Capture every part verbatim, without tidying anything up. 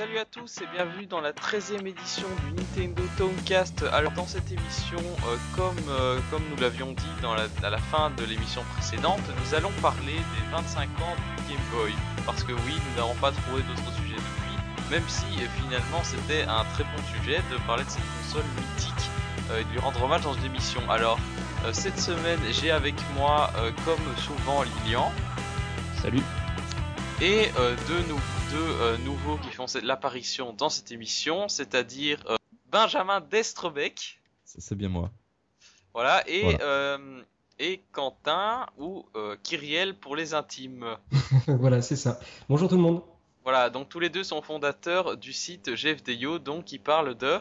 Salut à tous et bienvenue dans la treizième édition du Nintendo Towncast. Alors dans cette émission, euh, comme, euh, comme nous l'avions dit dans la, à la fin de l'émission précédente, nous allons parler des vingt-cinq ans du Game Boy. Parce que oui, nous n'avons pas trouvé d'autres sujets depuis, même si finalement c'était un très bon sujet de parler de cette console mythique euh, et de lui rendre hommage dans une émission. Alors euh, cette semaine, j'ai avec moi, euh, comme souvent, Lilian. Salut. Et euh, deux, nou- deux euh, nouveaux qui font cette, l'apparition dans cette émission, c'est-à-dire euh, Benjamin Destrebec. C'est, c'est bien moi. Voilà, et, voilà. Euh, et Quentin ou euh, Kyriel pour les intimes. Voilà, c'est ça. Bonjour tout le monde. Voilà, donc tous les deux sont fondateurs du site Jeff Dio, donc qui parle de...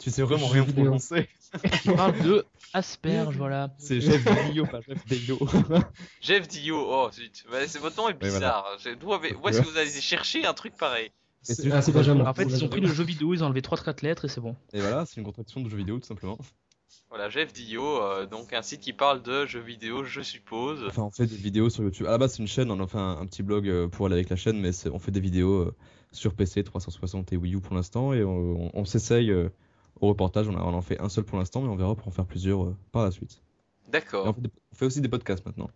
Tu sais vraiment rien prononcer. Qui parle de asperge, voilà. C'est Jeff Dio, pas Jeff Dio. Jeff Dio, oh zut. Bah, c'est, votre nom est bizarre. Ouais, voilà. avez... Où est-ce que vous allez chercher un truc pareil? C'est... Ah, c'est Benjamin. En fait, ils ont pris le jeu vidéo, ils ont enlevé trois quatre lettres et c'est bon. Et voilà, c'est une contraction de jeu vidéo tout simplement. Voilà, Jeff Dio, euh, donc un site qui parle de jeux vidéo, je suppose. Enfin, on fait des vidéos sur YouTube. À la base, c'est une chaîne, on a fait un, un petit blog pour aller avec la chaîne, mais c'est... on fait des vidéos euh, sur P C, trois cent soixante et Wii U pour l'instant, et on, on, on s'essaye euh, au reportage. On, a, on en fait un seul pour l'instant, mais on verra pour en faire plusieurs euh, par la suite. D'accord. On fait, des, on fait aussi des podcasts maintenant.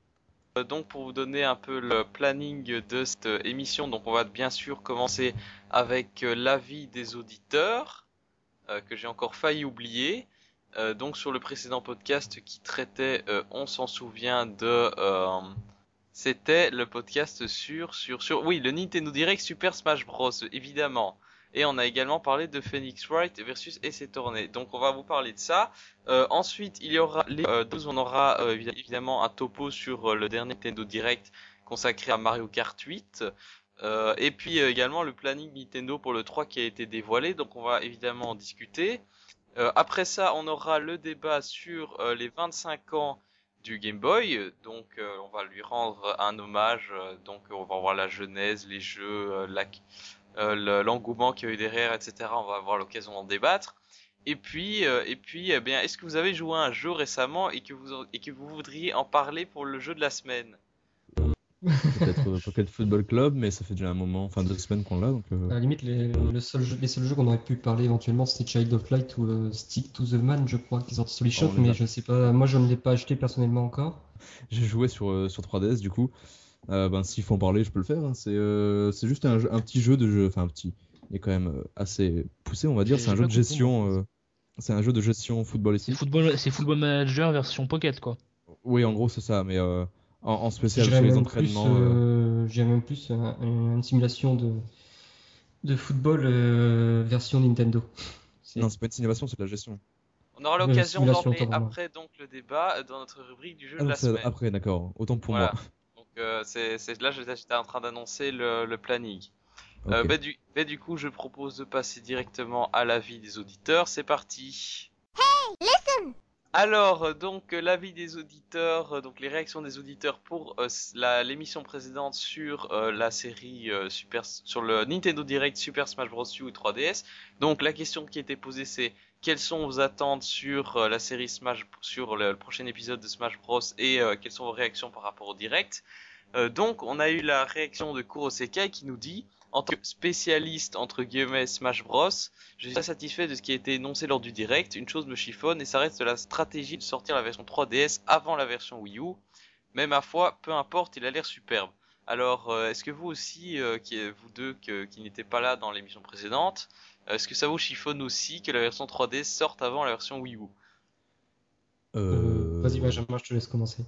Euh, donc, pour vous donner un peu le planning de cette émission, donc on va bien sûr commencer avec l'avis des auditeurs, euh, que j'ai encore failli oublier. Euh, donc sur le précédent podcast qui traitait, euh, on s'en souvient de, euh, c'était le podcast sur, sur, sur, oui, le Nintendo Direct Super Smash Bros, évidemment. Et on a également parlé de Phoenix Wright versus Essay Tourné. Donc on va vous parler de ça. Euh, ensuite, il y aura les euh, deux, on aura euh, évidemment un topo sur euh, le dernier Nintendo Direct consacré à Mario Kart huit. Euh, et puis euh, également le planning Nintendo pour le trois qui a été dévoilé. Donc on va évidemment en discuter. Euh, après ça, on aura le débat sur euh, les vingt-cinq ans du Game Boy. Donc, euh, on va lui rendre un hommage. Euh, donc, on va voir la genèse, les jeux, euh, la, euh, l'engouement qu'il y a eu derrière, et cetera. On va avoir l'occasion d'en débattre. Et puis, euh, et puis, eh bien, est-ce que vous avez joué à un jeu récemment et que vous et que vous voudriez en parler pour le jeu de la semaine? Peut-être euh, Pocket Football Club, mais ça fait déjà un moment, enfin deux semaines qu'on l'a. Donc, euh... à la limite, les, le seul jeu, les seuls jeux qu'on aurait pu parler éventuellement, c'était Child of Light ou euh, Stick to the Man, je crois, qui est sorti sur les shops, oh, mais je sais pas. Moi, je ne l'ai pas acheté personnellement encore. J'ai joué sur, euh, sur trois D S, du coup. Euh, ben, s'il faut en parler, je peux le faire. Hein. C'est, euh, c'est juste un, un petit jeu de jeu, enfin un petit, il est quand même assez poussé, on va dire. J'ai, c'est un jeu de gestion, euh, c'est un jeu de gestion football ici. C'est football, c'est football manager version Pocket, quoi. Oui, en gros, c'est ça, mais. Euh... En, en spécial sur les entraînements. Euh, J'ai même plus un, une simulation de, de football euh, version Nintendo. C'est... Non, c'est pas une simulation, c'est de la gestion. On aura l'occasion d'en parler après donc, le débat dans notre rubrique du jeu ah, de la semaine. Après, d'accord, autant pour voilà. moi. Donc, euh, c'est, c'est, là, j'étais en train d'annoncer le, le planning. Okay. Euh, bah, du, bah, du coup, je propose de passer directement à l'avis des auditeurs. C'est parti. Hey, listen! Alors, donc, l'avis des auditeurs, donc les réactions des auditeurs pour euh, la, l'émission précédente sur euh, la série euh, Super, sur le Nintendo Direct Super Smash Bros. U et trois D S. Donc, la question qui était posée, c'est quelles sont vos attentes sur euh, la série Smash, sur le, le prochain épisode de Smash Bros. Et euh, quelles sont vos réactions par rapport au direct. Euh, donc, on a eu la réaction de Kurosekai qui nous dit, en tant que spécialiste entre guillemets Smash Bros, je suis très satisfait de ce qui a été énoncé lors du direct. Une chose me chiffonne et ça reste la stratégie de sortir la version trois D S avant la version Wii U. Mais ma foi, peu importe, il a l'air superbe. Alors, euh, est-ce que vous aussi, euh, qui, vous deux que, qui n'étiez pas là dans l'émission précédente, est-ce que ça vous chiffonne aussi que la version trois D S sorte avant la version Wii U ? euh... Vas-y Benjamin, je te laisse commencer.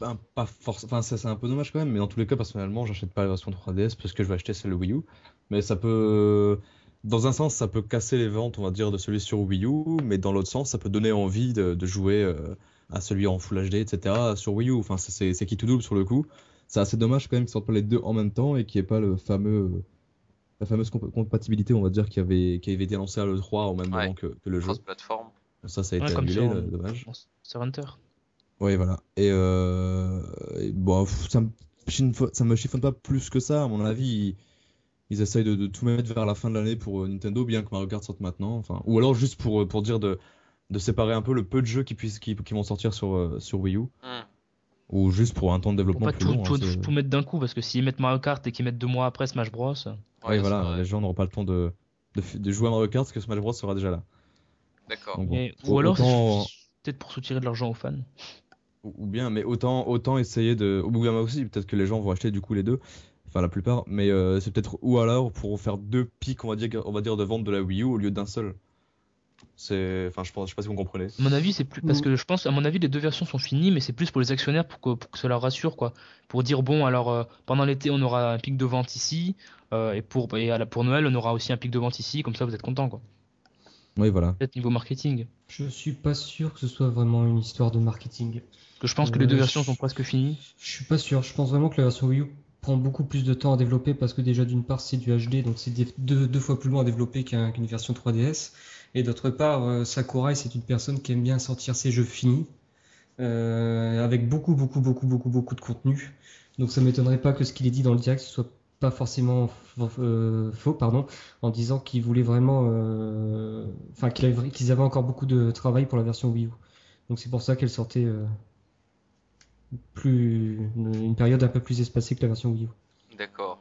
Ben, pas forcément, enfin, ça, c'est un peu dommage quand même, mais dans tous les cas, personnellement, j'achète pas la version trois D S parce que je vais acheter celle de Wii U. Mais ça peut, dans un sens, ça peut casser les ventes, on va dire, de celui sur Wii U, mais dans l'autre sens, ça peut donner envie de, de jouer euh, à celui en Full H D, et cetera sur Wii U. Enfin, c'est, c'est, c'est qui tout double sur le coup. C'est assez dommage quand même qu'ils sortent pas les deux en même temps et qu'il n'y ait pas le fameux, la fameuse comp- compatibilité, on va dire, qui avait, qui avait été lancée à l'E trois au même ouais. moment que, que le jeu. Cross-plateforme. Ça, ça a été ouais, annulé, sur, dommage. Sur Hunter. Oui, voilà. Et, euh... et bon, ça me... ça me chiffonne pas plus que ça. À mon avis, ils, ils essayent de, de tout mettre vers la fin de l'année pour Nintendo, bien que Mario Kart sorte maintenant. Enfin, ou alors juste pour, pour dire de, de séparer un peu le peu de jeux qui, puissent, qui, qui vont sortir sur, sur Wii U. Mm. ou juste pour un temps de développement plus long. Faut pas tout, tout, tout mettre d'un coup, parce que s'ils mettent Mario Kart et qu'ils mettent deux mois après Smash Bros. Ouais, voilà, les gens n'auront pas le temps de, de, de jouer à Mario Kart parce que Smash Bros sera déjà là. D'accord. Donc, bon, et, ou alors, autant... peut-être pour soutirer de l'argent aux fans. Ou bien, mais autant, autant essayer de. Au bout d'un moment aussi, peut-être que les gens vont acheter du coup les deux, enfin la plupart, mais euh, c'est peut-être. Ou alors pour faire deux pics, on va dire, on va dire de vente de la Wii U au lieu d'un seul. C'est... Enfin, je pense, je sais pas si vous comprenez. À mon avis, c'est plus parce que je pense, à mon avis, les deux versions sont finies, mais c'est plus pour les actionnaires pour que, pour que ça leur rassure, quoi. Pour dire bon, alors euh, pendant l'été, on aura un pic de vente ici, euh, et pour et à la, pour Noël, on aura aussi un pic de vente ici. Comme ça, vous êtes contents, quoi. Oui, voilà. Peut-être niveau marketing. Je suis pas sûr que ce soit vraiment une histoire de marketing. Que je pense euh, que les deux versions je... sont presque finies. Je suis pas sûr. Je pense vraiment que la version Wii U prend beaucoup plus de temps à développer parce que déjà d'une part c'est du H D, donc c'est deux, deux fois plus long à développer qu'un, qu'une version trois D S. Et d'autre part, euh, Sakurai, c'est une personne qui aime bien sortir ses jeux finis, euh, avec beaucoup, beaucoup, beaucoup, beaucoup, beaucoup de contenu. Donc ça m'étonnerait pas que ce qu'il ait dit dans le direct soit pas forcément f- euh, faux, pardon, en disant qu'il voulait vraiment, enfin euh, qu'il avait, qu'ils avaient encore beaucoup de travail pour la version Wii U. Donc c'est pour ça qu'elle sortait euh, plus une période un peu plus espacée que la version Wii U. D'accord.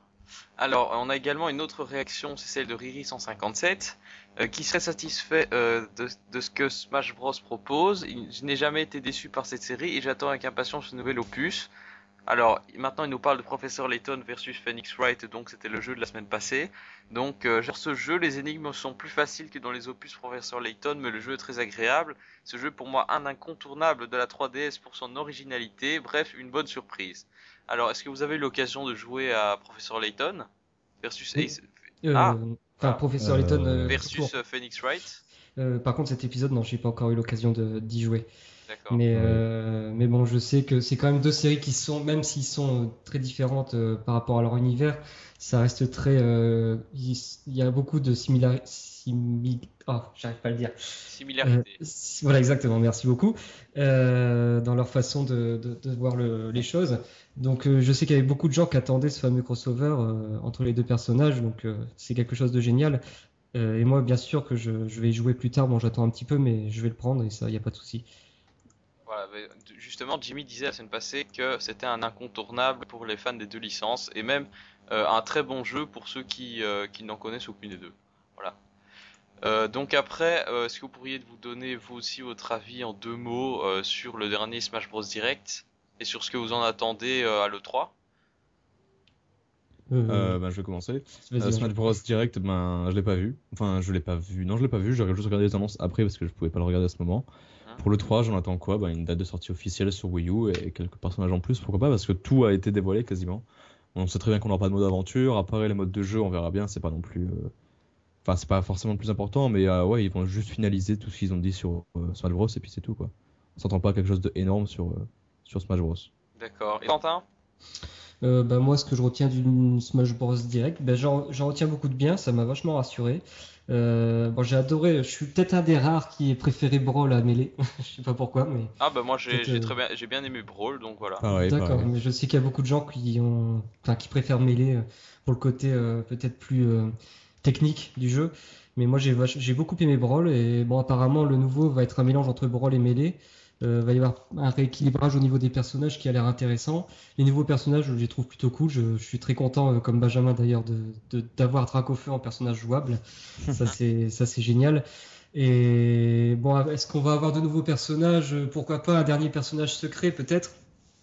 Alors, on a également une autre réaction, c'est celle de Riri cent cinquante-sept, euh, qui serait satisfait euh, de, de ce que Smash Bros propose. Il, je n'ai jamais été déçu par cette série et j'attends avec impatience ce nouvel opus. Alors, maintenant, il nous parle de Professor Layton versus Phoenix Wright, donc c'était le jeu de la semaine passée. Donc, euh, sur ce jeu, les énigmes sont plus faciles que dans les opus Professor Layton, mais le jeu est très agréable. Ce jeu, pour moi, un incontournable de la trois D S pour son originalité. Bref, une bonne surprise. Alors, est-ce que vous avez eu l'occasion de jouer à Professor Layton versus Ace... Euh, ah Enfin, Professor euh, Layton... Euh, versus euh, Phoenix Wright. Euh, par contre, cet épisode, non, j'ai pas encore eu l'occasion de, d'y jouer. D'accord. Mais, euh, mais bon, je sais que c'est quand même deux séries qui sont, même s'ils sont très différentes euh, par rapport à leur univers, ça reste très... Euh, il y a beaucoup de similarités... Simi... Oh, j'arrive pas à le dire. Similarité. Euh, voilà, exactement, merci beaucoup. Euh, dans leur façon de, de, de voir le, les choses. Donc, euh, je sais qu'il y avait beaucoup de gens qui attendaient ce fameux crossover euh, entre les deux personnages, donc euh, c'est quelque chose de génial. Euh, et moi, bien sûr que je, je vais y jouer plus tard. Bon, j'attends un petit peu, mais je vais le prendre et ça, il n'y a pas de souci. Voilà, justement, Jimmy disait la semaine passée que c'était un incontournable pour les fans des deux licences et même euh, un très bon jeu pour ceux qui, euh, qui n'en connaissent aucune des deux. Voilà. Euh, donc après, euh, est-ce que vous pourriez vous donner vous aussi votre avis en deux mots euh, sur le dernier Smash Bros Direct et sur ce que vous en attendez euh, à l'E trois ? Euh, ben, je vais commencer. Euh, Smash Bros Direct, ben, je l'ai pas vu. Enfin, je l'ai pas vu. Non, je l'ai pas vu. J'ai juste regardé les annonces après parce que je pouvais pas le regarder à ce moment. Hein ? Pour l'E trois, j'en attends quoi ? Ben, une date de sortie officielle sur Wii U et quelques personnages en plus, pourquoi pas ? Parce que tout a été dévoilé quasiment. On sait très bien qu'on n'aura pas de mode aventure. Après, les modes de jeu, on verra bien. C'est pas non plus. Euh... Enfin, c'est pas forcément le plus important, mais euh, ouais, ils vont juste finaliser tout ce qu'ils ont dit sur euh, Smash Bros. Et puis c'est tout, quoi. On s'entend pas à quelque chose d'énorme sur, euh, sur Smash Bros. D'accord. Et Quentin ? Euh, bah moi, ce que je retiens d'une Smash Bros Direct, bah j'en, j'en retiens beaucoup de bien, ça m'a vachement rassuré. Euh, bon, j'ai adoré, je suis peut-être un des rares qui ait préféré Brawl à Melee, je sais pas pourquoi. Mais ah bah moi j'ai, j'ai, euh... très bien, j'ai bien aimé Brawl, donc voilà. Ah ouais, d'accord, bah ouais. Mais je sais qu'il y a beaucoup de gens qui, ont... enfin, qui préfèrent Melee pour le côté euh, peut-être plus euh, technique du jeu. Mais moi j'ai, vach... j'ai beaucoup aimé Brawl et bon apparemment le nouveau va être un mélange entre Brawl et Melee. Il euh, va y avoir un rééquilibrage au niveau des personnages qui a l'air intéressant. Les nouveaux personnages, je les trouve plutôt cool. Je, je suis très content, euh, comme Benjamin d'ailleurs, de, de, d'avoir Dracofeu en personnage jouable. Ça c'est, ça, c'est génial. Et bon, est-ce qu'on va avoir de nouveaux personnages ? Pourquoi pas un dernier personnage secret, peut-être ?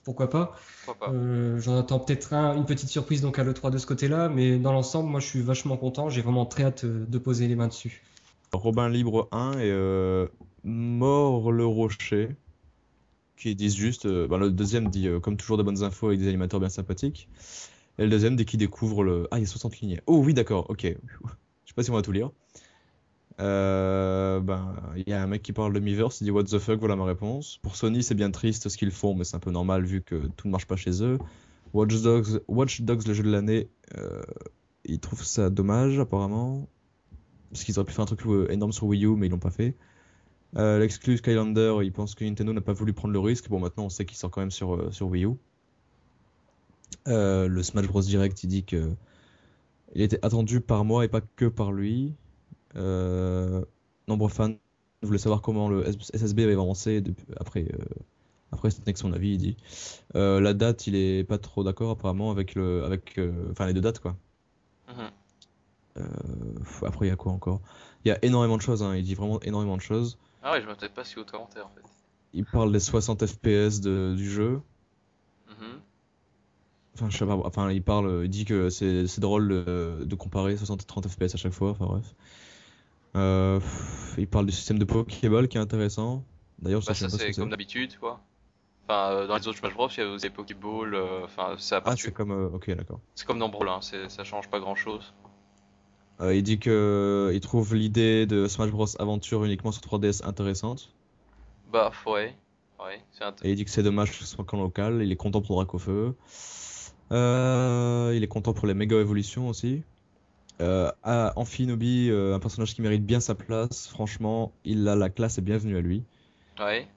Pourquoi pas ? Pourquoi pas. Euh, j'en attends peut-être un, une petite surprise donc à l'E trois de ce côté-là. Mais dans l'ensemble, moi, je suis vachement content. J'ai vraiment très hâte euh, de poser les mains dessus. Robin Libre un et euh, Mort le Rocher. Qui disent juste, euh, ben le deuxième dit euh, comme toujours de bonnes infos avec des animateurs bien sympathiques. Et le deuxième dès qu'il découvre le... Ah, il y a soixante lignes. Oh oui, d'accord, ok. Je sais pas si on va tout lire. Euh, ben, il y a un mec qui parle de Miiverse, il dit what the fuck, voilà ma réponse. Pour Sony, c'est bien triste ce qu'ils font, mais c'est un peu normal vu que tout ne marche pas chez eux. Watch Dogs, Watch Dogs le jeu de l'année, euh, ils trouvent ça dommage apparemment. Parce qu'ils auraient pu faire un truc énorme sur Wii U, mais ils l'ont pas fait. Euh, L'exclu Skylander, il pense que Nintendo n'a pas voulu prendre le risque. Bon, maintenant on sait qu'il sort quand même sur, euh, sur Wii U. Euh, le Smash Bros Direct, il dit que il était attendu par moi et pas que par lui. Euh, nombreux fans voulaient savoir comment le S S B avait avancé depuis, après, euh, Après, ce n'est que son avis, il dit. Euh, la date, il est pas trop d'accord apparemment avec le, avec, euh, enfin les deux dates quoi. Mm-hmm. Euh, après, il y a quoi encore ? Il y a énormément de choses. Hein. Il dit vraiment énormément de choses. Ah ouais, je m'attendais pas si haut commentaire en fait. Il parle des soixante F P S de, du jeu. Mm-hmm. Enfin, je sais pas. Enfin, il parle, il dit que c'est, c'est drôle de, de comparer soixante et trente F P S à chaque fois. Enfin bref. Euh, il parle du système de Pokéball qui est intéressant. D'ailleurs, bah, ça, ça, ça c'est ce comme c'est. D'habitude quoi. Enfin, euh, dans les autres Smash Bros, il y a aussi Pokéball. Euh, enfin, ça. Ah, c'est comme. Euh, ok, d'accord. C'est comme dans Brawl, hein. C'est, ça change pas grand chose. Euh, il dit que il trouve l'idée de Smash Bros Aventure uniquement sur trois D S intéressante. Bah ouais, ouais. C'est int- Et il dit que c'est dommage que ce soit qu'en local. Il est content pour Dracofeu. Euh, il est content pour les méga évolutions aussi. Euh, à Amphinobi, euh, un personnage qui mérite bien sa place. Franchement, il a la classe et bienvenue à lui. Ouais.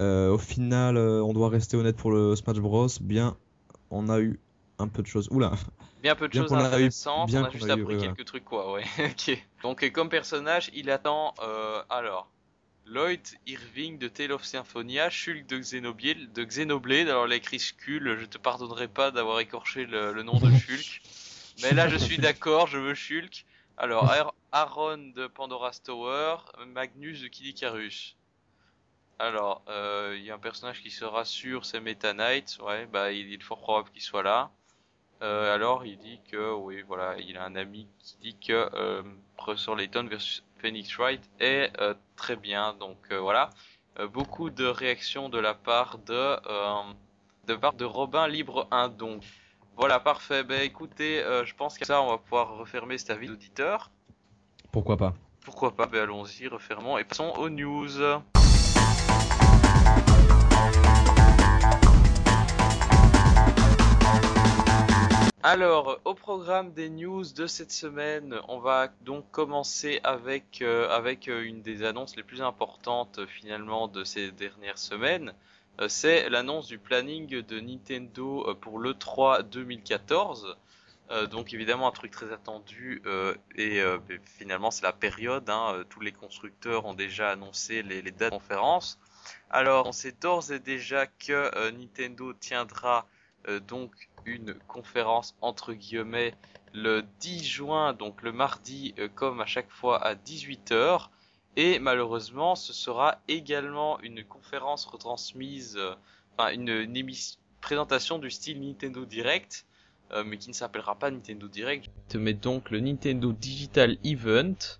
Euh, au final, euh, on doit rester honnête pour le Smash Bros. Bien, on a eu un peu de choses. Oula. Bien peu de bien choses intéressantes. On a juste appris eu, quelques ouais. trucs quoi. Ouais. Ok. Donc comme personnage, il attend. Euh, alors. Lloyd Irving de Tale of Symphonia, Shulk de Xenoblade, de Xenoblade. Alors, il a écrit Skull, je te pardonnerai pas d'avoir écorché le, le nom de Shulk. Mais là, je suis d'accord, je veux Shulk. Alors, Aaron de Pandora's Tower, Magnus de Kid Icarus. Alors, il euh, y a un personnage qui sera sûr, c'est Meta Knight. Ouais, bah, il est fort probable qu'il soit là. Euh, alors, il dit que, oui, voilà, il a un ami qui dit que euh, Professor Layton versus Phoenix Wright est euh, très bien, donc euh, voilà. Euh, beaucoup de réactions de la part de, euh, de part de Robin Libre un, donc voilà, parfait. Ben écoutez, euh, je pense qu'à ça, on va pouvoir refermer cet avis d'auditeur. Pourquoi pas ? Pourquoi pas ? Ben allons-y, refermons et passons aux news. Alors, au programme des news de cette semaine, on va donc commencer avec euh, avec une des annonces les plus importantes euh, finalement de ces dernières semaines. Euh, c'est l'annonce du planning de Nintendo euh, pour l'E trois deux mille quatorze. Euh, donc évidemment un truc très attendu euh, et euh, finalement c'est la période. Hein, euh, tous les constructeurs ont déjà annoncé les, les dates de conférence. Alors, on sait d'ores et déjà que euh, Nintendo tiendra euh, donc une conférence entre guillemets le dix juin, donc le mardi, euh, comme à chaque fois à dix-huit heures, et malheureusement ce sera également une conférence retransmise, enfin euh, une, une émission, présentation du style Nintendo Direct, euh, mais qui ne s'appellera pas Nintendo Direct, mais donc le Nintendo Digital Event,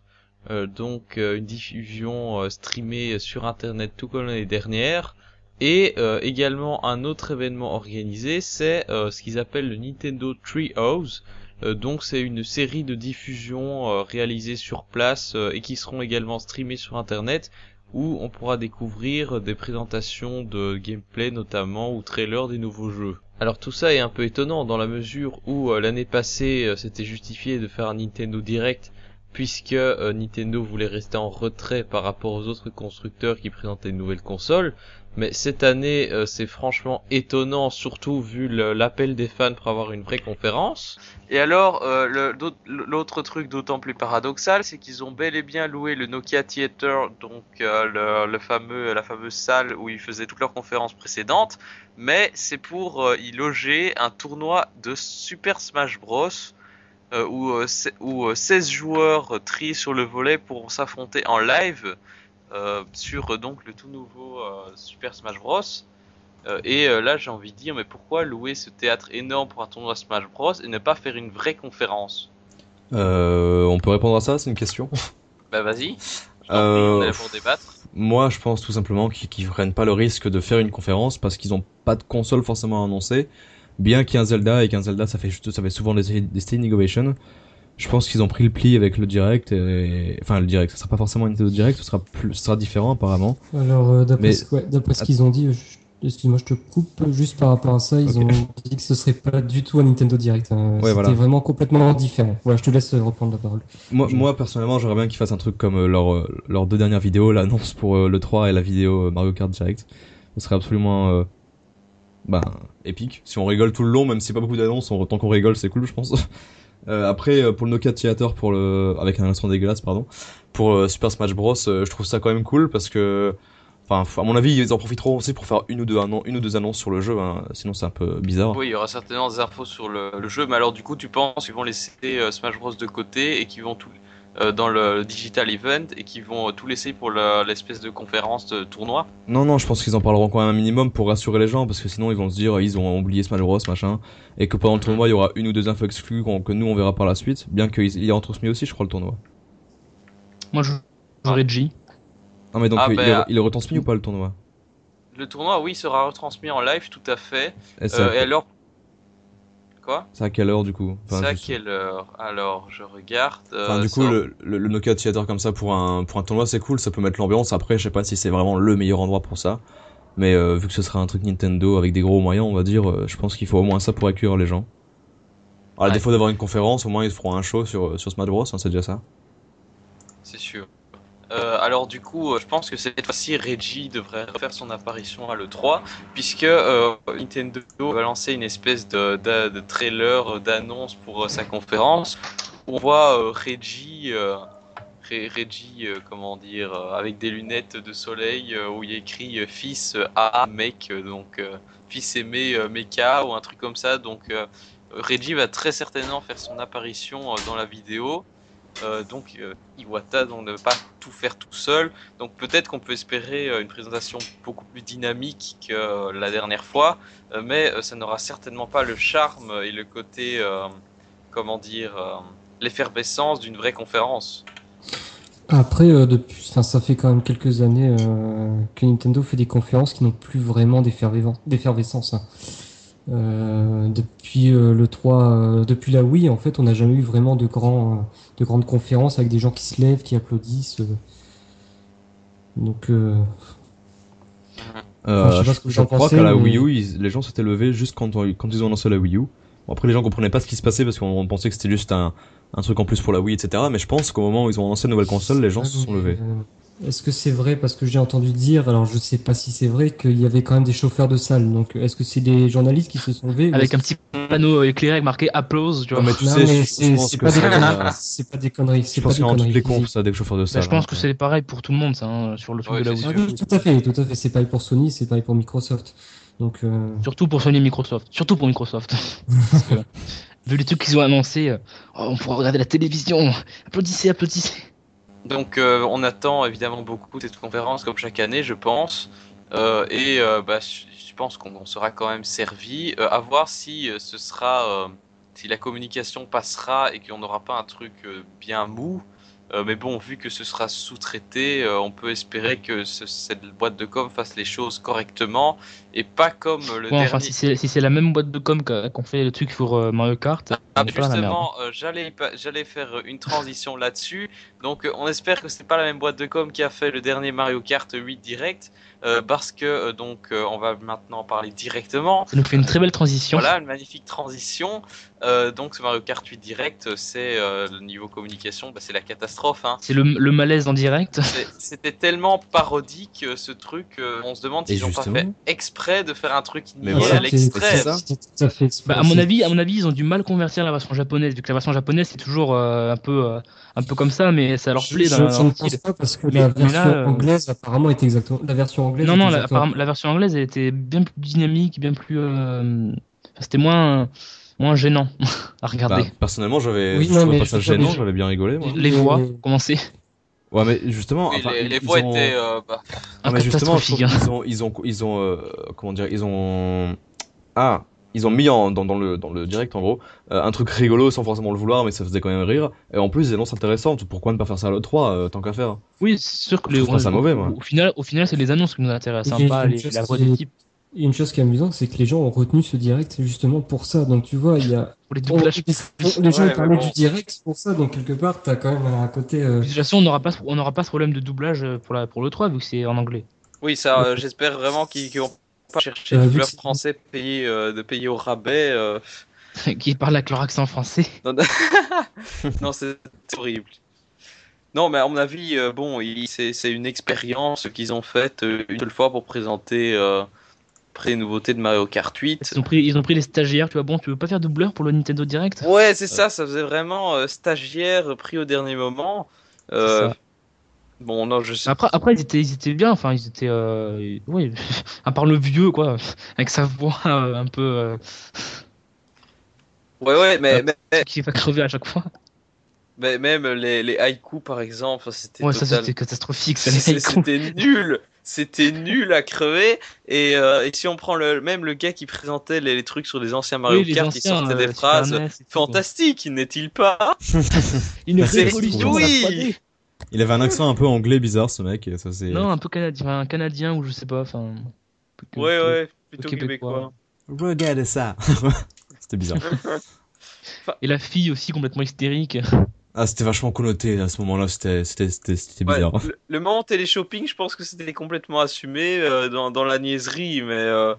euh, donc euh, une diffusion euh, streamée sur internet tout comme l'année dernière. Et euh, également un autre événement organisé, c'est euh, ce qu'ils appellent le Nintendo Treehouse. Euh, donc c'est une série de diffusions euh, réalisées sur place euh, et qui seront également streamées sur internet, où on pourra découvrir des présentations de gameplay notamment ou trailers des nouveaux jeux. Alors tout ça est un peu étonnant dans la mesure où euh, l'année passée euh, c'était justifié de faire un Nintendo Direct puisque euh, Nintendo voulait rester en retrait par rapport aux autres constructeurs qui présentaient de nouvelles consoles. Mais cette année, euh, c'est franchement étonnant, surtout vu le, l'appel des fans pour avoir une vraie conférence. Et alors, euh, le, l'autre truc d'autant plus paradoxal, c'est qu'ils ont bel et bien loué le Nokia Theater, donc euh, le, le fameux, la fameuse salle où ils faisaient toutes leurs conférences précédentes, mais c'est pour euh, y loger un tournoi de Super Smash Bros, euh, où, euh, c- où euh, seize joueurs trient sur le volet pour s'affronter en live. Euh, sur euh, donc le tout nouveau euh, Super Smash Bros. Euh, et euh, là j'ai envie de dire, mais pourquoi louer ce théâtre énorme pour un tournoi Smash Bros et ne pas faire une vraie conférence ? euh, On peut répondre à ça, c'est une question. Bah vas-y, euh, on est là pour débattre. Moi je pense tout simplement qu'ils ne prennent pas le risque de faire une conférence parce qu'ils n'ont pas de console forcément annoncée. Bien qu'il y ait un Zelda et qu'un Zelda ça fait, ça fait souvent des, des standing ovations. Je pense qu'ils ont pris le pli avec le direct, et... enfin le direct, ça sera pas forcément une Nintendo Direct, ce sera plus, ce sera différent apparemment. Alors euh, d'après, mais... ce... Ouais, d'après ce qu'ils ont dit, je... excuse-moi je te coupe, juste par rapport à ça, ils okay. ont dit que ce serait pas du tout un Nintendo Direct, hein. Ouais, c'était voilà. vraiment complètement différent. Voilà, je te laisse reprendre la parole. Moi, je... moi personnellement j'aimerais bien qu'ils fassent un truc comme euh, leurs leur deux dernières vidéos, l'annonce pour euh, le trois et la vidéo euh, Mario Kart Direct, ce serait absolument... Euh... bah épique, si on rigole tout le long, même si c'est pas beaucoup d'annonces, on... tant qu'on rigole c'est cool je pense. Euh, après euh, pour le Nokia Theater pour le avec un instrument dégueulasse pardon pour euh, Super Smash Bros, euh, je trouve ça quand même cool parce que Enfin, à mon avis, ils en profiteront aussi pour faire une ou deux, un an, une ou deux annonces sur le jeu, hein. Sinon c'est un peu bizarre. Oui, il y aura certainement des infos sur le, le jeu, mais alors du coup, tu penses qu'ils vont laisser euh, Smash Bros de côté et qu'ils vont tout euh, dans le digital event et qu'ils vont euh, tout laisser pour la, l'espèce de conférence de tournoi? Non, non, je pense qu'ils en parleront quand même un minimum pour rassurer les gens, parce que sinon ils vont se dire ils ont oublié Smash Bros, machin, et que pendant le tournoi il y aura une ou deux infos exclues que nous on verra par la suite, bien qu'il y a entretenus aussi, je crois, le tournoi. Moi je joue Reggie. Non mais donc ah il, bah, il, est, il est retransmis ou pas le tournoi? Le tournoi, oui, sera retransmis en live, tout à fait. Et, euh, à... et alors quoi? C'est à quelle heure du coup? Enfin, c'est juste... à quelle heure? Alors je regarde. Euh, enfin du coup un... le, le, le Nokia Theater comme ça pour un pour un tournoi c'est cool, ça peut mettre l'ambiance. Après je sais pas si c'est vraiment le meilleur endroit pour ça, mais euh, vu que ce sera un truc Nintendo avec des gros moyens, on va dire, euh, je pense qu'il faut au moins ça pour accueillir les gens. À la ouais. défaut d'avoir une conférence, au moins ils feront un show sur sur Smash Bros, hein, c'est déjà ça. C'est sûr. Euh, alors du coup, euh, je pense que cette fois-ci, Reggie devrait faire son apparition à l'E trois, puisque euh, Nintendo va lancer une espèce de, de, de trailer, d'annonce pour euh, sa conférence. On voit euh, Reggie, euh, Re- Reggie euh, comment dire, euh, avec des lunettes de soleil euh, où il écrit euh, fils euh, A mec, donc euh, fils aimé euh, mecha ou un truc comme ça. Donc euh, Reggie va très certainement faire son apparition euh, dans la vidéo. Euh, donc euh, Iwata donc, ne va pas tout faire tout seul, donc peut-être qu'on peut espérer euh, une présentation beaucoup plus dynamique que euh, la dernière fois, euh, mais euh, ça n'aura certainement pas le charme et le côté euh, comment dire euh, l'effervescence d'une vraie conférence. Après euh, depuis, ça fait quand même quelques années euh, que Nintendo fait des conférences qui n'ont plus vraiment d'effervescence. Euh, depuis euh, le trois, euh, depuis la Wii, en fait, on n'a jamais eu vraiment de grands, euh, de grandes conférences avec des gens qui se lèvent, qui applaudissent. Euh... Donc, euh... Euh, enfin, je sais pas ce que vous en pensez. Je crois qu'à la Wii U, ils, les gens s'étaient levés juste quand, on, quand ils ont lancé la Wii U. Bon, après, les gens comprenaient pas ce qui se passait parce qu'on pensait que c'était juste un, un truc en plus pour la Wii, et cetera. Mais je pense qu'au moment où ils ont lancé la nouvelle console, les gens se sont levés. Euh... Est-ce que c'est vrai, parce que j'ai entendu dire, alors je sais pas si c'est vrai, qu'il y avait quand même des chauffeurs de salle, donc est-ce que c'est des journalistes qui se sont levés avec un petit panneau éclairé marqué applause, tu vois? Non mais tu non, sais, mais c'est, c'est, pas des ça, c'est pas des conneries, c'est pas des conneries. Toutes les confs, ça, des chauffeurs de salle. Bah, je pense hein, que ouais. c'est pareil pour tout le monde, ça, hein, sur le truc ouais, de la Wii. Ah, tout à fait, tout à fait. C'est pareil pour Sony, c'est pareil pour Microsoft. Donc euh... surtout pour Sony et Microsoft, surtout pour Microsoft. Parce que, vu les trucs qu'ils ont annoncés, oh, on pourra regarder la télévision. Applaudissez, applaudissez. Donc euh, on attend évidemment beaucoup cette conférence comme chaque année, je pense, euh, et euh, bah, je pense qu'on sera quand même servi. Euh, à voir si euh, ce sera, euh, si la communication passera et qu'on n'aura pas un truc euh, bien mou. Euh, mais bon, vu que ce sera sous-traité, euh, on peut espérer que ce, cette boîte de com fasse les choses correctement et pas comme le ouais, dernier. Enfin, si c'est, si c'est la même boîte de com qu'on fait le truc pour euh, Mario Kart. Ah, justement, euh, j'allais, j'allais faire une transition là-dessus. Donc, euh, on espère que c'est pas la même boîte de com qui a fait le dernier Mario Kart huit Direct, euh, parce que euh, donc euh, on va maintenant parler directement. Ça nous fait une très belle transition. Voilà, une magnifique transition. Euh, donc ce Mario Kart huit Direct, c'est euh, le niveau communication, bah, c'est la catastrophe. Hein. C'est le, le malaise en direct. C'est, c'était tellement parodique ce truc, euh, on se demande s'ils n'ont pas fait exprès de faire un truc innovant à l'extrême. À mon avis, à mon avis, ils ont du mal convertir la version japonaise, vu que la version japonaise c'est toujours euh, un peu, euh, un peu comme ça, mais ça leur plaît. Je ne pense pas parce que mais, la version là, anglaise apparemment était exactement. La version anglaise. Non non, la, la version anglaise elle était bien plus dynamique, bien plus. Euh, c'était moins. Euh, Moins gênant à regarder. Bah, personnellement, j'avais, oui, je trouvais pas ça gênant, j'avais bien rigolé. Moi. Les voix, comment c'est ? Ouais, mais justement, enfin, les, les voix ont... étaient. Euh, bah... ah, mais justement, hein. ils ont, ils ont, ils ont, euh, comment dire, ils ont, ah, ils ont mis en, dans, dans le, dans le direct en gros, euh, un truc rigolo sans forcément le vouloir, mais ça faisait quand même rire. Et en plus, des annonces intéressantes. Pourquoi ne pas faire ça à l'E trois, euh, tant qu'à faire ? Oui, c'est sûr que les. Je trouve ça mauvais, moi. Au final, au final, c'est les annonces qui nous intéressent, pas la voix d'équipe. Et une chose qui est amusante, c'est que les gens ont retenu ce direct justement pour ça. Donc tu vois, il y a les, on... les gens ouais, parlaient bon. du direct pour ça. Donc quelque part, t'as quand même un côté. Euh... De toute façon, on n'aura pas, on n'aura pas ce problème de doublage pour la, pour le trois vu que c'est en anglais. Oui, ça. Euh, j'espère vraiment qu'ils vont pas chercher des doubleurs français payés euh, de payer au rabais. Euh... qui parlent avec leur accent français. Non, non c'est horrible. Non, mais à mon avis, euh, bon, il, c'est, c'est une expérience qu'ils ont faite une seule fois pour présenter. Euh... Après les nouveautés de Mario Kart huit. Ils ont pris, ils ont pris les stagiaires, tu vois, bon, tu veux pas faire doubleur pour le Nintendo Direct ? Ouais, c'est euh. ça, ça faisait vraiment euh, stagiaire pris au dernier moment. Euh, Bon, non, je sais. Après, après ils, étaient, ils étaient bien, enfin, ils étaient. Euh, oui, à part le vieux, quoi, avec sa voix euh, un peu. Euh... Ouais, ouais, mais. Euh, mais... Qui va crever à chaque fois. Mais même les, les haïkus, par exemple, c'était. Ouais, total... ça c'était catastrophique, ça, les haïkus. C'était nul! C'était nul à crever. Et, euh, et si on prend le, même le gars qui présentait les, les trucs sur les anciens Mario oui, Kart, qui sortait euh, des phrases N E S, fantastiques, quoi. N'est-il pas? Une révolution. Oui. Il avait un accent un peu anglais bizarre, ce mec. Ça, c'est... Non, un peu canadien, un canadien ou je sais pas. Enfin. Ouais, ouais, plutôt québécois. québécois. Regarde ça. C'était bizarre. Et la fille aussi complètement hystérique. Ah, c'était vachement connoté à ce moment-là, c'était, c'était, c'était, c'était bizarre. Ouais, le, le moment télé-shopping, je pense que c'était complètement assumé euh, dans, dans la niaiserie, mais euh,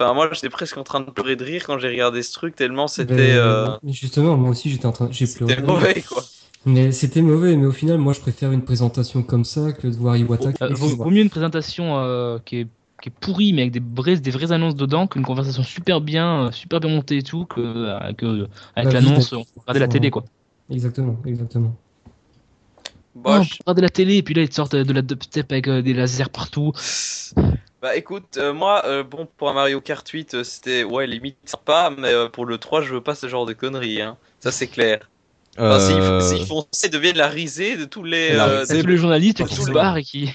moi j'étais presque en train de pleurer de rire quand j'ai regardé ce truc, tellement c'était... Ben, euh... Justement, moi aussi j'étais en train de pleurer. C'était mauvais, quoi. Mais c'était mauvais, mais au final, moi je préfère une présentation comme ça que de voir Iwata... Euh, vaut, vaut mieux une présentation euh, qui est... qui est pourri mais avec des vraies, des vraies annonces dedans, qu'une conversation super bien, super bien montée et tout, que, que avec bah, l'annonce, on regardait la télé, quoi. Exactement, exactement. Bah, non, je... on regardait la télé et puis là ils sortent de la dubstep avec euh, des lasers partout. Bah écoute, euh, moi, euh, bon, pour un Mario Kart huit, euh, c'était, ouais, limite sympa, mais euh, pour le trois, je veux pas ce genre de conneries, hein. Ça c'est clair. Enfin, euh... S'ils si, si font ça, devient de la risée de tous les, euh, risée, de tous les journalistes qui se barrent et qui...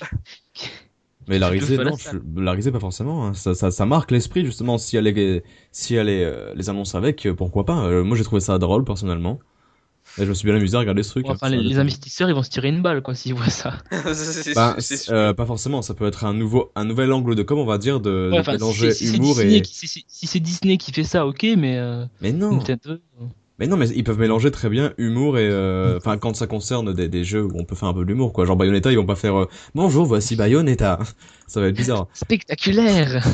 Mais la risée, non, je, la risée pas forcément, hein. ça, ça, ça marque l'esprit justement, si elle est, si elle est, euh, les annonces avec, pourquoi pas, euh, moi j'ai trouvé ça drôle personnellement, et je me suis bien amusé à regarder ce truc. Ouais, hein, enfin, les, les investisseurs ils vont se tirer une balle, quoi, s'ils voient ça. c'est, bah, c'est, c'est euh, pas forcément, ça peut être un, nouveau, un nouvel angle de com, on va dire, de, ouais, de mélanger si, si humour et... Qui, si, si, si c'est Disney qui fait ça, ok, mais... Euh, mais non euh... Mais non, mais ils peuvent mélanger très bien humour et enfin euh, quand ça concerne des des jeux où on peut faire un peu de l'humour, quoi. Genre Bayonetta, ils vont pas faire euh, bonjour, voici Bayonetta. Ça va être bizarre. Spectaculaire.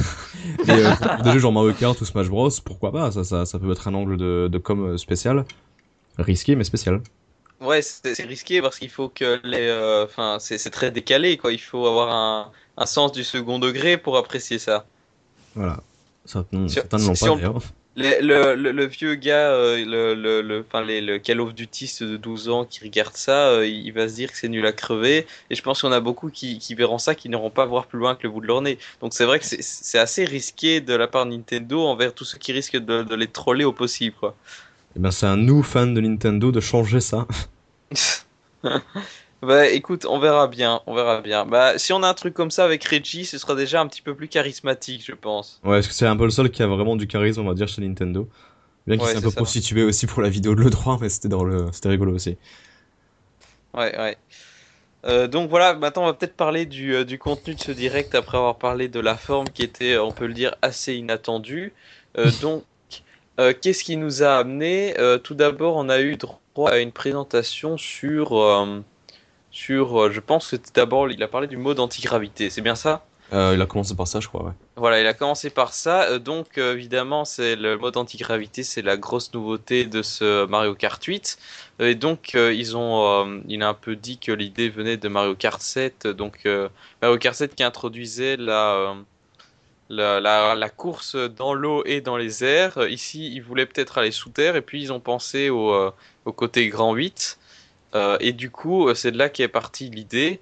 Et euh, des jeux genre Mario Kart ou Smash Bros, pourquoi pas, ça ça ça peut être un angle de de com spécial, risqué mais spécial. Ouais, c'est, c'est risqué parce qu'il faut que les enfin euh, c'est c'est très décalé, quoi. Il faut avoir un un sens du second degré pour apprécier ça. Voilà. Certains, sur, certains ne l'ont pas d'ailleurs. Les, le, le, le vieux gars, euh, le, le, le, enfin, les, le Call of Dutyiste de douze ans qui regarde ça, euh, il va se dire que c'est nul à crever. Et je pense qu'il y en a beaucoup qui, qui verront ça, qui n'iront pas voir plus loin que le bout de leur nez. Donc c'est vrai que c'est, c'est assez risqué de la part de Nintendo envers tous ceux qui risquent de, de les troller au possible, quoi. Et ben c'est à nous, fans de Nintendo, de changer ça. Bah écoute, on verra bien, on verra bien. Bah si on a un truc comme ça avec Reggie, ce sera déjà un petit peu plus charismatique, je pense. Ouais, parce que c'est un peu le seul qui a vraiment du charisme, on va dire, chez Nintendo. Bien qu'il ouais, s'est un peu ça. Prostitué aussi pour la vidéo de l'E trois, mais c'était dans le, c'était rigolo aussi. Ouais, ouais. Euh, donc voilà, maintenant on va peut-être parler du, euh, du contenu de ce direct après avoir parlé de la forme qui était, on peut le dire, assez inattendue. Euh, donc, euh, qu'est-ce qui nous a amené euh, tout d'abord, on a eu droit à une présentation sur... Euh, Sur, euh, je pense que d'abord il a parlé du mode antigravité, c'est bien ça ? euh, Il a commencé par ça, je crois, ouais. Voilà, il a commencé par ça, euh, donc euh, évidemment, c'est le mode antigravité, c'est la grosse nouveauté de ce Mario Kart huit. Euh, et donc, euh, ils ont, euh, il a un peu dit que l'idée venait de Mario Kart sept, donc euh, Mario Kart sept qui introduisait la, euh, la, la, la course dans l'eau et dans les airs. Euh, ici, ils voulaient peut-être aller sous terre, et puis ils ont pensé au, euh, au côté grand huit. Euh, et du coup, c'est de là qu'est partie l'idée.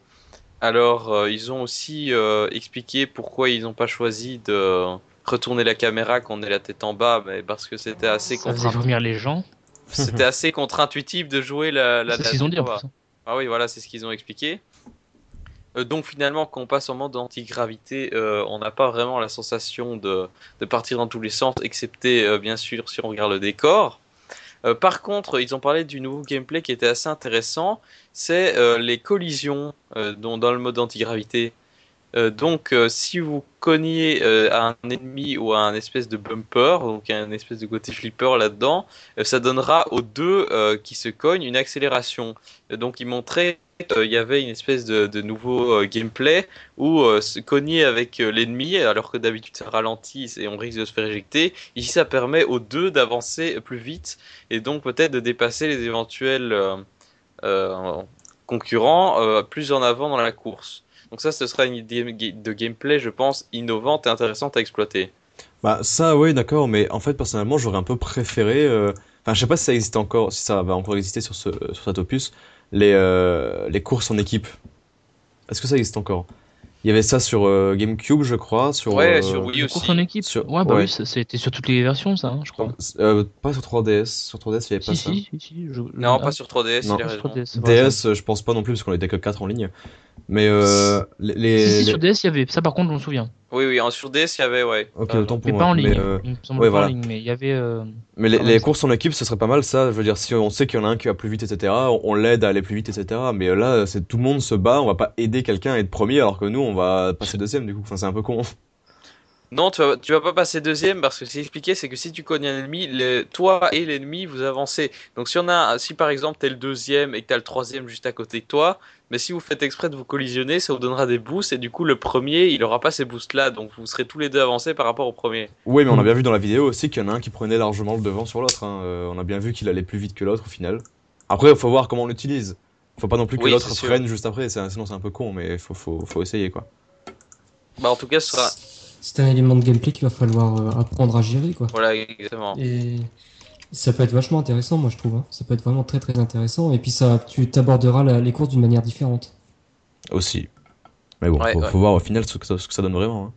Alors, euh, ils ont aussi euh, expliqué pourquoi ils n'ont pas choisi de retourner la caméra quand on est la tête en bas, mais parce que c'était assez ça contre... faisait vomir les gens. C'était assez contre-intuitif de jouer la, la, c'est la ce qu'ils ont dit en plus. Ah oui, voilà, c'est ce qu'ils ont expliqué. Euh, donc finalement, quand on passe en mode antigravité, euh, on n'a pas vraiment la sensation de, de partir dans tous les sens, excepté euh, bien sûr si on regarde le décor. Euh, par contre, ils ont parlé du nouveau gameplay qui était assez intéressant, c'est euh, les collisions euh, dont, dans le mode antigravité. Euh, donc, euh, si vous cogniez euh, à un ennemi ou à un espèce de bumper, donc à un espèce de côté flipper là-dedans, euh, ça donnera aux deux euh, qui se cognent une accélération. Euh, donc, ils montraient qu'il euh, y avait une espèce de, de nouveau euh, gameplay où euh, se cogner avec euh, l'ennemi, alors que d'habitude ça ralentit et on risque de se faire éjecter. Ici, ça permet aux deux d'avancer plus vite et donc peut-être de dépasser les éventuels euh, euh, concurrents euh, plus en avant dans la course. Donc ça, ce sera une idée de gameplay, je pense, innovante et intéressante à exploiter. Bah ça, oui, d'accord, mais en fait, personnellement, j'aurais un peu préféré... Euh... Enfin, je sais pas si ça existe encore, si ça va encore exister sur, ce, sur cet opus, les, euh, les courses en équipe. Est-ce que ça existe encore? Il y avait ça sur euh, GameCube, je crois. Sur, ouais, euh, sur Wii aussi. En équipe. Sur... Ouais, bah ouais. Oui, ça, c'était sur toutes les versions, ça, hein, je crois. Euh, pas sur trois D S. Sur trois D S, il n'y avait pas si, ça. Si, si, si. Je... Non, ah, pas sur trois D S. Non. Il sur trois D S, D S, je pense pas non plus, parce qu'on était que quatre en ligne. Mais euh, les, les... Si, si, sur D S, il y avait. Ça, par contre, je me souviens. Oui, oui, en sur D S, il y avait, ouais. Ok, autant pour moi. Mais pas en ligne. Mais, euh... ouais, voilà. En ligne, mais il y avait. Euh... Mais les, les courses en équipe, ce serait pas mal, ça. Je veux dire, si on sait qu'il y en a un qui va plus vite, et cetera, on l'aide à aller plus vite, et cetera. Mais là, c'est tout le monde se bat. On va pas aider quelqu'un à être premier, alors que nous, on va passer deuxième du coup, enfin, c'est un peu con. Non, tu vas, tu vas pas passer deuxième parce que c'est expliqué, c'est que si tu connais un ennemi, le, toi et l'ennemi vous avancez. Donc si on a, si par exemple t'es le deuxième et que t'as le troisième juste à côté de toi, mais si vous faites exprès de vous collisionner, ça vous donnera des boosts et du coup le premier il aura pas ces boosts là, donc vous serez tous les deux avancés par rapport au premier. Oui, mais on a bien vu dans la vidéo aussi qu'il y en a un qui prenait largement le devant sur l'autre. Hein. Euh, on a bien vu qu'il allait plus vite que l'autre au final. Après, il faut voir comment on l'utilise. Faut pas non plus que oui, l'autre freine juste après, c'est, sinon c'est un peu con, mais faut, faut, faut essayer quoi. Bah en tout cas, ce sera... C'est un élément de gameplay qu'il va falloir apprendre à gérer quoi. Voilà, exactement. Et ça peut être vachement intéressant, moi je trouve. Hein. Ça peut être vraiment très très intéressant, et puis ça, tu t'aborderas la, les courses d'une manière différente. Aussi. Mais bon, ouais, faut, ouais. faut voir au final ce que ça, ce que ça donne vraiment. Hein.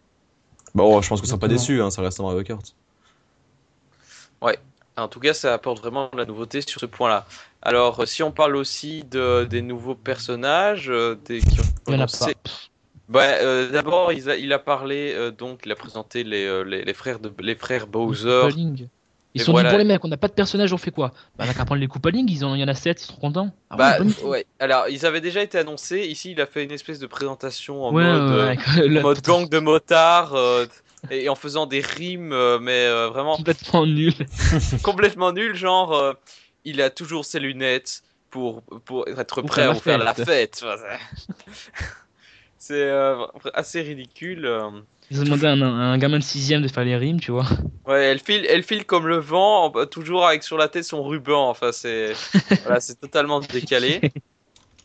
Bon, je pense que ça sera pas déçu, hein, ça reste un Mario Kart. Ouais. En tout cas, ça apporte vraiment de la nouveauté sur ce point-là. Alors, si on parle aussi de, des nouveaux personnages, euh, des, qui ont commencé... bah, euh, d'abord, il a, il a parlé, euh, donc, il a présenté les, euh, les, les, frères, de, les frères Bowser. Les ils se sont voilà. dit, bon les mecs, on n'a pas de personnages, on fait quoi? Bah, on a qu'à prendre les Koopalings, il y en a sept, ils sont trop contents. Ah, bah, oui, ouais. Alors, ils avaient déjà été annoncés. Ici, il a fait une espèce de présentation en ouais, mode, ouais, euh, la... mode gang de motards. Euh, Et en faisant des rimes, mais euh, vraiment... Complètement nul. Complètement nul, genre, euh, il a toujours ses lunettes pour, pour être prêt à vous faire la fête. C'est euh, assez ridicule. Ils ont demandé à un, un gamin de sixième de faire les rimes, tu vois. Ouais, elle file, elle file comme le vent, toujours avec sur la tête son ruban. Enfin, c'est, voilà, c'est totalement décalé.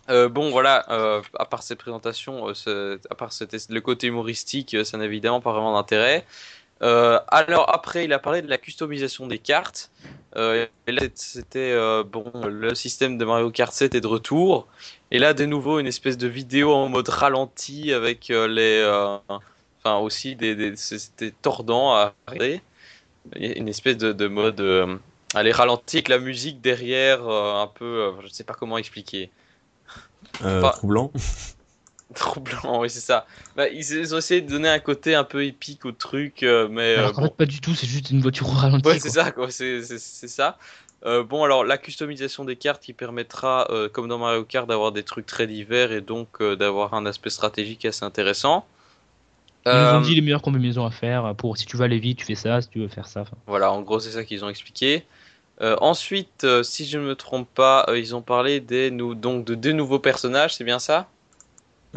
Euh, bon voilà, euh, à part ces présentations, euh, ce, à part cet, le côté humoristique, euh, ça n'a évidemment pas vraiment d'intérêt. Euh, alors après, il a parlé de la customisation des cartes. Euh, et là, c'était euh, bon, le système de Mario Kart sept est de retour. Et là, de nouveau, une espèce de vidéo en mode ralenti avec euh, les, euh, enfin aussi des, des c'était tordant à regarder. Une espèce de, de mode, euh, allez ralenti avec la musique derrière, euh, un peu, euh, je ne sais pas comment expliquer. Euh, enfin, troublant. Troublant, oui, c'est ça. Bah, ils ont essayé de donner un côté un peu épique au truc, euh, mais. Alors, euh, en bon. fait, pas du tout, c'est juste une voiture ralentie. Ouais, c'est quoi. ça, quoi, c'est, c'est, c'est ça. Euh, bon, alors, la customisation des cartes qui permettra, euh, comme dans Mario Kart, d'avoir des trucs très divers et donc euh, d'avoir un aspect stratégique assez intéressant. Ils euh, nous ont dit les meilleures combinaisons à faire pour si tu veux aller vite, tu fais ça, si tu veux faire ça. Fin. Voilà, en gros, c'est ça qu'ils ont expliqué. Euh, ensuite, euh, si je ne me trompe pas, euh, ils ont parlé des nou- donc de deux nouveaux personnages, c'est bien ça?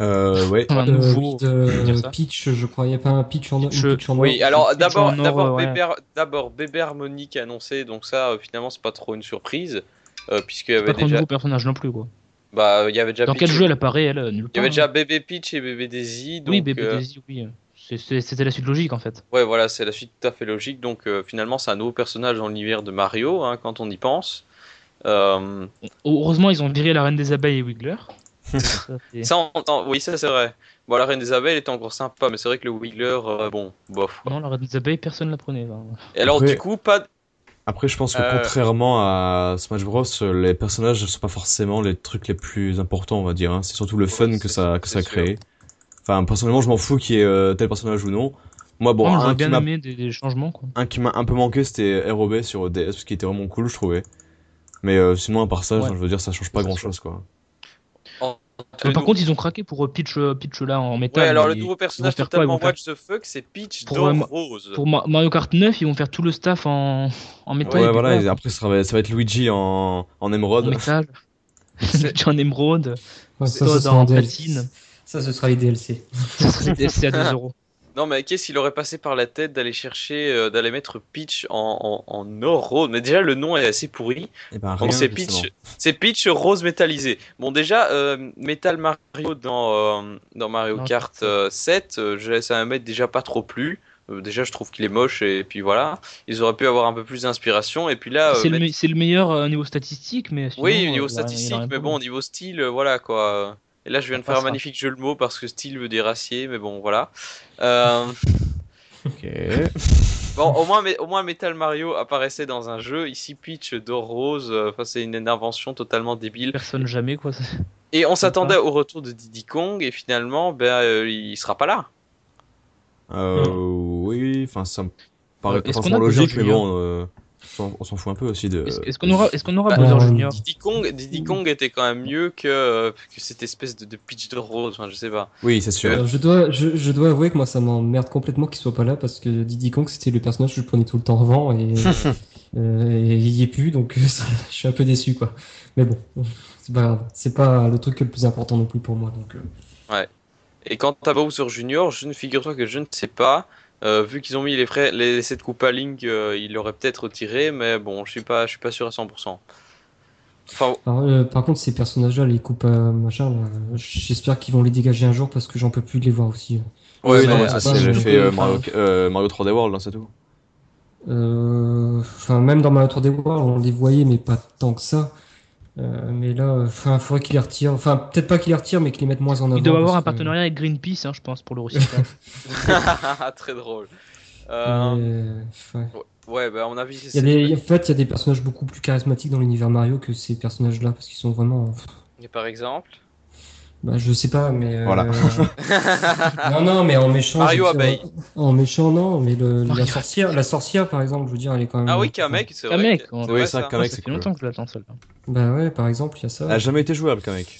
Euh, ouais. Enfin, nouveau, de, de Peach, je crois. Il n'y a pas un Peach en Peach, une Peach en Oui, or, alors d'abord, d'abord, d'abord, or, Bébé, ouais. d'abord, Bébé Harmony qui a annoncé, donc ça, euh, finalement, c'est pas trop une surprise. Euh, puisqu'il y avait c'est pas déjà. Un nouveau personnage non plus, quoi. Bah, il y avait déjà. Dans Peach, quel jeu elle apparaît, elle? Il y avait déjà Bébé Peach et Bébé Daisy. Donc, oui, Bébé euh... Daisy, oui. C'est, c'est, c'était la suite logique en fait. Ouais, voilà, c'est la suite tout à fait logique. Donc euh, finalement, c'est un nouveau personnage dans l'univers de Mario, hein, quand on y pense. Euh... Heureusement, ils ont viré la Reine des Abeilles et Wiggler. ça, ça, on... Oui, ça c'est vrai. Bon, la Reine des Abeilles était encore sympa, mais c'est vrai que le Wiggler, euh, bon, bof. Quoi. Non, la Reine des Abeilles, personne la prenait. Ben. Et alors, Après... du coup, pas. Après, je pense que euh... contrairement à Smash Bros, les personnages ne sont pas forcément les trucs les plus importants, on va dire. Hein. C'est surtout le ouais, fun que ça, que ça crée. Sûr. Enfin, personnellement, je m'en fous qu'il y ait euh, tel personnage ou non. Moi, bon, oh, un, qui m'a... Des, des changements, quoi. un qui m'a un peu manqué, c'était R O B sur D S, parce qu'il était vraiment cool, je trouvais. Mais euh, sinon, à part ça, ouais. je veux dire, ça change pas grand-chose, quoi. En... Mais par nous... contre, ils ont craqué pour euh, Peach, Peach là en métal. Ouais, alors le nouveau personnage totalement faire... Watch the Fuck, c'est Peach pour, d'or euh, rose. Pour Ma- Mario Kart neuf, ils vont faire tout le staff en, en métal. Ouais, et voilà, et après, ça va, ça va être Luigi en, en émeraude. En métal. Luigi en émeraude. Ouais, ça, Toad en platine. Ça, ce sera les D L C. Ce sera les D L C à deux euros. Non, mais qu'est-ce qu'il aurait passé par la tête d'aller chercher, euh, d'aller mettre Peach en, en, en or rose? Mais déjà, le nom est assez pourri. Eh ben, rien, donc, c'est, Peach, c'est Peach rose métallisé. Bon, déjà, euh, Metal Mario dans, euh, dans Mario non, Kart euh, sept, euh, ça va m'être déjà pas trop plu. Euh, déjà, je trouve qu'il est moche, et puis voilà. Ils auraient pu avoir un peu plus d'inspiration. Et puis là, c'est, euh, le, me- c'est le meilleur euh, niveau statistique, mais. Sinon, oui, niveau euh, statistique, mais bon, niveau style, euh, voilà quoi. Et là, je viens de faire un magnifique jeu de mots parce que style veut dire acier, mais bon, voilà. Euh... ok. Bon, au moins, au moins Metal Mario apparaissait dans un jeu. Ici, Peach d'or rose. Enfin, c'est une invention totalement débile. Personne jamais, quoi. Et on s'attendait au retour de Diddy Kong, et finalement, ben, euh, il sera pas là. Euh, oui, enfin, ça me paraît pas forcément logique, mais bon, euh, on s'en fout un peu aussi de. Est-ce, est-ce qu'on aura, est-ce qu'on aura bah, plusieurs juniors? Diddy Kong, Diddy Kong était quand même mieux que, euh, que cette espèce de, de Peach de rose. Enfin, je sais pas. Oui, c'est sûr. Euh, je dois, je, je dois avouer que moi, ça m'emmerde complètement qu'il soit pas là parce que Diddy Kong, c'était le personnage que je prenais tout le temps avant et, euh, et il y est plus, donc ça, je suis un peu déçu, quoi. Mais bon, c'est pas grave. C'est pas le truc le plus important non plus pour moi, donc. Euh... Ouais. Et quant à Bowser Junior, je ne figure-toi que je ne sais pas. Euh, vu qu'ils ont mis les frais, les sept coupes à Link, euh, ils l'auraient peut-être retiré, mais bon, je suis pas, je suis pas sûr à cent pour cent. Enfin... Alors, euh, par contre, ces personnages-là, les coupes à machin, euh, j'espère qu'ils vont les dégager un jour parce que j'en peux plus de les voir aussi. Ouais, ouais mais, mais ah, c'est j'ai fait euh, Mario, euh, Mario trois D World, hein, c'est tout. Enfin, euh, même dans Mario trois D World, on les voyait, mais pas tant que ça. Euh, mais là, il faudrait qu'ils les retirent. Enfin, peut-être pas qu'ils les retirent, mais qu'ils les mettent moins en avant. Ils doivent avoir un que... partenariat avec Greenpeace, hein, je pense, pour le recyclage. Très drôle. Euh... Mais... Ouais, ouais bah, à mon avis, c'est... Des... En fait, il y a des personnages beaucoup plus charismatiques dans l'univers Mario que ces personnages-là, parce qu'ils sont vraiment... Et par exemple bah, je sais pas, mais... Euh... Voilà. non, non, mais en méchant... Mario Abeille. En méchant, non, mais le... la, sorcière, la sorcière, par exemple, je veux dire, elle est quand même... Ah oui, Kamek, c'est vrai. Kamek, on... oui, c'est vrai, Kamek, c'est cool. Ça fait longtemps que je l'attends, celle-là. Bah ouais, par exemple, il y a ça. Elle a jamais été jouable, Kamek.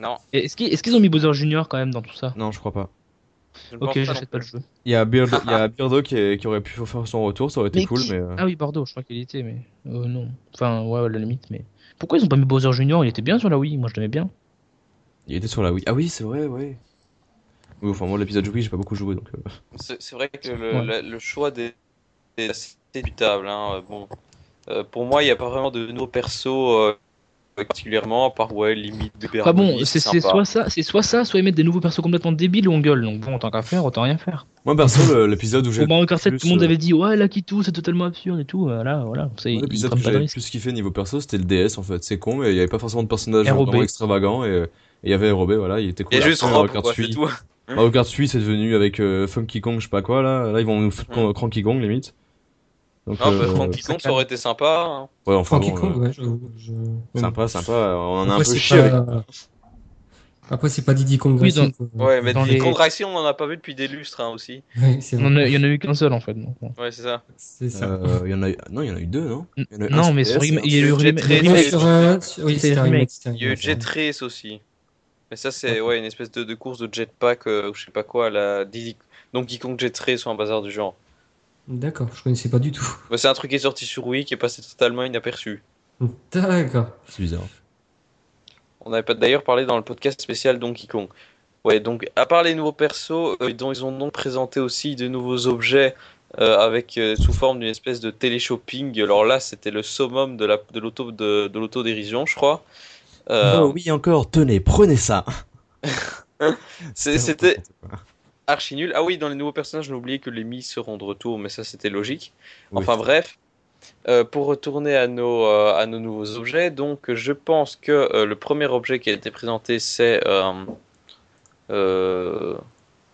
Non. Et est-ce qu'ils... est-ce qu'ils ont mis Bowser Junior quand même dans tout ça ? Non, je crois pas. Je ok, j'achète pas le jeu. Il y a Birdo, il y a Birdo qui, est... qui aurait pu faire son retour, ça aurait été mais cool, qui... mais... Ah oui, Bordeaux, je crois qu'il était, mais... Euh, non. Enfin, ouais, à la limite, mais... Pourquoi ils ont pas mis Bowser Junior ? Il était bien sur la Wii, moi je l'aimais bien. Il était sur la Wii. Ah oui, c'est vrai, ouais. Oui, enfin, moi, l'épisode Wii, j'ai pas beaucoup joué, donc... Euh... C'est, c'est vrai que le, ouais. la, le choix des... est assez dubitable, hein. Bon, euh, pour moi, il n'y a pas vraiment de nouveaux persos euh, particulièrement, par ouais, limite de... Enfin bon, c'est, c'est, c'est, soit ça, c'est soit ça, soit ils mettent des nouveaux persos complètement débiles ou on gueule. Donc bon, en tant qu'à faire, autant rien faire. Moi, perso, l'épisode où j'ai... Au Mario Kart sept, tout le monde avait dit, ouais, là, Kitu, c'est totalement absurde et tout, voilà, voilà. Ouais, l'épisode où j'avais plus kiffé niveau perso, c'était le D S, en fait. C'est con, mais il n'y avait pas forcément de personnages vraiment extravagants et... Et il y avait R O B, voilà, il était cool. Et juste Rob, quoi, c'est tout. Mario Kart huit, c'est devenu avec euh, Funky Kong, je sais pas quoi, là. Là, ils vont nous foutre mmh. Cranky Kong, limite. Donc, non, euh, Cranky Kong, ça aurait été sympa. Hein. Ouais, enfin, Cranky bon, Kong, euh... ouais. Je, je... Sympa, sympa, on en a un peu chié. Pas... Avec... Après, c'est pas Diddy Kong. Oui, dans... Ouais, mais Diddy les... Kong Racing, on en a pas vu depuis des lustres, hein, aussi. Ouais, c'est vrai. Il y en a eu qu'un seul, en fait. Donc. Ouais, c'est ça. C'est ça. Euh, il y en a eu... Non, il y en a eu deux, non il y en a eu Non, un, mais sur... il y a eu Jet Oui, c'est remake. Il y a eu Jet Race aussi. Mais ça, c'est ouais, une espèce de, de course de jetpack, euh, ou je sais pas quoi, la Diddy... donc quiconque jetterait soit un bazar du genre. D'accord, je connaissais pas du tout. Bah, c'est un truc qui est sorti sur Wii qui est passé totalement inaperçu. D'accord. C'est bizarre. On avait pas d'ailleurs parlé dans le podcast spécial Donkey Kong. Ouais, donc à part les nouveaux persos, euh, dont ils ont donc présenté aussi de nouveaux objets euh, avec euh, sous forme d'une espèce de télé-shopping. Alors là, c'était le summum de, la, de, l'auto, de, de l'autodérision, je crois. Euh... Oh oui, encore, tenez, prenez ça. C'est, c'était archi nul. Ah oui, dans les nouveaux personnages, j'ai oublié que les Mii seront de retour, mais ça c'était logique. Enfin oui. Bref, euh, pour retourner à nos, euh, à nos nouveaux objets, donc je pense que euh, le premier objet qui a été présenté, c'est... Euh, euh,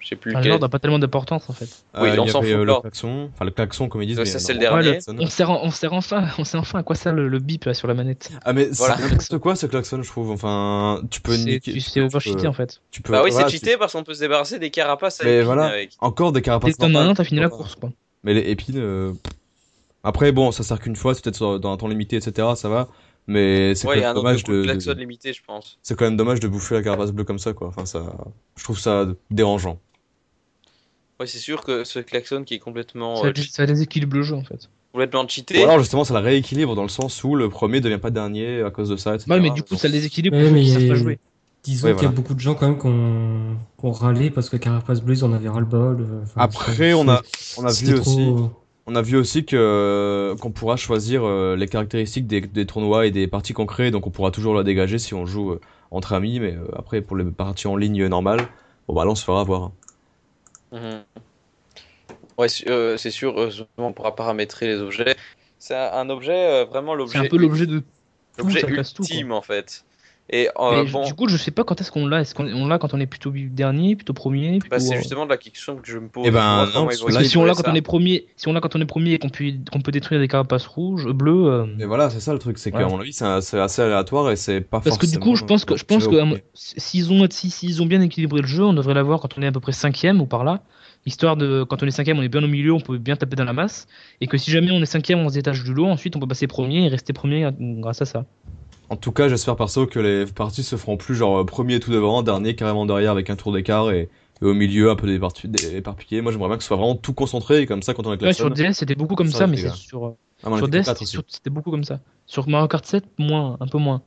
je sais plus. Le genre n'a pas tellement d'importance en fait. Euh, oui, on s'en fout. Le klaxon, enfin le klaxon comme ils disent. Ça, mais, ça c'est non. le dernier. Ouais, le... On sait en... enfin, on sait enfin à quoi sert le, le bip là, sur la manette. Ah mais voilà. C'est n'importe quoi ce klaxon, je trouve. Enfin, tu peux. C'est, tu, c'est over cheaté peux... en fait. Tu peux... Bah oui, voilà, c'est cheaté tu... parce qu'on peut se débarrasser des carapaces. À mais épines voilà. Avec. Encore des carapaces. T'es en un an, t'as fini la course quoi. Mais les épines. Euh... Après bon, ça sert qu'une fois, c'est peut-être dans un temps limité, et cetera. Ça va. Mais c'est ouais, quand même dommage de, de... limité, je pense. C'est quand même dommage de bouffer la carapace bleue comme ça quoi. Enfin ça, je trouve ça dérangeant. Ouais, c'est sûr que ce klaxon qui est complètement... Ça, euh, ça déséquilibre le jeu, en fait. Complètement cheaté. Ou alors, justement, ça la rééquilibre dans le sens où le premier ne devient pas dernier à cause de ça, et cetera. Ouais, mais du coup, donc... ça le déséquilibre pour qu'ils ne savent pas jouer. Disons ouais, qu'il voilà. y a beaucoup de gens, quand même, qu'on, qu'on râlait parce que Carapace Bleu, ils en avaient ras-le-bol. Enfin, après, on a, on, a vu aussi, trop... on a vu aussi que, qu'on pourra choisir les caractéristiques des, des tournois et des parties qu'on crée, donc on pourra toujours la dégager si on joue entre amis, mais après, pour les parties en ligne normales, bon, bah, là, on se fera avoir. Mmh. Ouais, euh, c'est sûr, euh, on pourra paramétrer les objets. C'est un, un objet, euh, vraiment l'objet. C'est un peu l'objet de. L'objet ultime tout, en fait. Et euh, bon... du coup, je sais pas quand est-ce qu'on l'a. Est-ce qu'on l'a quand on est plutôt dernier, plutôt premier plutôt... Bah, c'est justement de la question que je me pose. Et ben, non, là, si on l'a quand on est premier, si on l'a quand on est premier et qu'on peut, qu'on peut détruire des carapaces rouges, bleues. Euh... Et voilà, c'est ça le truc, c'est qu'à mon avis, c'est assez aléatoire et c'est pas. Parce forcément... que du coup, je pense que je pense que euh, s'ils ont si, s'ils ont bien équilibré le jeu, on devrait l'avoir quand on est à peu près cinquième ou par là. Histoire de quand on est cinquième, on est bien au milieu, on peut bien taper dans la masse, et que si jamais on est cinquième, on se détache du lot. Ensuite, on peut passer premier et rester premier grâce à ça. En tout cas, j'espère perso que les parties se feront plus genre premier tout devant, dernier carrément derrière avec un tour d'écart et, et au milieu un peu des parties éparpillées. Moi, j'aimerais bien que ce soit vraiment tout concentré et comme ça quand on est classé. Ouais, sur D S, c'était beaucoup comme ça, mais c'est sur ah, sur D S, c'était, sur, c'était beaucoup comme ça. Sur Mario Kart sept, moins, un peu moins.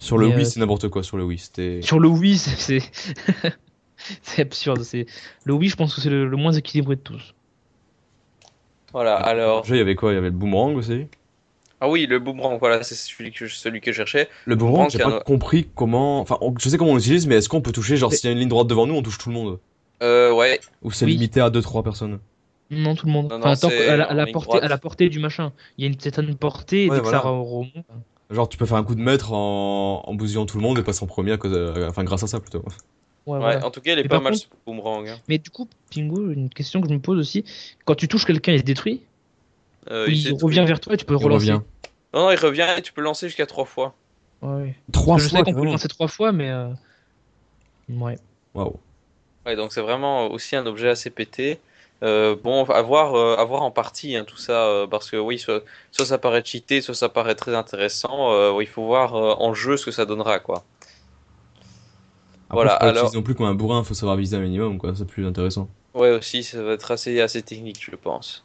Sur mais le Wii, euh... c'est n'importe quoi. Sur le Wii, c'était. Sur le Wii, c'est c'est absurde. C'est le Wii, je pense que c'est le, le moins équilibré de tous. Voilà. Alors. Il y avait quoi ? Il y avait le boomerang aussi. Ah oui, le boomerang, voilà, c'est celui que je, celui que je cherchais. Le boomerang, j'ai pas un... compris comment... Enfin, on, je sais comment on l'utilise, mais est-ce qu'on peut toucher, genre, c'est... s'il y a une ligne droite devant nous, on touche tout le monde ? Euh, ouais. Ou c'est oui. limité à deux trois personnes ? Non, tout le monde. Non, non, enfin, tant à, la, à, la portée, à la portée du machin. Il y a une certaine portée, ouais, dès voilà. que ça remonte... Genre, tu peux faire un coup de maître en, en bousillant tout le monde et passer en premier à cause de... enfin, grâce à ça, plutôt. Ouais, ouais voilà. En tout cas, il est mais pas mal, contre... ce boomerang. Hein. Mais du coup, Pingo, une question que je me pose aussi, quand tu touches quelqu'un, il se détruit ? Euh, il, il revient tout... vers toi et tu peux il relancer. Revient. Non, non, il revient et tu peux lancer jusqu'à trois fois. Ouais. Trois fois. Je sais qu'on peut le lancer trois fois, mais. Euh... Ouais. Waouh. Ouais, donc c'est vraiment aussi un objet assez pété. Euh, bon, à voir, euh, à voir en partie hein, tout ça, euh, parce que oui, soit, soit ça paraît cheaté, soit ça paraît très intéressant. Euh, il faut voir euh, en jeu ce que ça donnera, quoi. Après, voilà. Alors. L'utiliser non plus comme un bourrin, faut savoir viser un minimum, quoi. C'est plus intéressant. Ouais, aussi, ça va être assez, assez technique, je pense.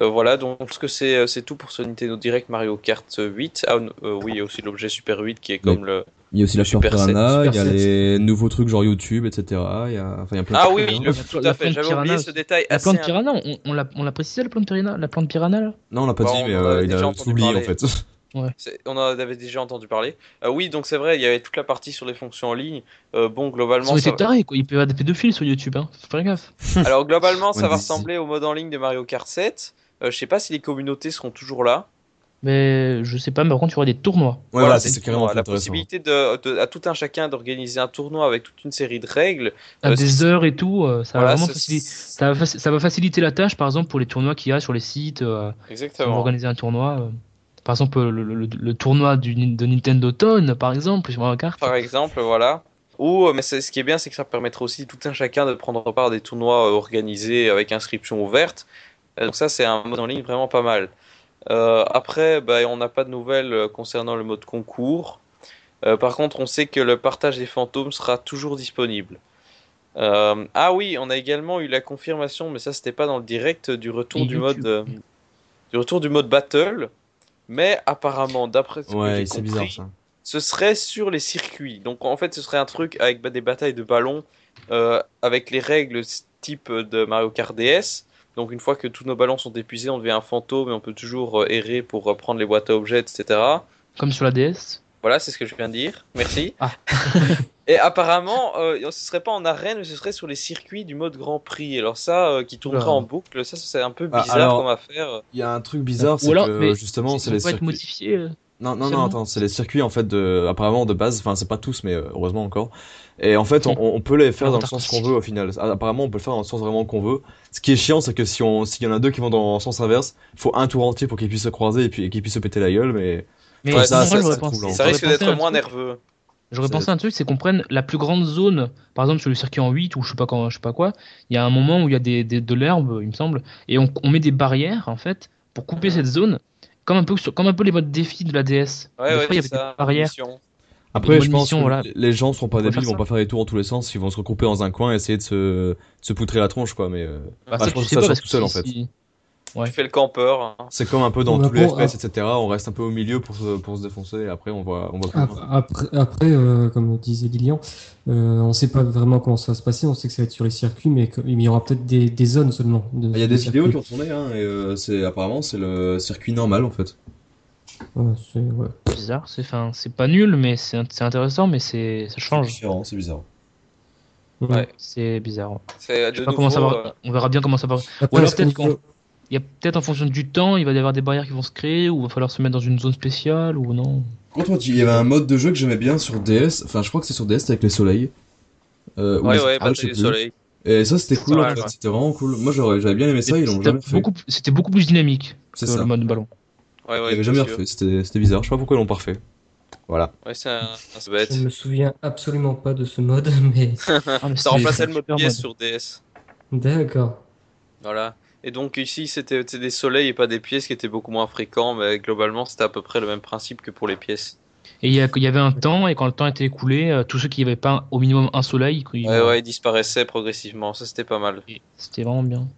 Euh, voilà, donc ce que c'est, c'est tout pour ce Nintendo Direct Mario Kart huit. Ah euh, oui, il y a aussi l'objet Super huit qui est comme le. Il y a aussi la Super Piranha, il y a les nouveaux trucs genre YouTube, et cetera. Il y a, enfin, il y a plein de ah oui, oui le, tout à fait. J'avais Piranha, oublié ce détail. La plante Piranha, on, on l'a, on l'a précisé la plante Piranha, la plante Piranha là. Non, on l'a pas bah, dit, mais euh, il a oublié en fait. Ouais. On en avait déjà entendu parler. Euh, oui, donc c'est vrai, il y avait toute la partie sur les fonctions en ligne. Euh, bon, globalement. Ça... taré, quoi. Il peut y avoir des pédophiles sur YouTube, hein. Faut faire gaffe. Alors, globalement, ça va ressembler au mode en ligne de Mario Kart sept. Euh, je sais pas si les communautés seront toujours là. Mais je sais pas, mais par contre, il y aura des tournois. Ouais, voilà, c'est, c'est carrément la possibilité de, de, à tout un chacun d'organiser un tournoi avec toute une série de règles. À euh, des c'est... heures et tout, euh, ça, voilà, va vraiment faciliter, ça, va, ça va faciliter la tâche, par exemple, pour les tournois qu'il y a sur les sites. Euh, Exactement. Si on va organiser un tournoi. Euh... Par exemple, le, le, le tournoi du, de Nintendo Town, par exemple, sur Mario Kart. Par exemple, voilà. Ou, mais ce qui est bien, c'est que ça permettra aussi tout un chacun de prendre part à des tournois organisés avec inscription ouverte. Donc ça, c'est un mode en ligne vraiment pas mal. Euh, après, bah, on n'a pas de nouvelles concernant le mode concours. Euh, par contre, on sait que le partage des fantômes sera toujours disponible. Euh, ah oui, on a également eu la confirmation, mais ça, c'était pas dans le direct, du retour, du mode, euh, du retour du mode Battle. Mais apparemment, d'après ce ouais, que j'ai compris, bizarre, ça. Ce serait sur les circuits. Donc en fait, ce serait un truc avec des batailles de ballons, euh, avec les règles type de Mario Kart D S. Donc une fois que tous nos ballons sont épuisés, on devient un fantôme et on peut toujours errer pour prendre les boîtes à objets, et cetera. Comme sur la D S. Voilà, c'est ce que je viens de dire. Merci. Ah. Et apparemment, euh, ce serait pas en arène, mais ce serait sur les circuits du mode Grand Prix. Alors ça, euh, qui tournera alors... en boucle, ça, c'est un peu bizarre ah, alors, comme affaire. Il y a un truc bizarre, c'est alors, que justement, c'est, c'est les circuits. Modifié, euh, non, non, non, attends, c'est les circuits en fait de, apparemment de base. Enfin, c'est pas tous, mais heureusement encore. Et en fait, on, on peut les faire non, dans le sens qu'on veut au final. Apparemment, on peut le faire dans le sens vraiment qu'on veut. Ce qui est chiant, c'est que si on, s'il y en a deux qui vont dans le sens inverse, faut un tour entier pour qu'ils puissent se croiser et puis et qu'ils puissent se péter la gueule, mais. Mais enfin, ça, ça, ça, pensé, ça risque d'être moins nerveux. J'aurais c'est... pensé à un truc, c'est qu'on prenne la plus grande zone, par exemple sur le circuit en huit ou je sais pas quand, je sais pas quoi, il y a un moment où il y a des, des, de l'herbe, il me semble, et on, on met des barrières en fait pour couper ouais. cette zone, comme un peu, comme un peu les modes défis de la D S. Ouais, des ouais, fois, il y avait ça, des barrières. Mission. Après, je pense mission, que voilà. les gens seront pas débiles, ils vont pas faire les tours en tous les sens, ils vont se regrouper dans un coin et essayer de se, de se poutrer la tronche, quoi. Mais bah, bah, je pense que ça sort tout seul en fait. Ouais. Tu fais le campeur. Hein. C'est comme un peu dans ouais, tous les F P S, euh... et cetera. On reste un peu au milieu pour se, pour se défoncer et après on voit. On voit après, après euh, comme disait Guillaume, euh, on ne sait pas vraiment comment ça va se passer. On sait que ça va être sur les circuits, mais il y aura peut-être des, des zones seulement. De, il y a des, des vidéos circuits. qui ont tourné, hein, et euh, c'est, apparemment c'est le circuit normal en fait. Ouais, c'est ouais. bizarre, c'est, fin, c'est pas nul, mais c'est, c'est intéressant, mais c'est, ça change. C'est différent, c'est bizarre. Ouais, ouais. C'est bizarre. C'est, je sais pas nouveau, comment ça va, euh... on verra bien comment ça va. Après, ou alors peut-être qu'on. il y a peut-être en fonction du temps, il va y avoir des barrières qui vont se créer, ou il va falloir se mettre dans une zone spéciale, ou non. Contre, il y avait un mode de jeu que j'aimais bien sur D S, enfin je crois que c'est sur D S, avec les soleils. Euh, ouais, ouais, bataille des soleils. Et ça c'était cool, en fait. C'était vraiment cool. Moi j'aurais, j'avais bien aimé ça, et ils l'ont jamais refait. Beaucoup, c'était beaucoup plus dynamique c'est que ça. Le mode ballon. Ouais, ouais, ils l'avaient jamais refait, c'était, c'était bizarre, je sais pas pourquoi ils l'ont pas refait. Voilà. Ouais, c'est un, c'est bête. Je me souviens absolument pas de ce mode, mais. Ah, mais ça remplaçait le mode pièce sur D S. D'accord. Voilà. Et donc ici c'était, c'était des soleils et pas des pièces qui étaient beaucoup moins fréquents, mais globalement c'était à peu près le même principe que pour les pièces. Et il y, y avait un temps, et quand le temps était écoulé, euh, tous ceux qui n'avaient pas au minimum un soleil... Ils... Ouais, ouais, ils disparaissaient progressivement, ça c'était pas mal. Et c'était vraiment bien.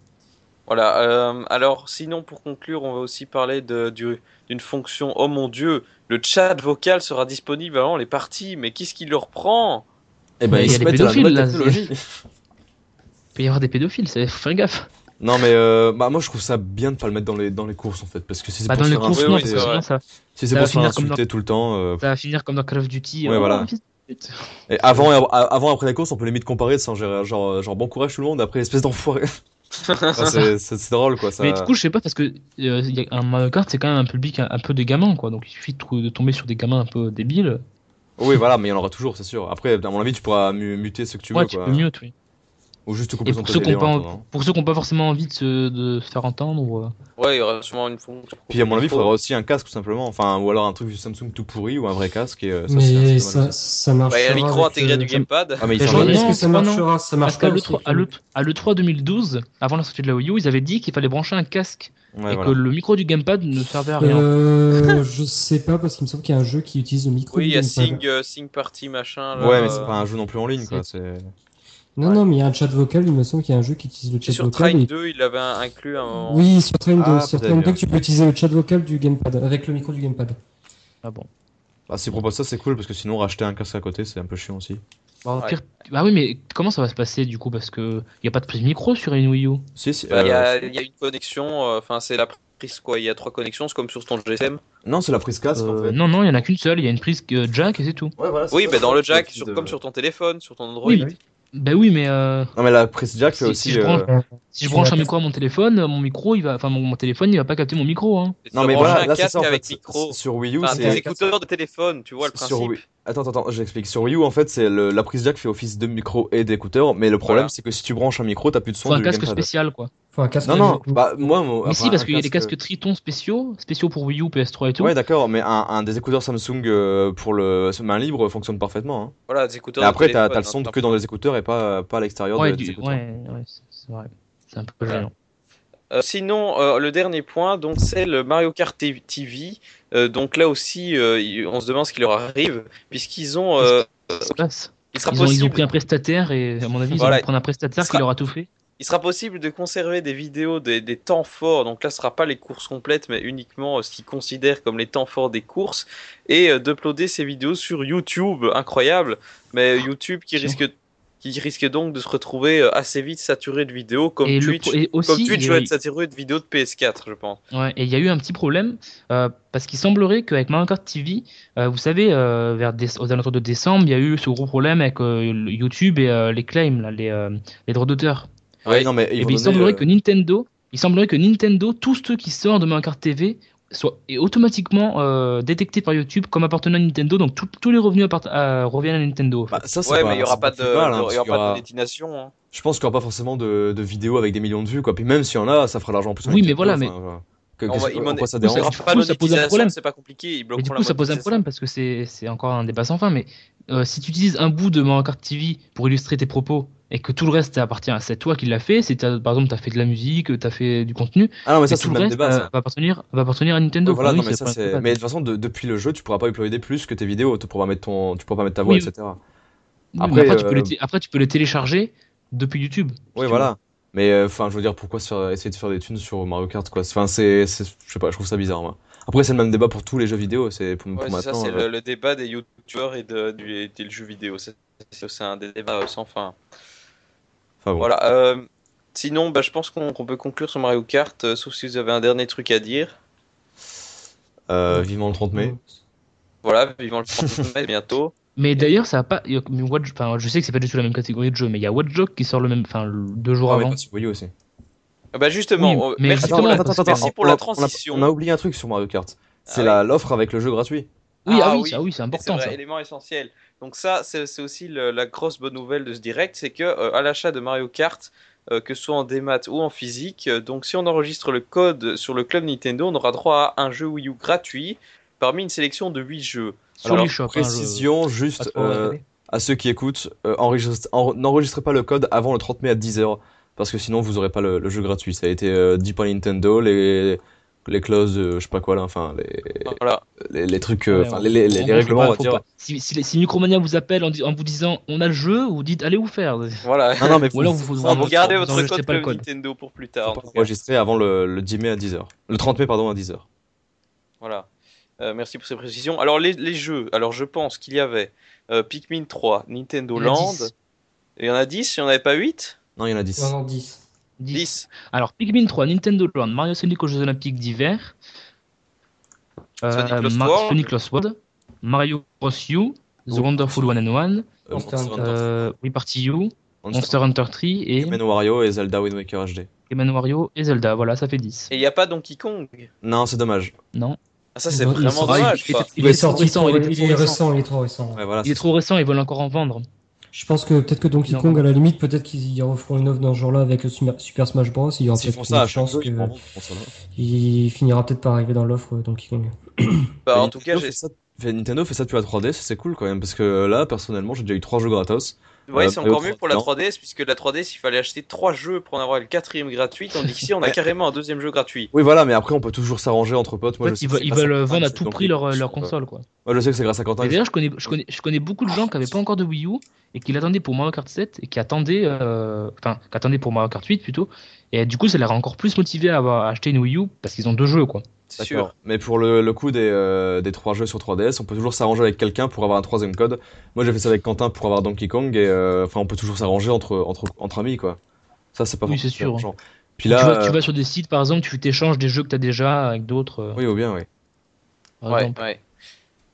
Voilà, euh, alors sinon pour conclure, on va aussi parler de, du, d'une fonction, oh mon dieu, le chat vocal sera disponible avant les parties, mais qu'est-ce qui le reprend ? Eh ben, il y a des pédophiles là. Il peut y avoir des pédophiles, ça, faut faire gaffe. Non mais euh, bah moi je trouve ça bien de pas le mettre dans les dans les courses en fait, parce que si c'est bah pour se faire courses, insulter, non, c'est ça. Si c'est ça pour se faire insulter dans... tout le temps, euh... ça va finir comme dans Call of Duty. Ouais, euh... voilà. Et avant et avant après les courses, on peut limite comparer, sans genre, genre genre bon courage tout le monde, après espèce d'enfoiré. Enfin, c'est, c'est, c'est drôle quoi. Ça... Mais du coup je sais pas, parce que euh, y a un Mario Kart, c'est quand même un public un, un peu des gamins quoi, donc il suffit de, de tomber sur des gamins un peu débiles. Oui voilà, mais il y en aura toujours, c'est sûr. Après à mon avis tu pourras muter ce que tu ouais, veux quoi. Ouais, tu peux mute, oui. Ou juste couper son téléphone. En... Pour ceux qui n'ont pas forcément envie de se, de se faire entendre. Ou... Ouais, il y aura sûrement une fonction. Puis à mon avis, il faudra aussi un casque tout simplement. Enfin, ou alors un truc Samsung tout pourri ou un vrai casque. Et, euh, ça, mais ça, ça marche. Bah, il y a le micro intégré euh... du gamepad. Ah, mais ils sont est-ce que ça marchera ? Ça marche pas. À l'E trois deux mille douze, avant la sortie de la Wii U, ils avaient dit qu'il fallait brancher un casque. Ouais, et voilà. Que le micro du gamepad ne servait à rien. Euh, je sais pas, parce qu'il me semble qu'il y a un jeu qui utilise le micro. Oui, il y a Sing Party machin. Ouais, mais c'est pas un jeu non plus en ligne quoi. C'est. Non, ouais. non, mais il y a un chat vocal, il me semble qu'il y a un jeu qui utilise le chat vocal. Sur Train et... deux, il l'avait inclus un moment. Oui, sur Train ah, deux, sur Train deux, tu peux utiliser le chat vocal du gamepad, avec le micro du gamepad. Ah bon. Bah, s'ils proposent ça, c'est cool, parce que sinon, racheter un casque à côté, c'est un peu chiant aussi. Bah, ouais. pire... bah oui, mais comment ça va se passer du coup ? Parce qu'il n'y a pas de prise micro sur une Wii U. Si, si. Il bah, euh... y, y a une connexion, enfin, euh, c'est la prise quoi, il y a trois connexions, c'est comme sur ton G S M. Non, c'est la prise casque euh... en fait. Non, non, il n'y en a qu'une seule, il y a une prise euh, jack et c'est tout. Ouais, voilà, c'est oui, bah, dans le jack, sur... de... comme sur ton téléphone, sur ton Android. Oui, oui. Ben oui, mais. Euh... Non, mais la prise jack, c'est si, aussi. Si je branche, euh... si je branche un micro à mon téléphone, mon micro, il va, enfin mon, mon téléphone, il va pas capter mon micro. Hein. Non, mais voilà, là c'est ça en fait. Micro. Sur Wii U, enfin, c'est. Des écouteurs de téléphone, tu vois le principe. Sur... Attends, attends, j'explique. Sur Wii U, en fait, c'est le... la prise jack fait office de micro et d'écouteurs, mais le problème, voilà. C'est que si tu branches un micro, t'as plus de son. Faut un du casque gamepad. Spécial, quoi. Faut un casque. Non, non. Bah moi, moi. Mais enfin, si, parce qu'il y a des casques Triton spéciaux, spéciaux pour Wii U, P S trois et tout. Ouais, d'accord, mais un, un des écouteurs Samsung pour le main libre fonctionne parfaitement. Voilà, des écouteurs. Après, t'as le son que dans les écouteurs. Pas, pas à l'extérieur ouais, de du, ouais, ouais, c'est vrai. C'est un peu gênant. Euh, sinon, euh, le dernier point, donc, c'est le Mario Kart T V. Euh, donc là aussi, euh, on se demande ce qui leur arrive, puisqu'ils ont. Euh, il sera ils, ont possible... ils ont pris un prestataire et, à mon avis, ils voilà. vont prendre un prestataire sera... qui leur a tout fait. Il sera possible de conserver des vidéos des, des temps forts, donc là ce ne sera pas les courses complètes, mais uniquement ce qu'ils considèrent comme les temps forts des courses, et euh, d'uploader ces vidéos sur YouTube, incroyable, mais YouTube qui okay. risque. Qui risquait donc de se retrouver assez vite saturé de vidéos, comme et Twitch, pro- aussi, comme Twitch va eu... être saturé de vidéos de P S quatre, je pense. Ouais, et il y a eu un petit problème, euh, parce qu'il semblerait qu'avec Mario Kart T V, euh, vous savez, euh, vers des... aux alentours de décembre, il y a eu ce gros problème avec euh, YouTube et euh, les claims, là, les, euh, les droits d'auteur. Ouais, et non, mais et puis, il semblerait euh... que Nintendo, il semblerait que Nintendo, tous ceux qui sortent de Mario Kart T V, soient automatiquement euh, détectés par YouTube comme appartenant à Nintendo, donc tous les revenus appart- euh, reviennent à Nintendo. Bah, ça, ouais, pas, mais il n'y aura pas de, mal, hein, y aura y aura... de détination. Hein. Je pense qu'il n'y aura pas forcément de, de vidéos avec des millions de vues, quoi. Puis même s'il y en a, ça fera l'argent en plus. Oui, mais voilà, mais. Enfin, que, on va, que, on ça dérange. Ça pose un problème. C'est pas compliqué. Ils bloqueront du coup, la ça pose un problème parce que c'est, c'est encore un débat sans fin. Mais euh, si tu utilises un bout de Mario Kart T V pour illustrer tes propos. Et que tout le reste appartient à c'est toi qui l'as fait, c'est t'as, par exemple t'as fait de la musique, t'as fait du contenu, ah non, mais ça, et tout c'est le reste débat, ça. Va, appartenir, va appartenir à Nintendo. Voilà, non, mais, ça, c'est... mais de toute façon de, depuis le jeu tu pourras pas uploader plus que tes vidéos, tu pourras, mettre ton... tu pourras pas mettre ta voix, oui, et cetera. Oui, après, après, euh... tu peux les t... après tu peux les télécharger depuis YouTube. Oui si voilà, mais enfin euh, je veux dire pourquoi faire... essayer de faire des tunes sur Mario Kart quoi, enfin c'est, c'est... je sais pas, je trouve ça bizarre moi. Après c'est le même débat pour tous les jeux vidéo, c'est pour, ouais, pour c'est maintenant. Ça c'est euh... le, le débat des youtubeurs et de, du et jeu vidéo, c'est, c'est un débat sans fin. Ah bon. Voilà. Euh, sinon, bah, je pense qu'on, qu'on peut conclure sur Mario Kart, euh, sauf si vous avez un dernier truc à dire. Euh, vivement le trente mai. Voilà, vivement le trente mai bientôt. Mais d'ailleurs, ça a pas. Enfin, je sais que c'est pas du tout la même catégorie de jeu, mais il y a Watch Dogs qui sort le même, enfin, deux jours ah, avant. Oui, aussi. Bah justement, oui, mais... merci, attends, pour, attends, la... Attends, merci attends, pour la transition. On a, on a oublié un truc sur Mario Kart, c'est ah, la, oui. l'offre avec le jeu gratuit. Oui, ah, ah oui, oui, ça, oui, c'est important. C'est un élément essentiel. Donc ça, c'est, c'est aussi le, la grosse bonne nouvelle de ce direct, c'est que euh, à l'achat de Mario Kart, euh, que ce soit en démat ou en physique, euh, donc si on enregistre le code sur le club Nintendo, on aura droit à un jeu Wii U gratuit parmi une sélection de huit jeux. Sur Alors, shop, précision, hein, je... juste euh, à ceux qui écoutent, euh, enregistre, en, n'enregistrez pas le code avant le trente mai à dix heures. Parce que sinon vous aurez pas le, le jeu gratuit. Ça a été euh, dit par Nintendo, les les clauses, euh, je sais pas quoi là, enfin les voilà. les, les trucs, euh, ouais, ouais. les les, les règlements. Pas, on va dire. Si, si, si Micromania vous appelle en, en vous disant on a le jeu, vous dites allez vous faire. Voilà. Non, non, mais faut, alors vous, vous, non, vous gardez votre code, code, code Nintendo pour plus tard. Enregistré avant le, le dix mai à dix heures. Le trente mai pardon à dix heures. Voilà. Euh, merci pour ces précisions. Alors les les jeux. Alors je pense qu'il y avait euh, Pikmin trois, Nintendo Land. Il y en a dix. Il y en avait pas huit. Non, il y en a dix. Non, non, dix. dix. dix. Alors, Pikmin trois, Nintendo Land, Mario Sonic aux Jeux Olympiques d'hiver, euh, Mar- Sonic Lost World, Mario Bros. U, The oh. Wonderful one oh one, Monster Hunter We Party U, Monster Hunter trois et... Game and Wario et Zelda Wind Waker H D. Game and Wario et Zelda, voilà, ça fait dix. Et il n'y a pas Donkey Kong ? Non, c'est dommage. Non. Ah, ça, c'est non, vraiment dommage. Il, il, il est trop récent. Il est trop récent. Ouais, voilà, il est trop récent, ils veulent encore en vendre. Je pense que peut-être que Donkey Kong, à la limite, peut-être qu'ils y referont une offre dans ce genre-là avec Super Smash Bros. Il y aura peut-être une chance qu'il il finira peut-être par arriver dans l'offre Donkey Kong. Bah, en tout cas, j'ai... Ça... Nintendo fait ça depuis la trois D S, c'est cool quand même, parce que là, personnellement, j'ai déjà eu trois jeux gratos. Ouais, euh, c'est encore mieux pour la trois D S, puisque la trois D S, il fallait acheter trois jeux pour en avoir le quatrième gratuit, tandis qu'ici, on a carrément un deuxième jeu gratuit. Oui, voilà, mais après, on peut toujours s'arranger entre potes. Moi, en fait, je ils, ils veulent vendre à tout prix leur, leur console, quoi. Ouais, je sais que c'est grâce à Quentin. Et d'ailleurs, je connais, je connais, je connais beaucoup de gens qui n'avaient pas encore de Wii U et qui l'attendaient pour Mario Kart sept et qui attendaient, euh, enfin, qui attendaient pour Mario Kart huit plutôt. Et du coup, ça les rend encore plus motivés à avoir acheté une Wii U parce qu'ils ont deux jeux, quoi. C'est D'accord. sûr. Mais pour le, le coup des, euh, des trois jeux sur trois D S, on peut toujours s'arranger avec quelqu'un pour avoir un troisième code. Moi, j'ai fait ça avec Quentin pour avoir Donkey Kong et euh, enfin, on peut toujours s'arranger entre entre entre amis, quoi. Ça, c'est pas oui, c'est sûr. Hein. Puis là, tu vas, tu vas sur des sites, par exemple, tu t'échanges des jeux que t'as déjà avec d'autres. Euh... Oui, ou bien, oui. Ouais, ouais.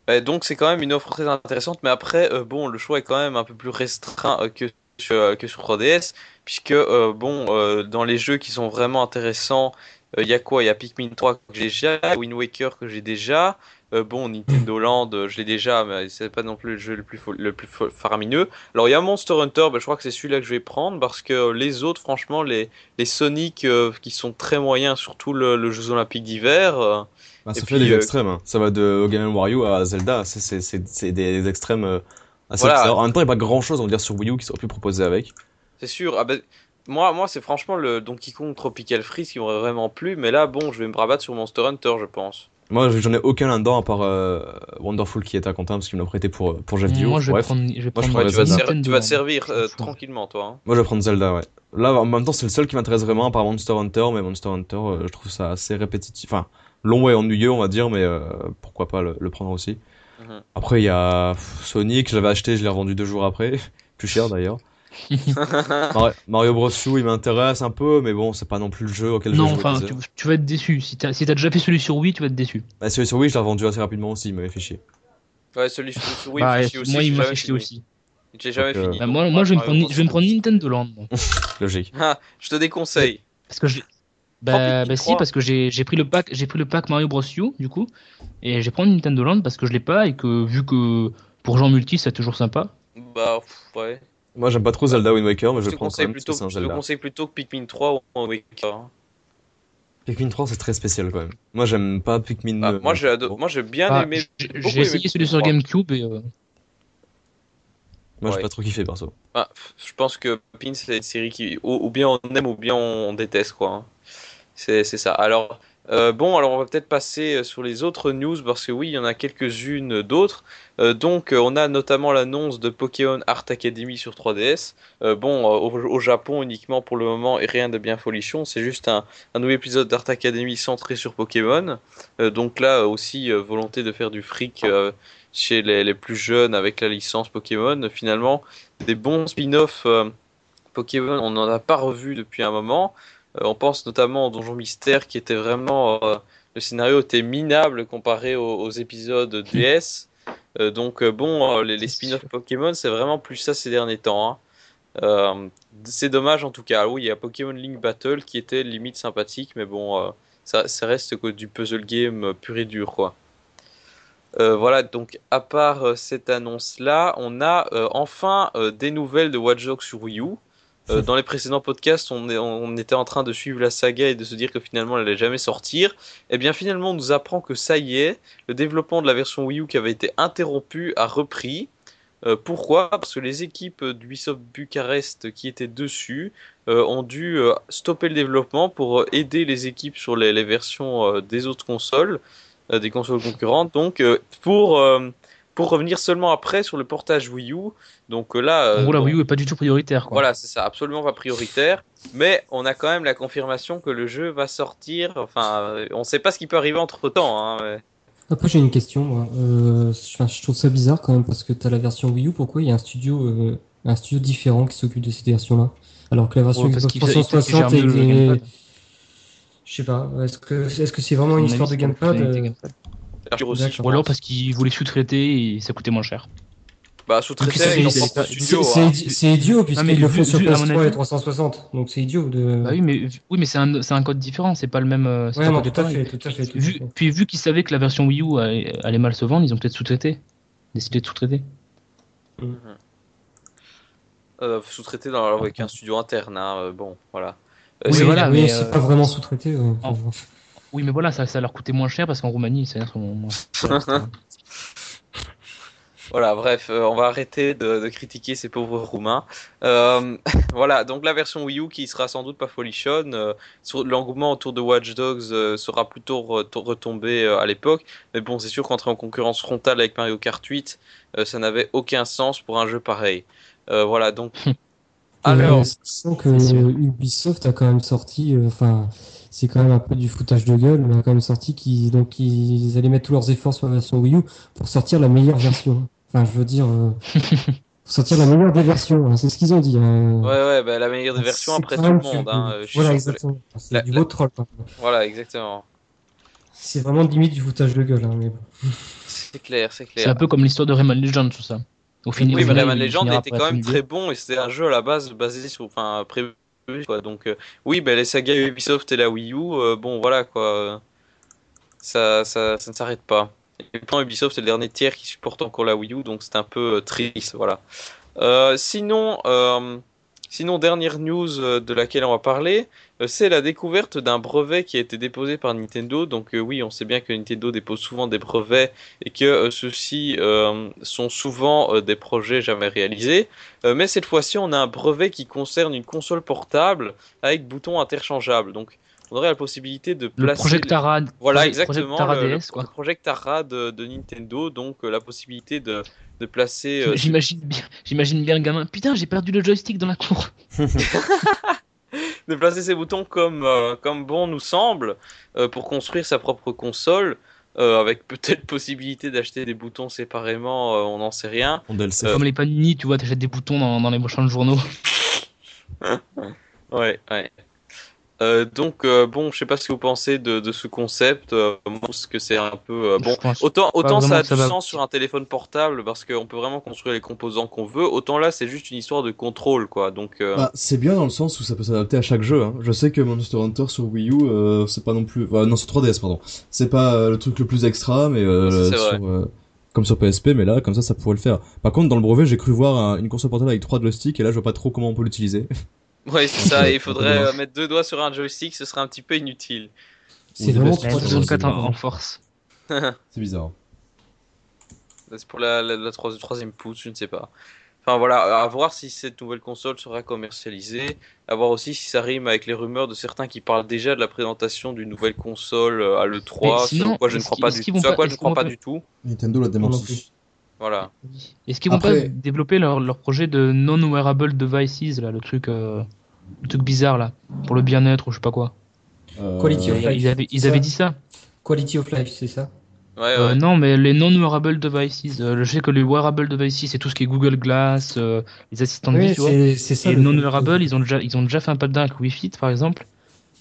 Bah, donc, c'est quand même une offre très intéressante, mais après, euh, bon, le choix est quand même un peu plus restreint euh, que euh, que sur trois D S, puisque euh, bon, euh, dans les jeux qui sont vraiment intéressants. Il euh, y a quoi ? Il y a Pikmin trois que j'ai déjà, Wind Waker que j'ai déjà, euh, bon, Nintendo Land, euh, je l'ai déjà, mais c'est pas non plus le jeu le plus, fo- le plus fo- faramineux. Alors il y a Monster Hunter, bah, je crois que c'est celui-là que je vais prendre, parce que euh, les autres, franchement, les, les Sonic euh, qui sont très moyens, surtout le, le Jeux Olympiques d'hiver... Euh, bah, ça et fait puis, des euh, extrêmes, hein. Ça va de Game Wario à Zelda, c'est, c'est, c'est, c'est des, des extrêmes euh, assez voilà. Bizarres. En même temps, il n'y a pas grand-chose, on va dire, sur Wii U qui serait plus proposé avec. C'est sûr, ah bah... Moi, moi, c'est franchement le Donkey Kong Tropical Freeze qui m'aurait vraiment plu, mais là, bon, je vais me rabattre sur Monster Hunter, je pense. Moi, j'en ai aucun là-dedans, à part euh, Wonderful qui est à Quentin, parce qu'il me l'a prêté pour, pour Jeff Dio. Moi, je vais prendre, je vais prendre moi, je prends, tu, vas ser- tu vas te servir euh, tranquillement, toi. Hein. Moi, je vais prendre Zelda, ouais. Là, en même temps, c'est le seul qui m'intéresse vraiment, à part Monster Hunter, mais Monster Hunter, euh, je trouve ça assez répétitif. Enfin, long et ennuyeux, on va dire, mais euh, pourquoi pas le, le prendre aussi. Mm-hmm. Après, il y a Sonic, je l'avais acheté, je l'ai revendu deux jours après. Plus cher, d'ailleurs. Mario Bros U, il m'intéresse un peu, mais bon, c'est pas non plus le jeu auquel non, je joue. Non, enfin, tu, tu vas être déçu. Si t'as, si t'as déjà fait celui sur Wii, tu vas être déçu. Bah, celui sur Wii, je l'ai vendu assez rapidement aussi, il m'avait fait chier. Ouais, celui sur Wii, bah, il fait aussi. Moi, il m'a fait chier aussi. J'ai jamais donc, fini. Bah, moi, moi je, vais prendre, je vais me prendre Nintendo Land. Logique. Ah, je te déconseille. Parce que je. Bah, bah si, parce que j'ai, j'ai pris le pack, j'ai pris le pack Mario Bros U, du coup, et j'ai pris Nintendo Land parce que je l'ai pas et que vu que pour Jean Multi, c'est toujours sympa. Bah, pff, ouais. Moi j'aime pas trop Zelda Wind Waker, mais je, je prends quand même plutôt, c'est un Zelda. Je te conseille plutôt que Pikmin trois ou Wind Waker. Pikmin trois c'est très spécial quand même. Moi j'aime pas Pikmin... Ah, moi, j'ai ador... moi j'ai bien ah, aimé... J'ai, j'ai essayé aimé celui sur Gamecube et... Euh... Moi ouais. J'ai pas trop kiffé perso. Ah, je pense que Pikmin c'est une série qui... Ou bien on aime ou bien on déteste quoi. C'est, c'est ça. Alors... Euh, bon, alors on va peut-être passer sur les autres news, parce que oui, il y en a quelques-unes d'autres. Euh, donc, on a notamment l'annonce de Pokémon Art Academy sur trois D S. Euh, bon, au, au Japon uniquement pour le moment, et rien de bien folichon. C'est juste un, un nouvel épisode d'Art Academy centré sur Pokémon. Euh, donc là aussi, euh, volonté de faire du fric euh, chez les, les plus jeunes avec la licence Pokémon. Finalement, des bons spin-offs euh, Pokémon, on n'en a pas revu depuis un moment. Euh, on pense notamment au Donjon Mystère qui était vraiment... Euh, le scénario était minable comparé aux, aux épisodes D S. Euh, donc euh, bon, euh, les, les spin-offs Pokémon, c'est vraiment plus ça ces derniers temps. Hein. Euh, c'est dommage en tout cas. Oui, il y a Pokémon Link Battle qui était limite sympathique, mais bon, euh, ça, ça reste que du puzzle game pur et dur, quoi. Euh, voilà, donc à part euh, cette annonce-là, on a euh, enfin euh, des nouvelles de Watch Dogs sur Wii U. Euh, dans les précédents podcasts, on, est, on était en train de suivre la saga et de se dire que finalement elle n'allait jamais sortir. Et bien finalement, on nous apprend que ça y est, le développement de la version Wii U qui avait été interrompu a repris. Euh, pourquoi ? Parce que les équipes d'Ubisoft Bucarest qui étaient dessus euh, ont dû euh, stopper le développement pour aider les équipes sur les, les versions euh, des autres consoles, euh, des consoles concurrentes, donc euh, pour... Euh, pour revenir seulement après sur le portage Wii U. Donc là, en gros, la Wii U n'est pas du tout prioritaire, quoi. Voilà, c'est ça, absolument pas prioritaire. Mais on a quand même la confirmation que le jeu va sortir. Enfin, on ne sait pas ce qui peut arriver entre temps. Hein, mais... Après, j'ai une question, moi. Euh, je trouve ça bizarre quand même, parce que tu as la version Wii U. Pourquoi il y a un studio, euh, un studio différent qui s'occupe de cette version-là, alors que la version Xbox ouais, trois cent soixante est... Des... Je sais pas. Est-ce que, est-ce que c'est vraiment une histoire de gamepad euh... Aussi, ou alors parce qu'ils voulaient sous-traiter et ça coûtait moins cher. Bah sous-traiter c'est, c'est, c'est, studio, c'est, hein. c'est, c'est idiot puisqu'ils ah, le font sur P S trois et trois cent soixante, donc c'est idiot de... Bah oui mais, oui, mais c'est, un, c'est un code différent, c'est pas le même... C'est ouais, un non, code tout à fait, tout à fait, tout vu, tout fait. Puis vu qu'ils savaient que la version Wii U allait, allait mal se vendre, ils ont peut-être sous-traité, décidé de sous-traiter. Mm-hmm. euh, sous-traiter dans, alors, avec un studio interne, hein, bon voilà. Euh, oui, c'est, voilà mais, mais euh... c'est pas vraiment sous-traité. Ouais. Oh. Oui, mais voilà, ça, ça leur coûtait moins cher parce qu'en Roumanie, ça sont moins cher. Voilà, bref, euh, on va arrêter de, de critiquer ces pauvres Roumains. Euh, voilà, donc la version Wii U qui sera sans doute pas folichonne. Euh, l'engouement autour de Watch Dogs euh, sera plutôt re- retombé euh, à l'époque. Mais bon, c'est sûr qu'entrer en concurrence frontale avec Mario Kart huit, euh, ça n'avait aucun sens pour un jeu pareil. Euh, voilà, donc. Alors. Je sens que Ubisoft a quand même sorti. Enfin. Euh, C'est quand même un peu du foutage de gueule, mais on a quand même sorti qu'ils donc ils allaient mettre tous leurs efforts sur la version Wii U pour sortir la meilleure version. Enfin, je veux dire, euh, pour sortir la meilleure des versions, hein, c'est ce qu'ils ont dit. Euh... Ouais, ouais, bah, la meilleure des versions après tout le monde. Que... Hein, voilà, exactement. Que... C'est la, du beau la... troll. Hein. Voilà, exactement. C'est vraiment limite du foutage de gueule. Hein, mais... C'est clair, c'est clair. C'est un peu comme l'histoire de Rayman Legends, tout ça. Au final, oui, mais Rayman Legends était quand même très bon et c'était un jeu à la base basé sur. Enfin, pré... Quoi. Donc euh, oui, bah, les sagas Ubisoft et la Wii U, euh, bon voilà quoi, ça, ça, ça ne s'arrête pas. Et pourtant Ubisoft c'est le dernier tiers qui supporte encore la Wii U, donc c'est un peu euh, triste, voilà. Euh, sinon, euh, sinon dernière news euh, de laquelle on va parler, euh, c'est la découverte d'un brevet qui a été déposé par Nintendo. Donc euh, oui, on sait bien que Nintendo dépose souvent des brevets et que euh, ceux-ci euh, sont souvent euh, des projets jamais réalisés. Euh, mais cette fois-ci, on a un brevet qui concerne une console portable avec boutons interchangeables. Donc, on aurait la possibilité de placer... Le Projectara... Voilà, exactement, Projectara le, D S, le, quoi. Le Projectara de, de Nintendo. Donc, euh, la possibilité de, de placer... Euh, j'imagine, bien, j'imagine bien le gamin. Putain, j'ai perdu le joystick dans la cour. De placer ses boutons comme, euh, comme bon nous semble euh, pour construire sa propre console. Euh, avec peut-être possibilité d'acheter des boutons séparément, euh, on n'en sait rien. C'est euh, comme les Panini, tu vois, t'achètes des boutons dans, dans les prochains journaux. Ouais, ouais. Euh, donc, euh, bon, je sais pas ce que vous pensez de, de ce concept. Euh, moi, je pense que c'est un peu. Euh, bon, autant, autant ça a du sens sur un téléphone portable parce qu'on peut vraiment construire les composants qu'on veut, autant là, c'est juste une histoire de contrôle, quoi. Donc, euh... bah, c'est bien dans le sens où ça peut s'adapter à chaque jeu. Hein. Je sais que Monster Hunter sur Wii U, euh, c'est pas non plus. Enfin, non, sur trois D S, pardon. C'est pas euh, le truc le plus extra, mais euh, c'est, c'est sur, euh, comme sur P S P, mais là, comme ça, ça pourrait le faire. Par contre, dans le brevet, j'ai cru voir un, une console portable avec trois joysticks et là, je vois pas trop comment on peut l'utiliser. Ouais, c'est ça, il faudrait euh, mettre deux doigts sur un joystick, ce serait un petit peu inutile. C'est vraiment trois quatre en force. C'est bizarre. C'est pour la, la, la troisième pouce, je ne sais pas. Enfin voilà, à voir si cette nouvelle console sera commercialisée, à voir aussi si ça rime avec les rumeurs de certains qui parlent déjà de la présentation d'une nouvelle console à l'E trois, sinon, quoi je ne crois pas du tout. quoi je ne crois pas du tout. Nintendo la démenti. Voilà. Est-ce qu'ils vont Après... pas développer leur, leur projet de non-wearable devices, là, le truc, euh, le truc bizarre, là, pour le bien-être ou je sais pas quoi euh... Quality of Life. Ils avaient, ils avaient dit ça Quality of Life, c'est ça ouais, ouais. Euh, non, mais les non-wearable devices, euh, je sais que les wearable devices, c'est tout ce qui est Google Glass, euh, les assistants oui, de vie, c'est ça. Et les non-wearable, ils ont, déjà, ils ont déjà fait un pas de dingue avec Wii Fit, par exemple.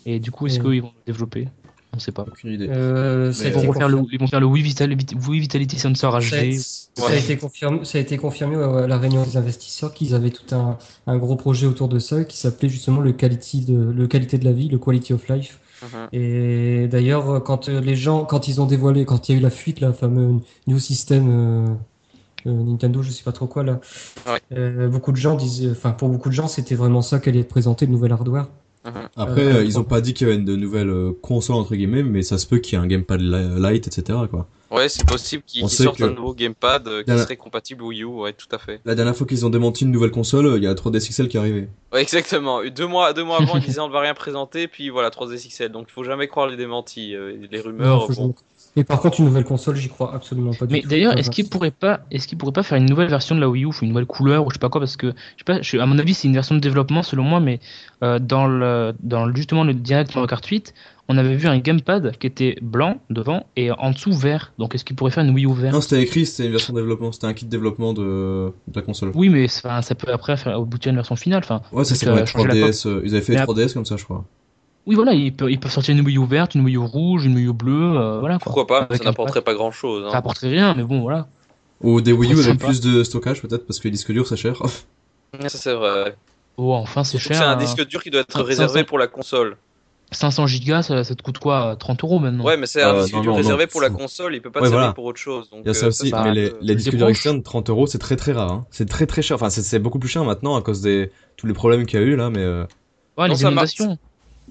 Et du coup, est-ce ouais. qu'ils vont le développer On sait pas. Aucune idée. Euh, ils, vont refaire le, ils vont faire le Wii Vitality, Wii Vitality Sensor H D. Ça, ouais. ça, a été confirmé, ça a été confirmé à la réunion des investisseurs qu'ils avaient tout un, un gros projet autour de ça qui s'appelait justement le quality de, le qualité de la vie, le quality of life. Mm-hmm. Et d'ailleurs, quand les gens, quand ils ont dévoilé, quand il y a eu la fuite, la fameuse New System euh, euh, Nintendo, je sais pas trop quoi là, ouais. euh, beaucoup de gens disaient, enfin pour beaucoup de gens, c'était vraiment ça qu'elle est présentée, le nouvel hardware. Après, euh, ils n'ont pas dit qu'il y avait de nouvelles consoles entre guillemets, mais ça se peut qu'il y ait un gamepad light, et cetera. Quoi. Ouais, c'est possible qu'ils qu'ils sortent que... un nouveau gamepad euh, qui la... serait compatible Wii U, ouais, tout à fait. La dernière fois qu'ils ont démenti une nouvelle console, il y a la trois D S X L qui est arrivée. Ouais, exactement. Deux mois, deux mois avant, ils disaient on ne va rien présenter, puis voilà, trois D S X L. Donc il ne faut jamais croire les démentis, euh, les rumeurs. Non, bon. Mais par contre, une nouvelle console, j'y crois absolument pas du mais tout. Mais d'ailleurs, est-ce qu'ils pourraient pas, est-ce qu'ils pourraient pas faire une nouvelle version de la Wii U, une nouvelle couleur ou je sais pas quoi, parce que je sais pas, je, à mon avis, c'est une version de développement selon moi, mais euh, dans le, dans le, justement le Direct Mario Kart huit, on avait vu un gamepad qui était blanc devant et en dessous vert. Donc est-ce qu'ils pourraient faire une Wii U vert? Non, c'était écrit, c'était une version de développement, c'était un kit de développement de, de la console. Oui, mais enfin, ça peut après faire aboutir à une version finale, enfin. Ouais, ça c'est vrai. trois D S, ils avaient fait trois D S comme ça, je crois. Oui, voilà, ils peuvent, ils peuvent sortir une Wii U verte, une Wii U rouge, une Wii U bleue, euh, voilà. Pourquoi quoi. Pas avec ça n'apporterait pas grand-chose. Hein. Ça n'apporterait rien, mais bon, voilà. Ou des Wii U avec plus de stockage, peut-être, parce que les disques durs, c'est cher. Ça, c'est vrai. Oh, enfin, c'est cher. C'est un euh... disque dur qui doit être réservé pour la console. cinq cents gigas, ça, ça te coûte quoi, trente euros maintenant? Ouais, mais c'est un euh, disque non, dur non, réservé non, pour la console, il peut pas ouais, servir voilà. pour autre chose. Donc, il y a ça euh, aussi, ça, mais les, les disques durs externes, trente euros, c'est très très rare. Hein. C'est très très cher, enfin, c'est, c'est beaucoup plus cher maintenant à cause de tous les problèmes qu'il y a eu là, mais. Ouais, les innovations.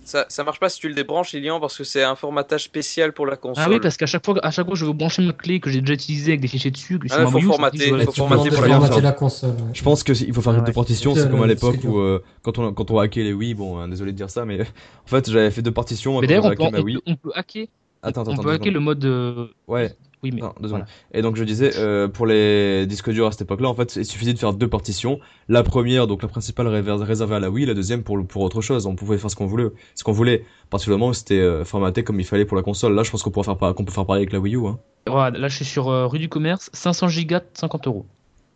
Ça, ça marche pas si tu le débranches, Lilian, parce que c'est un formatage spécial pour la console. Ah oui, parce qu'à chaque fois, à chaque fois, je veux brancher ma clé que j'ai déjà utilisée avec des fichiers dessus. Que ah, il faut formater, faut formater pour la, la console. Ouais. Je pense qu'il faut faire une ah, ouais. partition, c'est, c'est comme à l'époque où euh, quand on quand on hackait les Wii, bon, hein, désolé de dire ça, mais en fait, j'avais fait deux partitions. Mais d'ailleurs, on peut, on, peut, on peut hacker. Attends, attends, on attends, peut attends, hacker attends. le mode. Euh... Ouais. Oui, mais. Non, deux voilà. Et donc je disais, euh, pour les disques durs à cette époque-là, en fait, il suffisait de faire deux partitions. La première, donc la principale réservée à la Wii, la deuxième pour, pour autre chose. On pouvait faire ce qu'on voulait. Ce qu'on voulait. Particulièrement, c'était euh, formaté comme il fallait pour la console. Là, je pense qu'on, pourra faire, qu'on peut faire pareil avec la Wii U. Hein. Voilà, là, je suis sur euh, rue du commerce, cinq cents gigas, cinquante euros.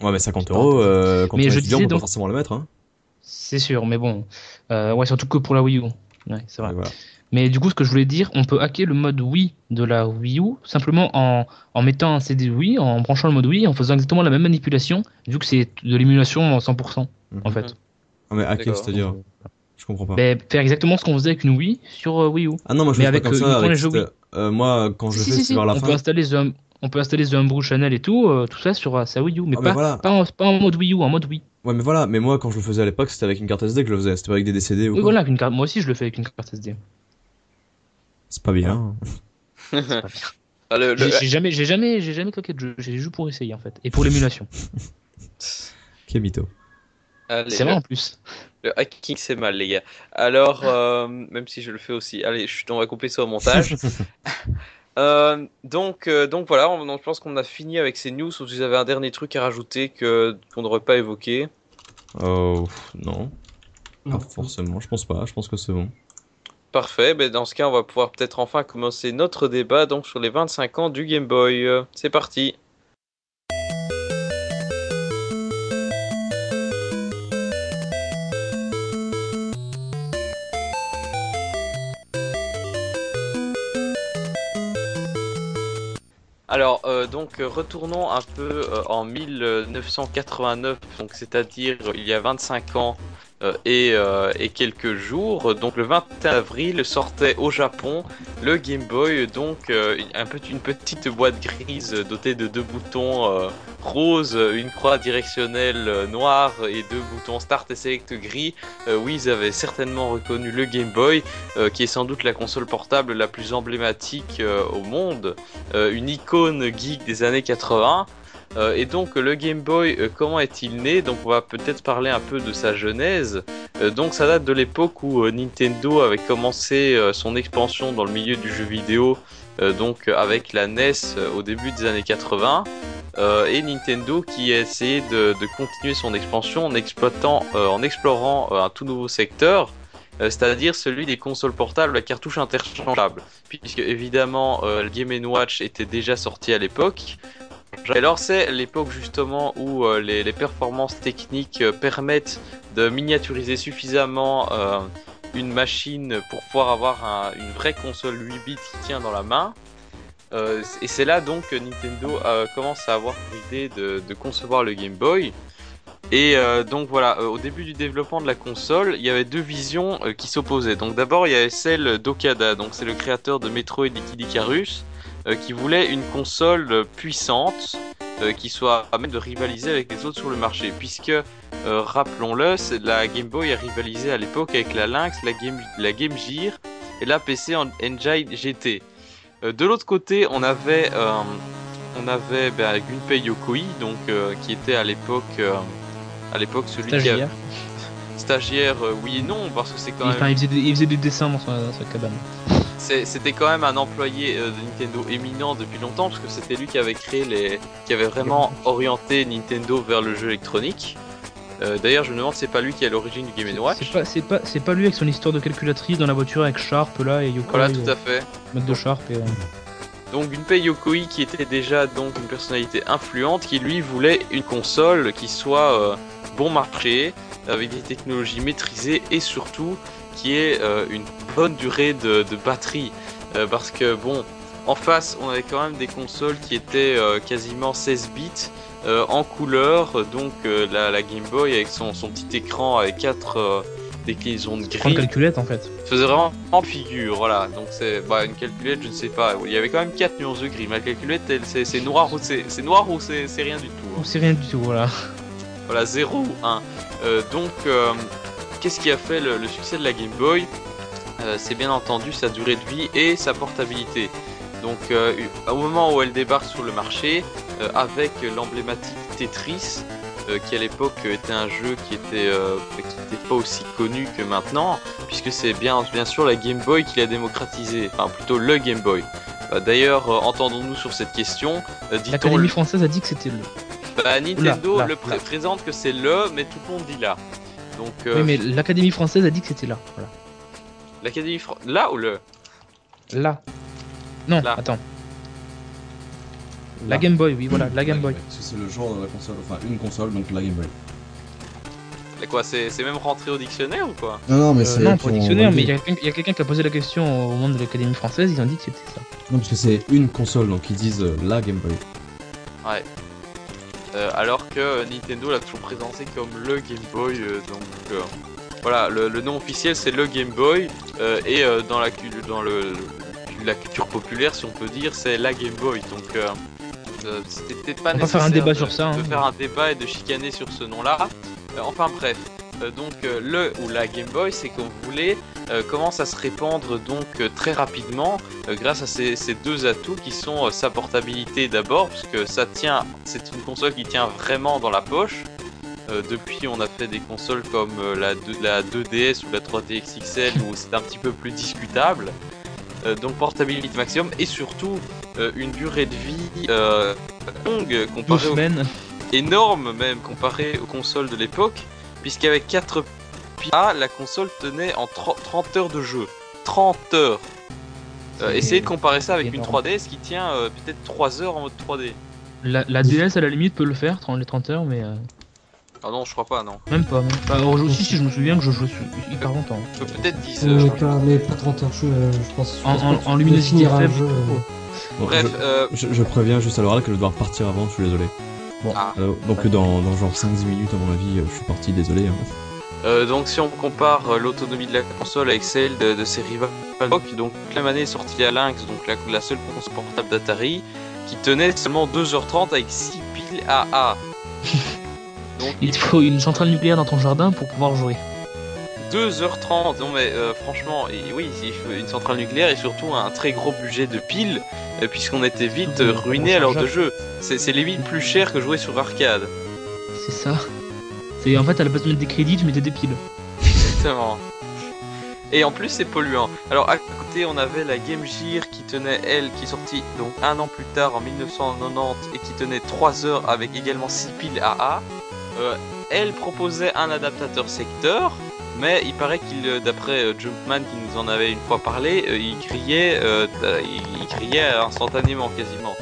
Ouais, mais cinquante euros, euh, quand mais on est étudiant, on peut donc... pas forcément le mettre. Hein. C'est sûr, mais bon. Euh, ouais, surtout que pour la Wii U. Ouais, c'est vrai. Voilà. Mais du coup, ce que je voulais dire, on peut hacker le mode Wii de la Wii U simplement en, en mettant un C D Wii, en branchant le mode Wii, en faisant exactement la même manipulation, vu que c'est de l'émulation cent pour cent, mmh. en fait. Ah, mais hacker, c'est-à-dire je comprends pas. Mais faire exactement ce qu'on faisait avec une Wii sur euh, Wii U. Ah non, moi je mais avec, pas comme ça, avec les jeux Wii. Euh, moi, quand je si, fais, si, c'est si, vers la on fin. Peut installer the, on peut installer The Homebrew Channel et tout, euh, tout ça sur sa Wii U, mais, ah, pas, mais voilà. pas, en, pas en mode Wii U, en mode Wii. Ouais, mais voilà, mais moi, quand je le faisais à l'époque, c'était avec une carte S D que je le faisais, c'était pas avec des D C D ou oui, quoi. Voilà, avec une carte... moi aussi, je le fais avec une carte S D. C'est pas bien. C'est pas bien. Ah, le, le... J'ai, j'ai jamais, j'ai jamais, j'ai jamais coqué de jeu. J'ai joué pour essayer en fait, et pour l'émulation. Quel mytho. Allez, c'est vrai le... en plus. Le hacking c'est mal les gars. Alors, euh, même si je le fais aussi. Allez, je on va couper ça au montage. euh, donc, euh, donc voilà. On, donc, je pense qu'on a fini avec ces news. Ou si vous avez un dernier truc à rajouter que qu'on n'aurait pas évoqué. Oh non. non. Ah, forcément, je pense pas. Je pense que c'est bon. Parfait, ben dans ce cas on va pouvoir peut-être enfin commencer notre débat donc sur les vingt-cinq ans du Game Boy. C'est parti. Alors euh, donc retournons un peu euh, en mille neuf cent quatre-vingt-neuf, donc c'est-à-dire il y a vingt-cinq ans. Et, euh, et quelques jours, donc le vingt-et-un avril sortait au Japon le Game Boy, donc euh, un peu, une petite boîte grise dotée de deux boutons euh, roses, une croix directionnelle euh, noire et deux boutons Start et Select gris. Euh, oui, ils avaient certainement reconnu le Game Boy, euh, qui est sans doute la console portable la plus emblématique euh, au monde, euh, une icône geek des années quatre-vingts. Euh, et donc le Game Boy, euh, comment est-il né? Donc on va peut-être parler un peu de sa genèse. Euh, donc ça date de l'époque où euh, Nintendo avait commencé euh, son expansion dans le milieu du jeu vidéo, euh, donc avec la N E S euh, au début des années quatre-vingts. Euh, et Nintendo qui a essayé de, de continuer son expansion en exploitant, euh, en explorant euh, un tout nouveau secteur. C'est-à-dire celui des consoles portables à cartouches interchangeables, puisque évidemment euh, le Game and Watch était déjà sorti à l'époque. Alors c'est l'époque justement où euh, les, les performances techniques euh, permettent de miniaturiser suffisamment euh, une machine pour pouvoir avoir un, une vraie console huit bits qui tient dans la main. Euh, et c'est là donc que Nintendo euh, commence à avoir l'idée de, de concevoir le Game Boy. Et euh, donc voilà, euh, au début du développement de la console, il y avait deux visions euh, qui s'opposaient. Donc d'abord, il y avait celle d'Okada, donc c'est le créateur de Metroid et Kid Icarus, euh, qui voulait une console puissante euh, qui soit à même de rivaliser avec les autres sur le marché, puisque euh, rappelons-le, la Game Boy a rivalisé à l'époque avec la Lynx, la Game, la Game Gear et la P C Engine G T. Euh, de l'autre côté, on avait euh, on avait bah, Gunpei Yokoi, donc euh, qui était à l'époque euh, À l'époque, celui stagiaire. qui a... Stagiaire, euh, oui et non, parce que c'est quand même... Enfin, il faisait, il faisait du dessin dans sa, dans sa cabane. C'est, c'était quand même un employé euh, de Nintendo éminent depuis longtemps, parce que c'était lui qui avait créé les... qui avait vraiment orienté Nintendo vers le jeu électronique. Euh, d'ailleurs, je me demande, c'est pas lui qui est à l'origine du Game and Watch. C'est pas, c'est pas, c'est pas lui avec son histoire de calculatrice dans la voiture avec Sharp, là, et Yokoi. Voilà, tout à fait. Mode de Sharp et... Euh... Donc Gunpei Yokoi, qui était déjà donc une personnalité influente, qui lui voulait une console qui soit euh, bon marché, avec des technologies maîtrisées et surtout qui ait euh, une bonne durée de, de batterie. Euh, parce que bon, en face on avait quand même des consoles qui étaient euh, quasiment seize bits euh, en couleur, donc euh, la, la Game Boy avec son, son petit écran avec quatre... Euh, déclinaisons de gris, une calculette en fait. Faisait vraiment en figure, voilà. Donc c'est bah, une calculette, je ne sais pas. Il y avait quand même quatre nuances de gris. Ma calculette, elle, c'est, c'est noir ou c'est, c'est noir ou c'est, c'est rien du tout. Hein. Ou c'est rien du tout, voilà. Voilà, zéro ou un. Euh, donc, euh, qu'est-ce qui a fait le, le succès de la Game Boy ? euh, C'est bien entendu sa durée de vie et sa portabilité. Donc, euh, au moment où elle débarque sur le marché, euh, avec l'emblématique Tetris. Euh, qui à l'époque était un jeu qui était euh, qui n'était pas aussi connu que maintenant, puisque c'est bien, bien sûr la Game Boy qui l'a démocratisé, enfin plutôt le Game Boy. Bah, d'ailleurs, euh, entendons-nous sur cette question. Euh, dit-on L'Académie le... française a dit que c'était le. Bah, Nintendo là, là, le pr- présente que c'est le, mais tout le monde dit là. Donc. Euh... Oui, mais l'Académie française a dit que c'était là. Voilà. L'Académie française là ou le. Là. Non. Là. Attends. La Game Boy, oui, voilà, la Game Boy. Si c'est le genre de la console, enfin une console, donc la Game Boy. Et quoi, c'est, c'est même rentré au dictionnaire ou quoi ? Non, non, mais euh, c'est. Non, pas au dictionnaire, mais il y, y a quelqu'un qui a posé la question au monde de l'Académie française, ils ont dit que c'était ça. Non, parce que c'est une console, donc ils disent euh, la Game Boy. Ouais. Euh, alors que Nintendo l'a toujours présenté comme le Game Boy, euh, donc. Euh, voilà, le, le nom officiel c'est le Game Boy, euh, et euh, dans, la, dans le, le, la culture populaire, si on peut dire, c'est la Game Boy, donc. Euh, Euh, c'était peut-être pas on nécessaire faire un débat de, sur ça, hein. de faire un débat et de chicaner sur ce nom-là. Euh, enfin bref, euh, donc euh, le ou la Game Boy, c'est comme vous voulez, euh, commence à se répandre donc euh, très rapidement euh, grâce à ces, ces deux atouts qui sont euh, sa portabilité d'abord, puisque ça tient, c'est une console qui tient vraiment dans la poche. Euh, depuis, on a fait des consoles comme euh, la, la deux D S ou la trois D X X L où c'est un petit peu plus discutable. Euh, donc portabilité maximum et surtout euh, une durée de vie euh, longue comparée aux... énorme même comparée aux consoles de l'époque, puisqu'avec quatre pilas la console tenait en trente heures de jeu. trente heures euh, Essayez de comparer ça avec énorme. Une trois D S qui tient euh, peut-être trois heures en mode trois D. La, la D S à la limite peut le faire, les trente heures, mais... Euh... Ah non, je crois pas, non. Même pas, même pas. Alors, aussi, si je me souviens que je jouais sur quarante ans. Je peux peut-être dix heures. Euh, mais pas trente heures, je, je pense. En, en, en luminosité faible. Jeu... Bon, Bref, je, euh... je, je préviens juste à l'oral que je dois repartir avant, je suis désolé. Bon, ah, euh, donc dans, dans genre cinq à dix minutes, à mon avis, je suis parti, désolé. Hein. Euh, donc, si on compare l'autonomie de la console avec celle de, de ses rivales, donc la même année est sortie la Lynx, donc la, la seule console portable d'Atari, qui tenait seulement deux heures trente avec six piles A A. Donc, il te faut une centrale nucléaire dans ton jardin pour pouvoir jouer. deux heures trente, non mais euh, franchement, et, oui, il faut une centrale nucléaire et surtout un très gros budget de piles, euh, puisqu'on était vite euh, ruiné à l'heure de jeu. C'est, c'est les villes plus chères que jouer sur arcade. C'est ça. C'est en fait, à la place de mettre des crédits, tu mettais des piles. Exactement. Et en plus, c'est polluant. Alors, à côté, on avait la Game Gear qui tenait, elle, qui est sortie donc un an plus tard en dix-neuf cent quatre-vingt-dix et qui tenait trois heures avec également six piles A A. Euh, elle proposait un adaptateur secteur, mais il paraît qu'il, d'après euh, Jumpman qui nous en avait une fois parlé, euh, il criait, euh, il, il criait instantanément quasiment.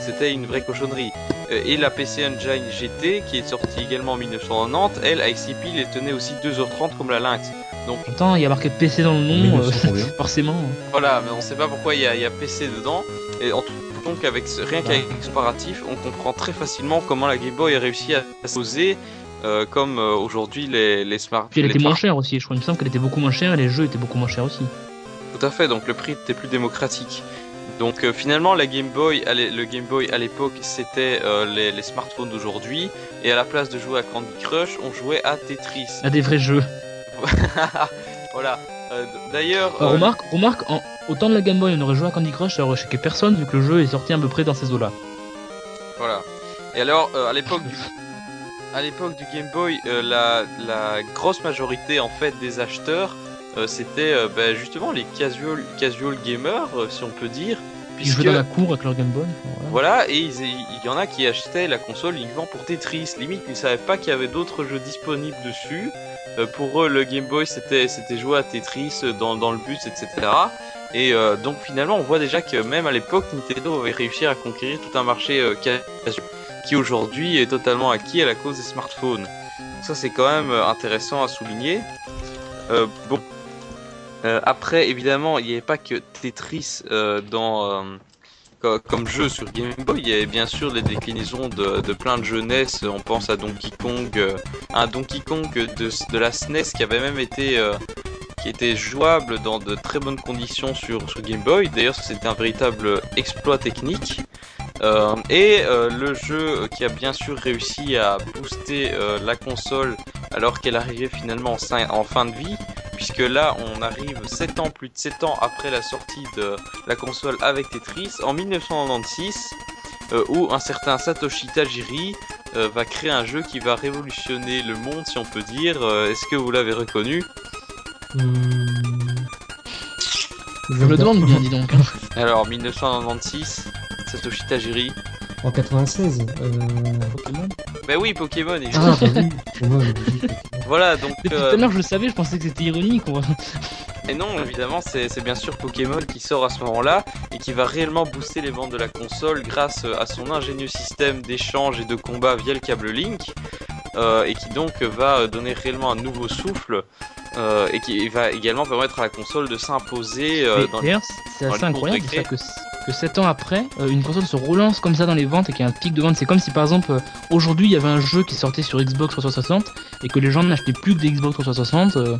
c'était une vraie cochonnerie. Euh, et la P C Engine G T, qui est sortie également en mille neuf cent quatre-vingt-dix, elle, avec six piles, elle tenait aussi deux heures trente comme la Lynx. Donc, attends, il y a marqué P C dans le nom, euh, forcément. Voilà, mais on sait pas pourquoi il y a, y a P C dedans. Et en tout donc avec ce, rien qu'avec ce comparatif, on comprend très facilement comment la Game Boy a réussi à s'imposer. Euh, comme euh, aujourd'hui les, les smartphones. Puis elle était moins chère aussi, je crois, il me semble qu'elle était beaucoup moins chère et les jeux étaient beaucoup moins chers aussi. Tout à fait, donc le prix était plus démocratique. Donc euh, finalement la Game Boy, le Game Boy à l'époque c'était euh, les, les smartphones d'aujourd'hui et à la place de jouer à Candy Crush, on jouait à Tetris. À des vrais jeux. Voilà. Euh, d'ailleurs. Euh, remarque, euh... remarque en, au temps de la Game Boy on aurait joué à Candy Crush, ça aurait choqué personne vu que le jeu est sorti à peu près dans ces eaux-là. Voilà. Et alors euh, à l'époque du. À l'époque du Game Boy, euh, la, la grosse majorité en fait des acheteurs, euh, c'était euh, bah, justement les casual, casual gamers, euh, si on peut dire. Puisque... Ils jouaient dans la cour avec leur Game Boy. Voilà, voilà et il y en a qui achetaient la console uniquement pour Tetris. Limite, ils ne savaient pas qu'il y avait d'autres jeux disponibles dessus. Euh, pour eux, le Game Boy, c'était, c'était jouer à Tetris dans, dans le bus, et cetera. Et euh, donc finalement, on voit déjà que même à l'époque, Nintendo avait réussi à conquérir tout un marché euh, casual, qui aujourd'hui est totalement acquis à la cause des smartphones. Donc ça c'est quand même intéressant à souligner. Euh, bon, euh, après évidemment il n'y avait pas que Tetris euh, dans euh, comme jeu sur Game Boy. Il y avait bien sûr les déclinaisons de, de plein de jeux N E S. On pense à Donkey Kong, euh, un Donkey Kong de, de la S N E S qui avait même été euh, qui était jouable dans de très bonnes conditions sur, sur Game Boy. D'ailleurs c'était un véritable exploit technique. Euh, et euh, le jeu qui a bien sûr réussi à booster euh, la console alors qu'elle arrivait finalement en, en fin de vie, puisque là on arrive sept ans, plus de sept ans après la sortie de la console avec Tetris, en mille neuf cent quatre-vingt-seize, euh, où un certain Satoshi Tajiri euh, va créer un jeu qui va révolutionner le monde, si on peut dire. Euh, est-ce que vous l'avez reconnu ? Je me demande bien, dis donc. Alors, mille neuf cent quatre-vingt-seize... Satoshi Tajiri. En quatre-vingt-seize euh... Pokémon ? Bah oui, Pokémon, exactement. Ah, bah oui, Pokémon. Voilà, donc... Depuis euh... tout à l'heure, je le savais, je pensais que c'était ironique, quoi. Et non, évidemment, c'est, c'est bien sûr Pokémon qui sort à ce moment-là, et qui va réellement booster les ventes de la console grâce à son ingénieux système d'échange et de combat via le câble Link, euh, et qui donc va donner réellement un nouveau souffle, euh, et qui va également permettre à la console de s'imposer... Euh, dans d'ailleurs, c'est assez incroyable, ça que... que sept ans après, euh, une console se relance comme ça dans les ventes et qu'il y a un pic de vente. C'est comme si par exemple, euh, aujourd'hui il y avait un jeu qui sortait sur Xbox trois cent soixante et que les gens n'achetaient plus que des Xbox trois cent soixante. Euh...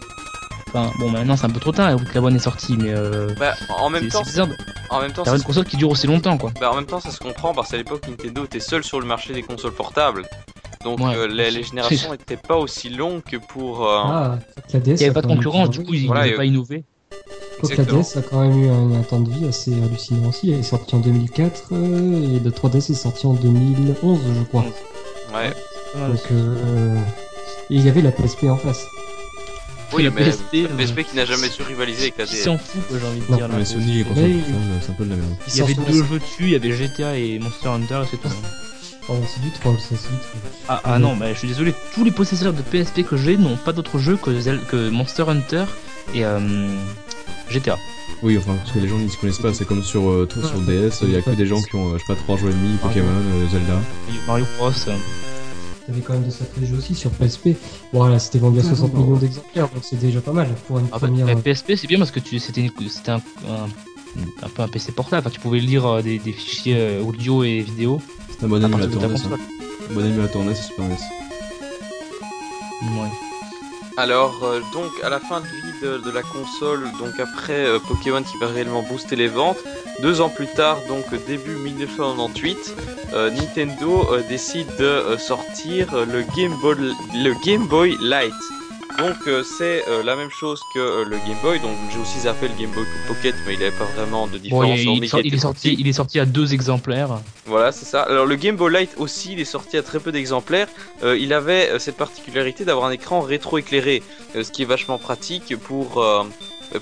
Enfin, bon, maintenant c'est un peu trop tard, que la bonne est sortie, mais euh... Bah, en même c'est, temps, c'est bizarre. En même temps, c'est une console qui dure aussi longtemps, quoi. Bah, en même temps, ça se comprend parce qu'à l'époque, Nintendo était seul sur le marché des consoles portables. Donc, ouais, euh, les, les générations n'étaient pas aussi longues que pour. Euh... Ah, la D S, il n'y avait pas de concurrence, du coup, ils n'avaient pas innové. La D S a quand même eu un, un temps de vie assez hallucinant aussi. Elle est sortie en deux mille quatre euh, et la trois D S est sortie en deux mille onze, je crois. Ouais. Donc, euh, et il y avait la P S P en face. Oui, la P S P, mais la P S P euh... qui n'a jamais su rivaliser avec la D S. Ils s'en foutent, j'ai envie de dire. Non, là, mais Sony, quand mais... c'est un peu de la merde. Il y avait deux jeux dessus, il y avait G T A et Monster Hunter, et c'est tout. Oh, c'est du troll, c'est du troll. Ah, ah non, bah, je suis désolé, tous les possesseurs de P S P que j'ai n'ont pas d'autres jeux que, que Monster Hunter et... Euh... G T A. Oui, enfin, parce que les gens ne s'y connaissent pas, c'est comme sur, euh, tout, ouais, sur D S, il y a que des gens qui ont, euh, je sais pas, trois jeux et demi, Pokémon, euh, Zelda. Mario Bros. Euh... T'avais quand même de sacrés jeux aussi sur P S P. Bon, là, c'était vendu à soixante millions d'exemplaires, donc c'est déjà pas mal pour une ah, première... Bah, la P S P, c'est bien parce que tu, c'était, une, c'était un, un, un peu un P C portable, enfin, tu pouvais lire euh, des, des fichiers euh, audio et vidéo. C'est un bon émulateur N E S, un bon émulateur N E S et Super N E S. Ouais. Alors, euh, donc, à la fin de vie de, de la console, donc après euh, Pokémon qui va réellement booster les ventes, deux ans plus tard, donc début mille neuf cent quatre-vingt-dix-huit, euh, Nintendo euh, décide de euh, sortir euh, le, Game Boy, le Game Boy Lite. Donc, euh, c'est euh, la même chose que euh, le Game Boy, donc j'ai aussi zappé le Game Boy Pocket, mais il n'avait pas vraiment de différence. Bon, il, il, sort, il, est sorti, il est sorti à deux exemplaires. Voilà, c'est ça. Alors, le Game Boy Lite aussi, il est sorti à très peu d'exemplaires. Euh, il avait euh, cette particularité d'avoir un écran rétro-éclairé, euh, ce qui est vachement pratique pour, euh,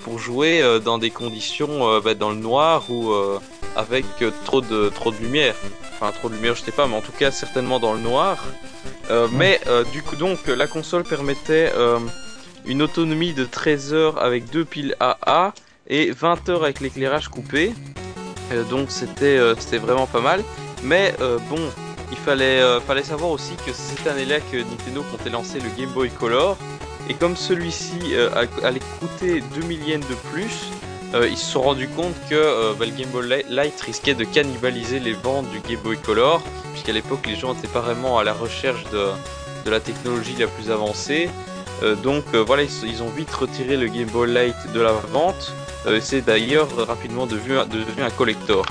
pour jouer euh, dans des conditions euh, bah, dans le noir ou euh, avec euh, trop, de, trop de lumière. Enfin, trop de lumière, je sais pas, mais en tout cas, certainement dans le noir. Euh, mais euh, du coup, donc, la console permettait euh, une autonomie de treize heures avec deux piles A A et vingt heures avec l'éclairage coupé. Euh, donc, c'était, euh, c'était vraiment pas mal. Mais euh, bon, il fallait, euh, fallait savoir aussi que c'est cette année-là que Nintendo comptait lancer le Game Boy Color. Et comme celui-ci euh, allait coûter deux mille yens de plus, euh, ils se sont rendus compte que euh, bah, le Game Boy Lite risquait de cannibaliser les ventes du Game Boy Color, puisqu'à l'époque les gens étaient pas vraiment à la recherche de, de la technologie la plus avancée. Euh, donc euh, voilà, ils, ils ont vite retiré le Game Boy Lite de la vente. Euh, c'est d'ailleurs rapidement devenu, devenu un collector.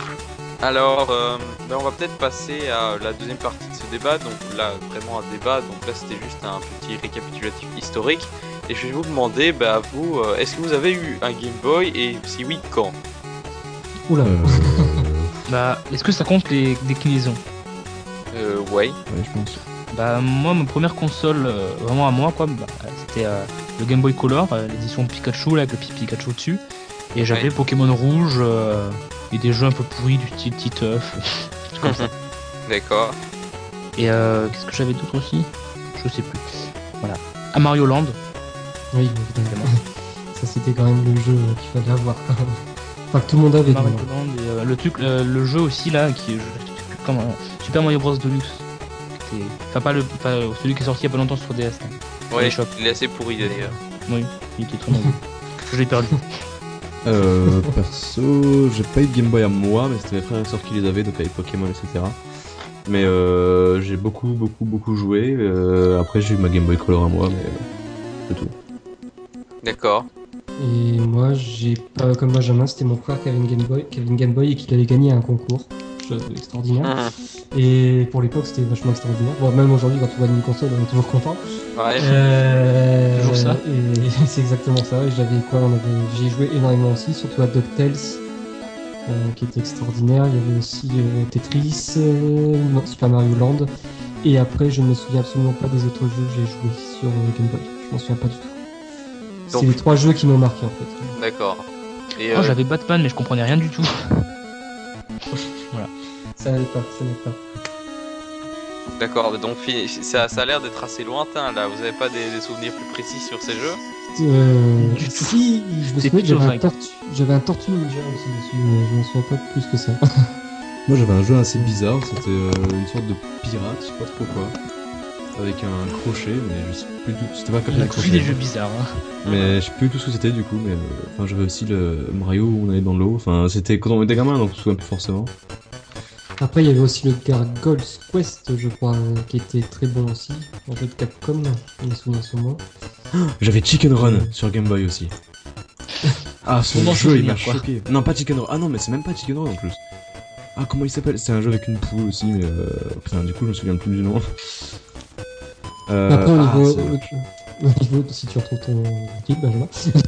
Alors, euh, ben on va peut-être passer à la deuxième partie de ce débat, donc là vraiment un débat, donc là c'était juste un petit récapitulatif historique, et je vais vous demander, ben, à vous, euh, est-ce que vous avez eu un Game Boy, et si oui, quand? Oula. Euh... Bah, est-ce que ça compte les déclinaisons? Euh, ouais. Ouais, je pense. Bah, moi, ma première console, euh, vraiment à moi, quoi, bah, c'était euh, le Game Boy Color, euh, l'édition Pikachu, là, avec le petit Pikachu dessus, et j'avais ouais. Pokémon Rouge... Euh... et des jeux un peu pourris du style Titeuf, comme ça. D'accord. Et euh, qu'est-ce que j'avais d'autre aussi? Je sais plus. Voilà. À Mario Land. Oui, évidemment. Ça c'était quand même le jeu qu'il fallait avoir. Enfin que tout le monde avait. Mario Land et euh, le truc, euh, le jeu aussi là, qui est comme euh, Super Mario Bros Deluxe. Qui était... Enfin pas le, pas celui qui est sorti il y a pas longtemps sur D S. Hein. Ouais. Il est assez pourri d'ailleurs. Oui, il était trop mauvais. Je l'ai perdu. Euh, perso, j'ai pas eu de Game Boy à moi, mais c'était mes frères et sœurs qui les avaient, donc avec Pokémon, et cetera. Mais euh, j'ai beaucoup, beaucoup, beaucoup joué. Euh, après, j'ai eu ma Game Boy Color à moi, mais euh, c'est tout. D'accord. Et moi, j'ai pas comme Benjamin, c'était mon frère qui avait une Game Boy, qui avait une Game Boy et qui l'avait gagné à un concours. Chose extraordinaire. Mmh. Et pour l'époque, c'était vachement extraordinaire. Bon, même aujourd'hui, quand on gagne une console, on est toujours content. Ouais. Euh, toujours ça. Et c'est exactement ça. Et j'avais quoi on avait, j'y ai joué énormément aussi, surtout à DuckTales, euh, qui était extraordinaire. Il y avait aussi euh, Tetris, euh, non, Super Mario Land. Et après, je ne me souviens absolument pas des autres jeux que j'ai joué sur Game Boy. Je m'en souviens pas du tout. Donc... C'est les trois jeux qui m'ont marqué en fait. D'accord. Et euh... oh, j'avais Batman, mais je comprenais rien du tout. Voilà. Ça n'allait pas, ça n'allait pas. D'accord, donc ça, ça a l'air d'être assez lointain là, vous n'avez pas des, des souvenirs plus précis sur ces jeux? Euh... Du tout. Si, je me souviens que j'avais un, tortu... j'avais un Tortue Ninja aussi dessus, mais je ne me souviens pas plus que ça. Moi j'avais un jeu assez bizarre, c'était une sorte de pirate, je sais pas trop quoi, avec un crochet, mais je sais plus tout, c'était pas comme un crochet. Des jeux bizarres. Hein. Mais je sais plus tout ce que c'était du coup, mais enfin, j'avais aussi le Mario où on allait dans l'eau, enfin c'était quand on était gamin donc on se souvient plus forcément. Après, il y avait aussi le Gargoyles Quest, je crois, qui était très bon aussi. En fait, Capcom, je me souviens sûrement. J'avais Chicken Run sur Game Boy aussi. Ah, son bon jeu, il m'a choqué. Non, pas Chicken Run. Ah non, mais c'est même pas Chicken Run en plus. Ah, comment il s'appelle? C'est un jeu avec une poule aussi, mais euh... Putain, du coup, je me souviens plus du nom. Euh... Après, au niveau... Ah, au niveau... Si tu retrouves ton clip, Benjamin.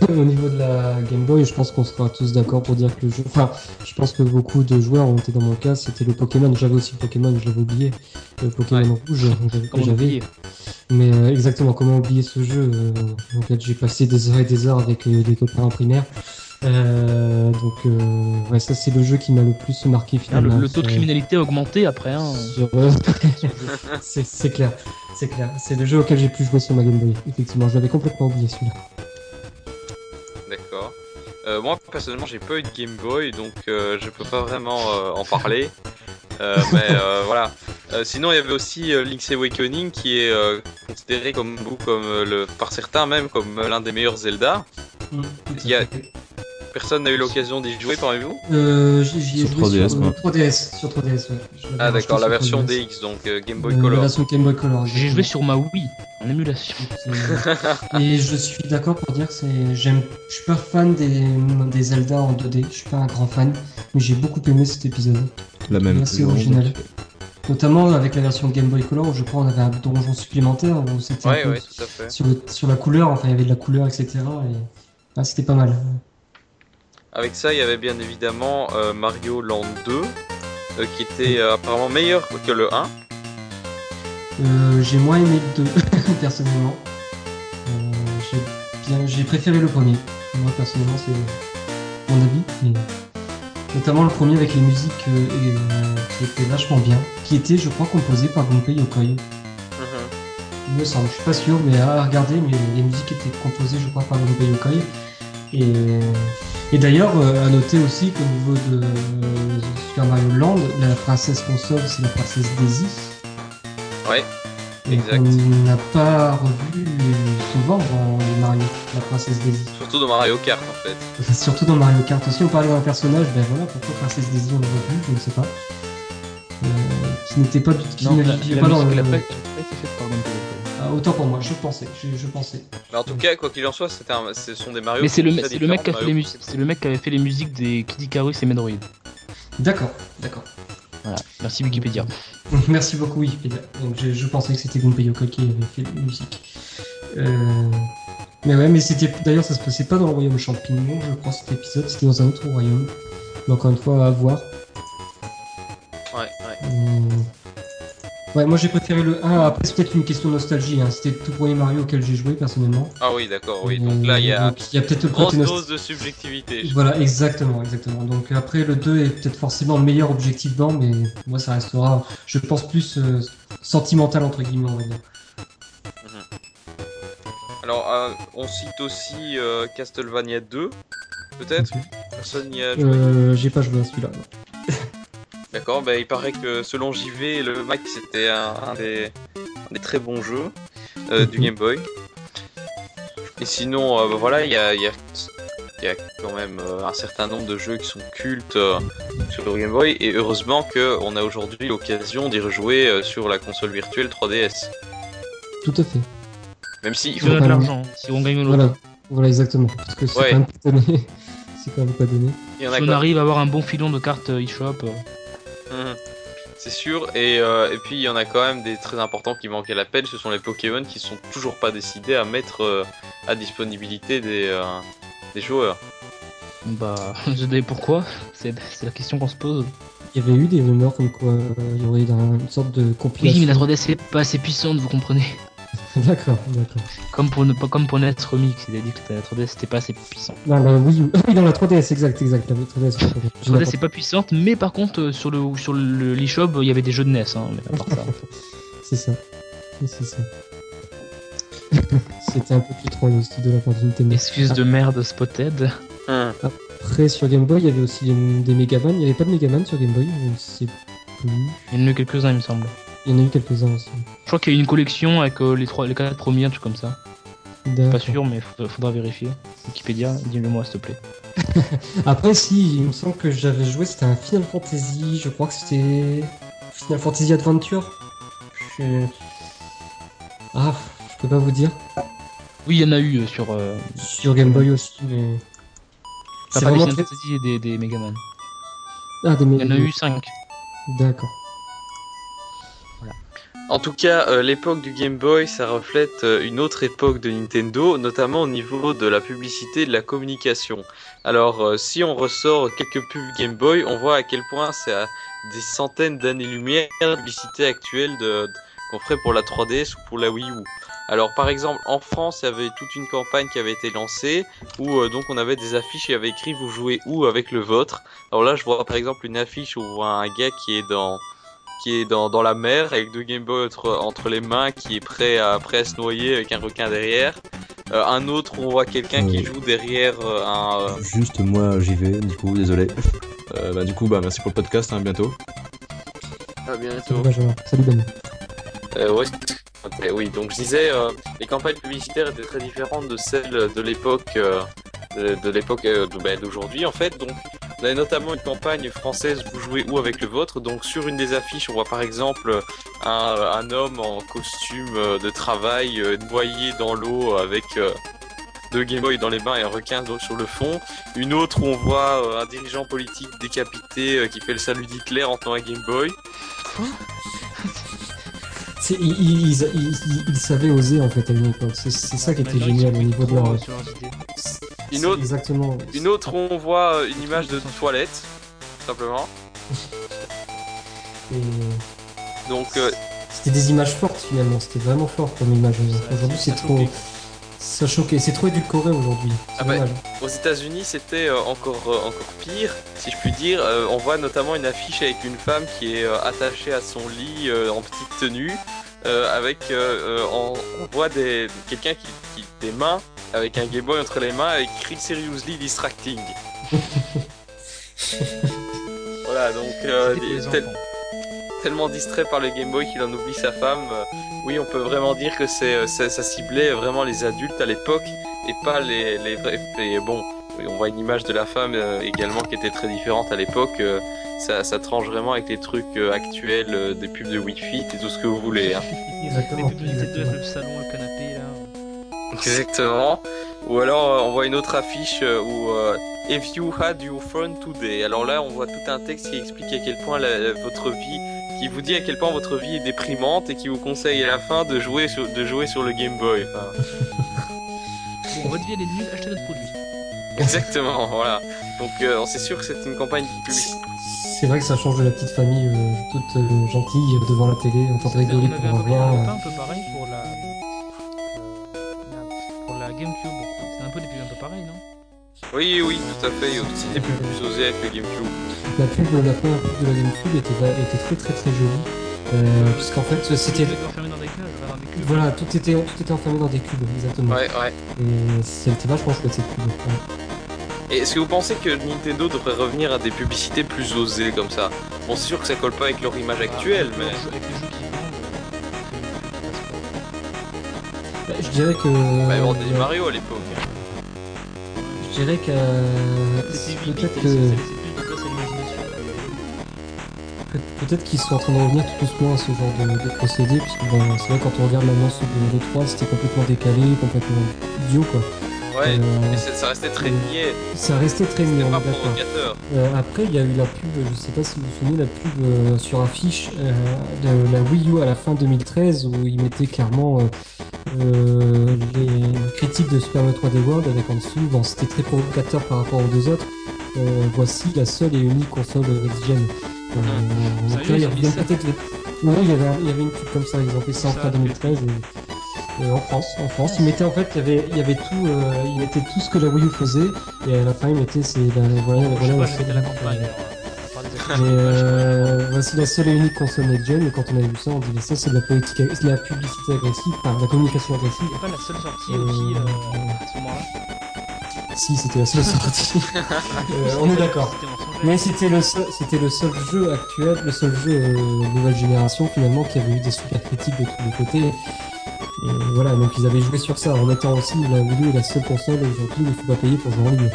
Au niveau de la Game Boy, je pense qu'on sera tous d'accord pour dire que le jeu... Enfin, je pense que beaucoup de joueurs ont été dans mon cas, c'était le Pokémon. J'avais aussi le Pokémon, je l'avais oublié. Le Pokémon ouais. Rouge, que j'avais. Mais euh, exactement, comment oublier ce jeu euh, en fait, j'ai passé des heures et des heures avec euh, des copains en primaire. Euh, donc, euh, ouais, ça c'est le jeu qui m'a le plus marqué finalement. Ah, le, le taux de criminalité a augmenté après. Hein. Sur, euh, c'est, c'est clair, c'est clair. C'est le jeu auquel j'ai pu jouer sur ma Game Boy. Effectivement, je l'avais complètement oublié celui-là. D'accord. Euh, moi personnellement, j'ai pas eu de Game Boy, donc euh, je peux pas vraiment euh, en parler. Euh, mais euh, voilà. Euh, sinon, il y avait aussi euh, Link's Awakening qui est euh, considéré comme, comme euh, le, par certains même comme l'un des meilleurs Zelda. Mmh, il y a personne n'a eu l'occasion d'y jouer parmi vous? Euh, j'y ai sur joué trois D S, sur euh, trois D S, sur trois D S, ouais. Ah d'accord, la version D X, donc euh, Game Boy euh, Color. La version Game Boy Color. J'ai, j'ai joué sur ma Wii, en émulation. Et je suis d'accord pour dire que c'est... J'aime... je suis pas fan des... des Zelda en deux D, je suis pas un grand fan, mais j'ai beaucoup aimé cet épisode. La même. C'est original. Notamment avec la version Game Boy Color, où je crois on avait un donjon supplémentaire, où c'était ouais, ouais, tout à fait. Sur, le... sur la couleur, enfin il y avait de la couleur, et cetera. Et... Ah, c'était pas mal. Avec ça, il y avait bien évidemment euh, Mario Land deux, euh, qui était euh, apparemment meilleur que le un. Euh, j'ai moins aimé le deux, personnellement. Euh, j'ai, bien, j'ai préféré le premier. Moi, personnellement, c'est mon avis. Mais... Notamment le premier avec les musiques euh, et, euh, qui étaient vachement bien, qui étaient, je crois, composées par Gunpei Yokoi. Il me semble, je suis pas sûr, mais à regarder, mais les musiques étaient composées, je crois, par Gunpei Yokoi. Et... Et d'ailleurs, euh, à noter aussi qu'au niveau de euh, Super Mario Land, la princesse console, c'est la princesse Daisy. Ouais, exact. On n'a pas revu souvent dans Mario, la princesse Daisy. Surtout dans Mario Kart, en fait. Surtout dans Mario Kart aussi, on parlait d'un personnage, ben voilà, pourquoi princesse Daisy, on l'a revu, je ne sais pas. Euh, qui n'était pas... Qui non, la, la pas dans le... Après, c'est fait par Nintendo. Ah, autant pour moi, je pensais, je, je pensais. Mais en tout cas, quoi qu'il en soit, c'était un, ce sont des Mario. Mais c'est le, c'est le mec qui a fait les musiques, c'est le mec qui avait fait les musiques des Kid Icarus et Metroid. D'accord, d'accord. Voilà, merci Wikipédia. Merci beaucoup Wikipédia. Donc je, je pensais que c'était Gunpei Yokoi qui avait fait les musiques. Euh... Mais ouais, mais c'était d'ailleurs ça se passait pas dans le royaume champignon, je crois cet épisode, c'était dans un autre royaume. Mais encore une fois à voir. Ouais, ouais. Hum... Ouais, moi j'ai préféré le un, après c'est peut-être une question de nostalgie, hein. C'était le tout premier Mario auquel j'ai joué personnellement. Ah oui, d'accord, oui, donc euh, là il y a, y a peut-être une grosse dose de subjectivité. Voilà, exactement, exactement. Donc après le deux est peut-être forcément meilleur objectivement, mais moi ça restera, je pense, plus euh, sentimental entre guillemets, on va dire. Mm-hmm. Alors, euh, on cite aussi euh, Castlevania deux, peut-être okay. Personne n'y a joué. Euh, j'ai pas joué à celui-là, non. D'accord, bah, il paraît que selon J V, le Mac c'était un, un, des, un des très bons jeux euh, du Game Boy. Et sinon, euh, bah, voilà, il y a, y, a, y a quand même euh, un certain nombre de jeux qui sont cultes euh, sur le Game Boy. Et heureusement qu'on a aujourd'hui l'occasion d'y rejouer euh, sur la console virtuelle trois D S. Tout à fait. Même si il faut de l'argent, si on gagne le lot. Voilà, voilà exactement, parce que c'est, ouais. quand, même c'est quand même pas donné. Si on quoi. Arrive à avoir un bon filon de cartes eShop... Euh... Mmh. C'est sûr, et, euh, et puis il y en a quand même des très importants qui manquent à l'appel, ce sont les Pokémon qui sont toujours pas décidés à mettre euh, à disponibilité des, euh, des joueurs. Bah, je sais pourquoi, c'est, c'est la question qu'on se pose. Il y avait eu des rumeurs comme quoi il euh, y aurait une sorte de compilation. Oui, mais la trois D S est pas assez puissante, vous comprenez. D'accord, d'accord. Comme pour ne pas comme pour N E S Remix, c'est-à-dire que la trois D S c'était pas assez puissant. Non, non, oui, oui, dans la trois D S, exact, exact. La trois D S, la trois D S c'est pas puissante, mais par contre sur le sur le l'eShop il y avait des jeux de N E S, hein, mais à part ça. C'est ça, c'est ça. C'était un peu plus troll aussi de la part d'une T M. Excuse ah. de merde, Spotted. Hum. Après sur Game Boy il y avait aussi des Megaman, il y avait pas de Megaman sur Game Boy, je ne sais plus. Il y en a eu quelques-uns il me semble. Il y en a eu quelques-uns aussi. Je crois qu'il y a eu une collection avec euh, les trois, les quatre premiers, un truc comme ça. D'accord. Je suis pas sûr, mais faudra, faudra vérifier. Wikipédia, dis-le-moi s'il te plaît. Après, si, il me semble que j'avais joué, c'était un Final Fantasy, je crois que c'était Final Fantasy Adventure. Je... Ah, je peux pas vous dire. Oui, il y en a eu euh, sur... Euh... Sur Game Boy aussi, mais... Enfin, c'est pas vraiment des Final très... Fantasy et des, des Megaman. Ah, des Megaman. Il y en a eu cinq. D'accord. En tout cas, euh, l'époque du Game Boy, ça reflète euh, une autre époque de Nintendo, notamment au niveau de la publicité et de la communication. Alors, euh, si on ressort quelques pubs Game Boy, on voit à quel point c'est à des centaines d'années-lumière la publicité actuelle de, de, qu'on ferait pour la trois D S ou pour la Wii U. Alors, par exemple, en France, il y avait toute une campagne qui avait été lancée, où euh, donc on avait des affiches, il y avait écrit « Vous jouez où avec le vôtre ?» Alors là, je vois par exemple une affiche où on voit un gars qui est dans... qui est dans, dans la mer, avec deux Game Boy entre, entre les mains, qui est prêt à, prêt à se noyer avec un requin derrière. Euh, un autre, on voit quelqu'un euh... qui joue derrière euh, un... Euh... Juste, moi, j'y vais, du coup, désolé. Euh, bah, du coup, bah, merci pour le podcast, hein, à bientôt. À bientôt. Salut, Damien. Euh, ouais, okay, oui, donc je disais, euh, les campagnes publicitaires étaient très différentes de celles de l'époque... Euh... De, de l'époque euh, de, bah, d'aujourd'hui en fait. Donc on a notamment une campagne française Vous jouez où avec le vôtre. Donc sur une des affiches on voit par exemple un, un homme en costume de travail euh, noyé dans l'eau avec euh, deux Game Boy dans les mains et un requin sur le fond. Une autre où on voit euh, un dirigeant politique décapité euh, qui fait le salut d'Hitler en tenant un Game Boy. C'est, ils, ils, ils, ils savaient oser en fait à une époque, c'est, c'est ça ah, qui était génial au niveau de leur... Une autre, exactement... une autre on voit une image de toilette, tout simplement. Et... Donc, euh... c'était des images fortes finalement, c'était vraiment fort comme image. Aujourd'hui c'est trop... Ça choquait, c'est trop édulcoré aujourd'hui. Ah bah, aux États-Unis c'était euh, encore euh, encore pire, si je puis dire. Euh, on voit notamment une affiche avec une femme qui est euh, attachée à son lit euh, en petite tenue, euh, avec euh, euh, on, on voit des quelqu'un qui, qui des mains avec un Game Boy entre les mains et écrit Seriously Distracting. Voilà, donc euh, des, tel, tellement distrait par le Game Boy qu'il en oublie sa femme. Euh, oui, on peut vraiment dire que c'est, c'est, ça ciblait vraiment les adultes à l'époque et pas les, les vrais. Et bon, on voit une image de la femme euh, également qui était très différente à l'époque. Euh, ça, ça tranche vraiment avec les trucs euh, actuels euh, des pubs de Wi-Fi et tout ce que vous voulez. Hein. Exactement. Les pubs de deux, le salon, le canapé là. Exactement. Ou alors on voit une autre affiche où euh, If you had your phone today. Alors là on voit tout un texte qui explique à quel point la, la, votre vie, qui vous dit à quel point votre vie est déprimante et qui vous conseille à la fin de jouer sur, de jouer sur le Game Boy. Enfin... on redevient les nuls, achetez notre produit. Exactement, voilà. Donc euh, c'est sûr que c'est une campagne publicitaire. C'est vrai que ça change de la petite famille euh, toute euh, gentille devant la télé, en train de rigoler pour rien. Euh... un peu pareil pour la. GameCube, c'est un peu des pubs un peu pareil, non? Oui, oui, tout à fait. C'était plus plus osé avec le GameCube. La pub, la première pub de la GameCube était, était très très très jolie, euh, parce qu'en fait c'était enfermé dans des cases, dans des cubes. Voilà, tout était tout était enfermé dans des cubes, exactement. Ouais, ouais. Et c'était vachement chouette cette pub. Ouais. Et est-ce que vous pensez que Nintendo devrait revenir à des publicités plus osées comme ça? Bon, c'est sûr que ça colle pas avec leur image actuelle, ah, mais. Avec les jeux qui... Je dirais que... Bah, il y avait des Mario à l'époque. Je dirais que... Peut-être que... Peut-être qu'ils sont en train de revenir tout doucement à ce genre de, de procédé, parce que bon, c'est vrai, quand on regarde l'annonce de l'E trois, c'était complètement décalé, complètement idiot, quoi. Ouais, mais euh, ça restait très niais. Ça restait très niais, on est d'accord. Euh, après, il y a eu la pub, je sais pas si vous vous souvenez, la pub euh, sur affiche euh, de la Wii U à la fin deux mille treize, où ils mettaient clairement... Euh, Euh, les critiques de Super Mario trois D World avec en dessous, bon, c'était très provocateur par rapport aux deux autres. Euh, voici la seule et unique console next-gen. Euh, ah, donc là, il y avait peut-être. Ouais, il y avait une pub comme ça, ils ont fait ça en fin deux mille treize et, et en France. En France, ils mettaient en fait, il y avait, il y avait tout, euh, ils mettaient tout ce que la Wii U faisait et à la fin ils mettaient ces, la, voilà, la, la, la, la campagne. Mais euh, voici la seule et unique console next-gen, et quand on a vu ça, on dit mais ça c'est de la politique, c'est de la publicité agressive, enfin de la communication agressive. C'est pas la seule sortie euh... aussi euh, à ce moment-là. Si, c'était la seule sortie. euh, on est d'accord. Mais c'était le seul, c'était le seul jeu actuel, le seul jeu euh, nouvelle génération finalement qui avait eu des super critiques de tous les côtés. Et voilà, donc ils avaient joué sur ça en mettant aussi la Wii U, la seule console aujourd'hui, il ne faut pas payer pour jouer en ligne.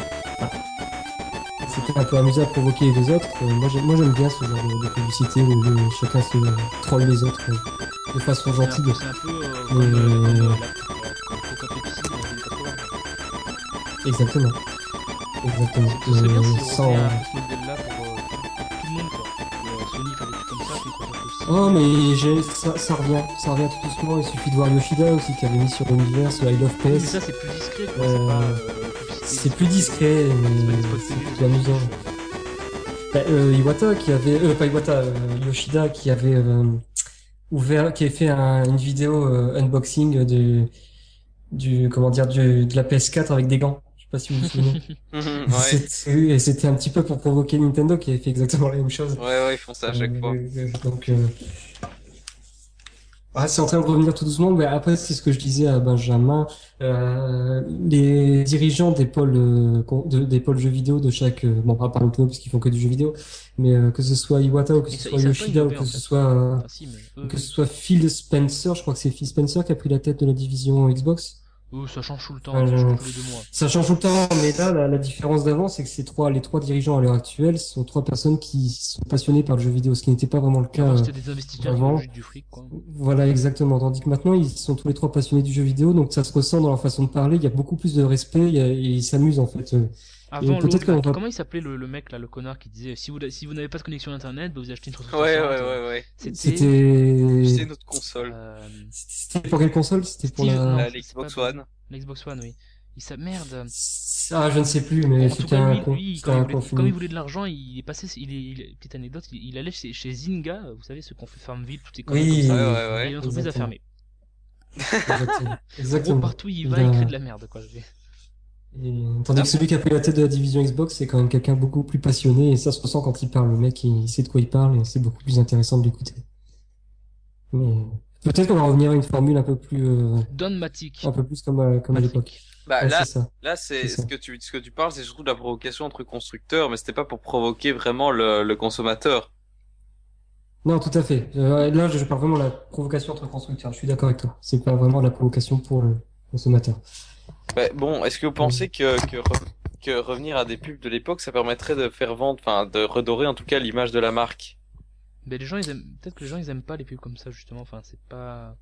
C'était un peu amusé à provoquer les autres. Euh, moi, j'aime, moi j'aime bien ce genre de, de publicité où euh, chacun se euh, troll les autres euh, de façon gentille. Exactement. Exactement. C'est euh, bien si sans... on revient à ce modèle-là pour, euh, pour tout le monde, quoi. Pour, euh, Sony fallait plus comme ça, puis pour aussi. Oh mais j'ai... Ça, ça revient, ça revient tout doucement. Il suffit de voir Yoshida aussi qui avait mis sur l'univers ce I Love P S. Mais ça c'est plus discret, quoi. Euh... C'est pas... Euh... C'est plus discret, mais c'est plus amusant. Bah, euh, Iwata qui avait, euh, pas Iwata, euh, Yoshida qui avait euh, ouvert, qui avait fait un, une vidéo euh, unboxing du, du, comment dire, du, de la P S quatre avec des gants. Je sais pas si vous vous souvenez. ouais. C'était, et c'était un petit peu pour provoquer Nintendo qui avait fait exactement la même chose. Ouais, ouais, ils font ça à chaque euh, fois. Euh, donc, euh... Ah, c'est en train de revenir tout doucement, mais après c'est ce que je disais à Benjamin. Euh, les dirigeants des pôles euh, de, des pôles jeux vidéo de chaque, euh, bon pas par Nintendo parce qu'ils font que du jeu vidéo, mais euh, que ce soit Iwata ou que ce soit Yoshida ou que ce soit que ce soit Phil Spencer, je crois que c'est Phil Spencer qui a pris la tête de la division Xbox. Oh, ça change tout le temps, euh, ça change tous les deux mois. Ça change tout le temps, mais là la, la différence d'avant c'est que ces trois, les trois dirigeants à l'heure actuelle sont trois personnes qui sont passionnées par le jeu vidéo, ce qui n'était pas vraiment le cas. C'était des investisseurs avant. Du fric, quoi. Voilà, exactement. Tandis que maintenant ils sont tous les trois passionnés du jeu vidéo, donc ça se ressent dans leur façon de parler. Il y a beaucoup plus de respect, il y a, et ils s'amusent en fait. Avant, peut-être va... comment il s'appelait le, le mec là, le connard qui disait si vous si vous n'avez pas de connexion internet, bah, vous achetez une console. Ouais, ouais, ouais, ouais. C'était, c'était notre console. Euh... C'était pour quelle console? C'était pour Steve... la Xbox One. La Xbox One, oui. Il sa merde. Ah, je ne sais plus, mais c'était un con. Comme il voulait de l'argent, il est passé. Il est, il est... petite anecdote, il, il allait chez, chez Zynga, vous savez ce qu'on fait Farmville, tout est comme oui, ça. Ouais, ouais, ouais. Et l'entreprise a fermé. Exactement. Exactement. Partout il va, il crée de la merde, quoi. Et... Tandis ah, que celui qui a pris la tête de la division Xbox, c'est quand même quelqu'un beaucoup plus passionné, et ça se ressent quand il parle. Le mec, il sait de quoi il parle, et c'est beaucoup plus intéressant de l'écouter. Mais... peut-être qu'on va revenir à une formule un peu plus... Euh... Don Matic. Un peu plus comme à, comme à l'époque. Bah, ouais, là, c'est là, c'est, c'est ce que tu, ce que tu parles, c'est surtout de la provocation entre constructeurs, mais c'était pas pour provoquer vraiment le, le consommateur. Non, tout à fait. Euh, là, je parle vraiment de la provocation entre constructeurs. Je suis d'accord avec toi. C'est pas vraiment de la provocation pour le consommateur. Bah, bon, est-ce que vous pensez que, que, re- que revenir à des pubs de l'époque, ça permettrait de faire vendre, enfin, de redorer en tout cas l'image de la marque? Mais les gens, ils aiment, peut-être que les gens, ils aiment pas les pubs comme ça, justement. Enfin, c'est pas,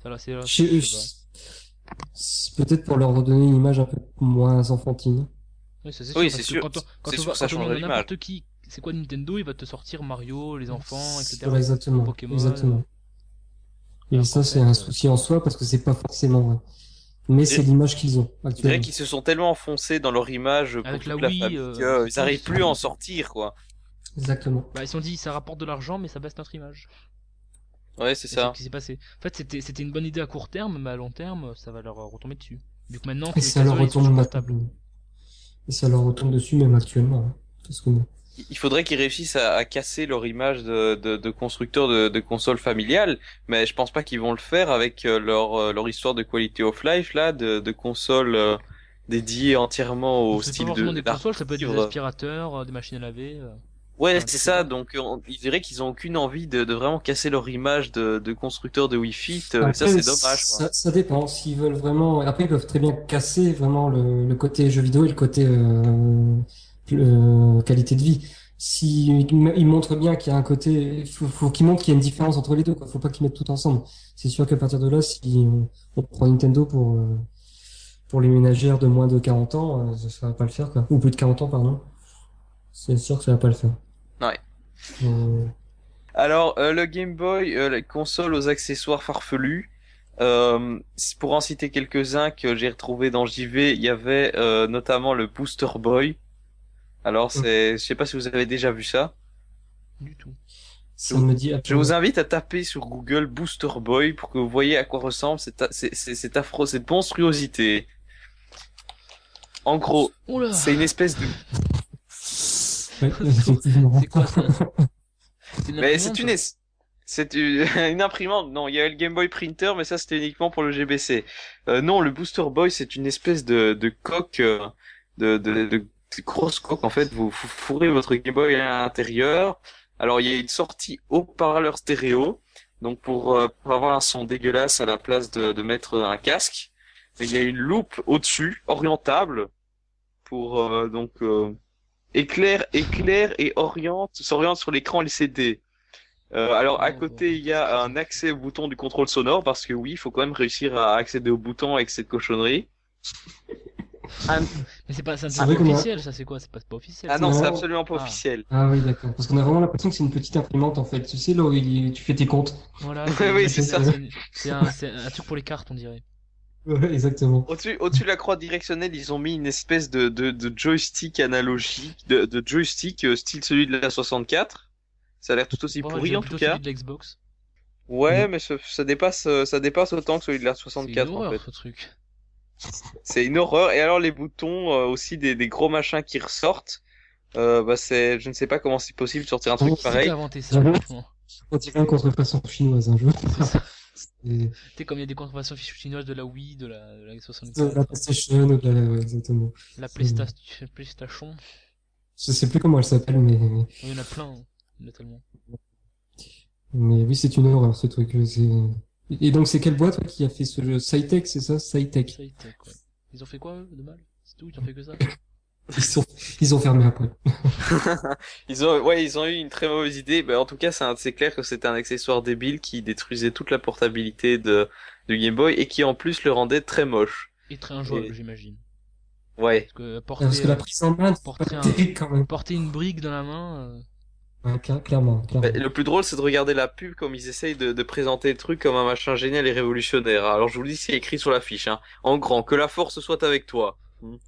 ça, là, c'est là, je, je sais pas. C'est peut-être pour leur redonner une image un peu moins enfantine. Oui, ça, c'est sûr. Oui, c'est sûr. Quand on, quand c'est on, sûr, ça change l'image. N'importe qui, c'est quoi Nintendo? Il va te sortir Mario, les enfants, et cetera. Ouais, exactement. Pokémon. Exactement. Et alors, ça, c'est euh... un souci en soi parce que c'est pas forcément vrai. Mais et... c'est l'image qu'ils ont. Je dirais qu'ils se sont tellement enfoncés dans leur image pour avec toute la, la Wii, famille, euh... ils n'arrivent plus à en sortir, quoi. Exactement. Bah, ils se sont dit, ça rapporte de l'argent, mais ça baisse notre image. Ouais, c'est et ça. C'est ce qui s'est passé. En fait, c'était, c'était une bonne idée à court terme, mais à long terme, ça va leur retomber dessus. Vu que maintenant, et ça leur retombe maintenant. Et ça leur retombe dessus, même actuellement. Parce que... il faudrait qu'ils réussissent à, à casser leur image de, de, de constructeur de, de console familiale, mais je pense pas qu'ils vont le faire avec leur, leur histoire de quality of life, là, de, de console euh, dédiée entièrement au c'est style pas de. Des consoles, ça peut être des aspirateurs, des machines à laver. Euh... Ouais, enfin, c'est ça. Donc, on, je dirais qu'ils ont aucune envie de, de vraiment casser leur image de, de constructeur de Wii Fit. Après, ça, c'est dommage. Ça, ça dépend. S'ils veulent vraiment, après, ils peuvent très bien casser vraiment le, le côté jeu vidéo et le côté euh, euh, qualité de vie. Si ils montrent bien qu'il y a un côté, faut, faut qu'ils montrent qu'il y a une différence entre les deux. Quoi. Faut pas qu'ils mettent tout ensemble. C'est sûr qu'à partir de là, si on, on prend Nintendo pour euh, pour les ménagères de moins de quarante ans, euh, ça va pas le faire, quoi. Ou plus de quarante ans, pardon. C'est sûr que ça va pas le faire. Ouais. Euh... Alors euh, le Game Boy, euh, la console aux accessoires farfelus. Euh, pour en citer quelques-uns que j'ai retrouvé dans J V, il y avait euh, notamment le Booster Boy. Alors c'est, mmh. je sais pas si vous avez déjà vu ça. Du tout. Ça je, me dit je vous invite à taper sur Google Booster Boy pour que vous voyez à quoi ressemble cette, cette, cette, affro... cette monstruosité. En gros, Oula. c'est une espèce de Ouais, c'est quoi ça? C'est une, mais c'est, une... c'est une imprimante. Non, il y avait le Game Boy Printer, mais ça c'était uniquement pour le G B C. Euh, non, le Booster Boy, c'est une espèce de, de coque, de, de, de, de grosse coque en fait. Vous fourrez votre Game Boy à l'intérieur. Alors il y a une sortie haut-parleur stéréo, donc pour, euh, pour avoir un son dégueulasse à la place de, de mettre un casque. Et il y a une loupe au-dessus, orientable, pour euh, donc. Euh... éclaire, éclaire et oriente, s'oriente sur l'écran L C D. Euh, alors à côté il y a un accès au bouton du contrôle sonore parce que oui, il faut quand même réussir à accéder au bouton avec cette cochonnerie. Un... Mais c'est pas, ça, c'est ah, pas officiel, a... ça c'est quoi c'est pas, c'est pas officiel. Ah non, non, c'est absolument pas ah. officiel. Ah oui, d'accord. Parce qu'on a vraiment l'impression que c'est une petite imprimante en fait. Tu sais là où il... tu fais tes comptes. Voilà. C'est oui, c'est ça. C'est, c'est, un, c'est un truc pour les cartes, on dirait. Ouais, exactement. Au-dessus, au-dessus de la croix directionnelle, ils ont mis une espèce de, de, de joystick analogique, de, de joystick euh, style celui de la soixante-quatre. Ça a l'air tout aussi oh, pourri en tout cas. Celui de l'Xbox. Ouais, mmh. mais ce, ça dépasse, ça dépasse autant que celui de la soixante-quatre. C'est une horreur, en fait. Ce truc. C'est une horreur. Et alors les boutons euh, aussi des, des gros machins qui ressortent. Euh, bah c'est, je ne sais pas comment c'est possible de sortir un truc oh, pareil. On dirait une contrefaçon chinoise un jeu. Tu sais, comme il y a des contrefaçons chinoises de la Wii, de la, de la soixante-quatre. La PlayStation, ou de la, ouais, exactement. La Playsta- PlayStation. Je sais plus comment elle s'appelle, mais. Il y en a plein, hein. Il y en a tellement. Mais oui, c'est une horreur, ce truc. C'est... Et donc, c'est quelle boîte qui a fait ce jeu? Cytech, c'est ça? Cytech. Cytech, ouais. Ils ont fait quoi, eux, de mal? C'est tout, ils ont fait que ça? Ils sont, ils ont fermé après. ils ont, ouais, ils ont eu une très mauvaise idée. Mais en tout cas, c'est, un... c'est clair que c'était un accessoire débile qui détruisait toute la portabilité de, de Game Boy et qui en plus le rendait très moche. Et très injouable, et... j'imagine. Ouais. Parce que, porter... Parce que la prise en main, porter, un... porter une brique dans la main. Euh... Ouais, clairement, clairement. Le plus drôle, c'est de regarder la pub comme ils essayent de, de présenter le truc comme un machin génial et révolutionnaire. Alors, je vous le dis, c'est écrit sur l'affiche, hein. En grand, que la force soit avec toi.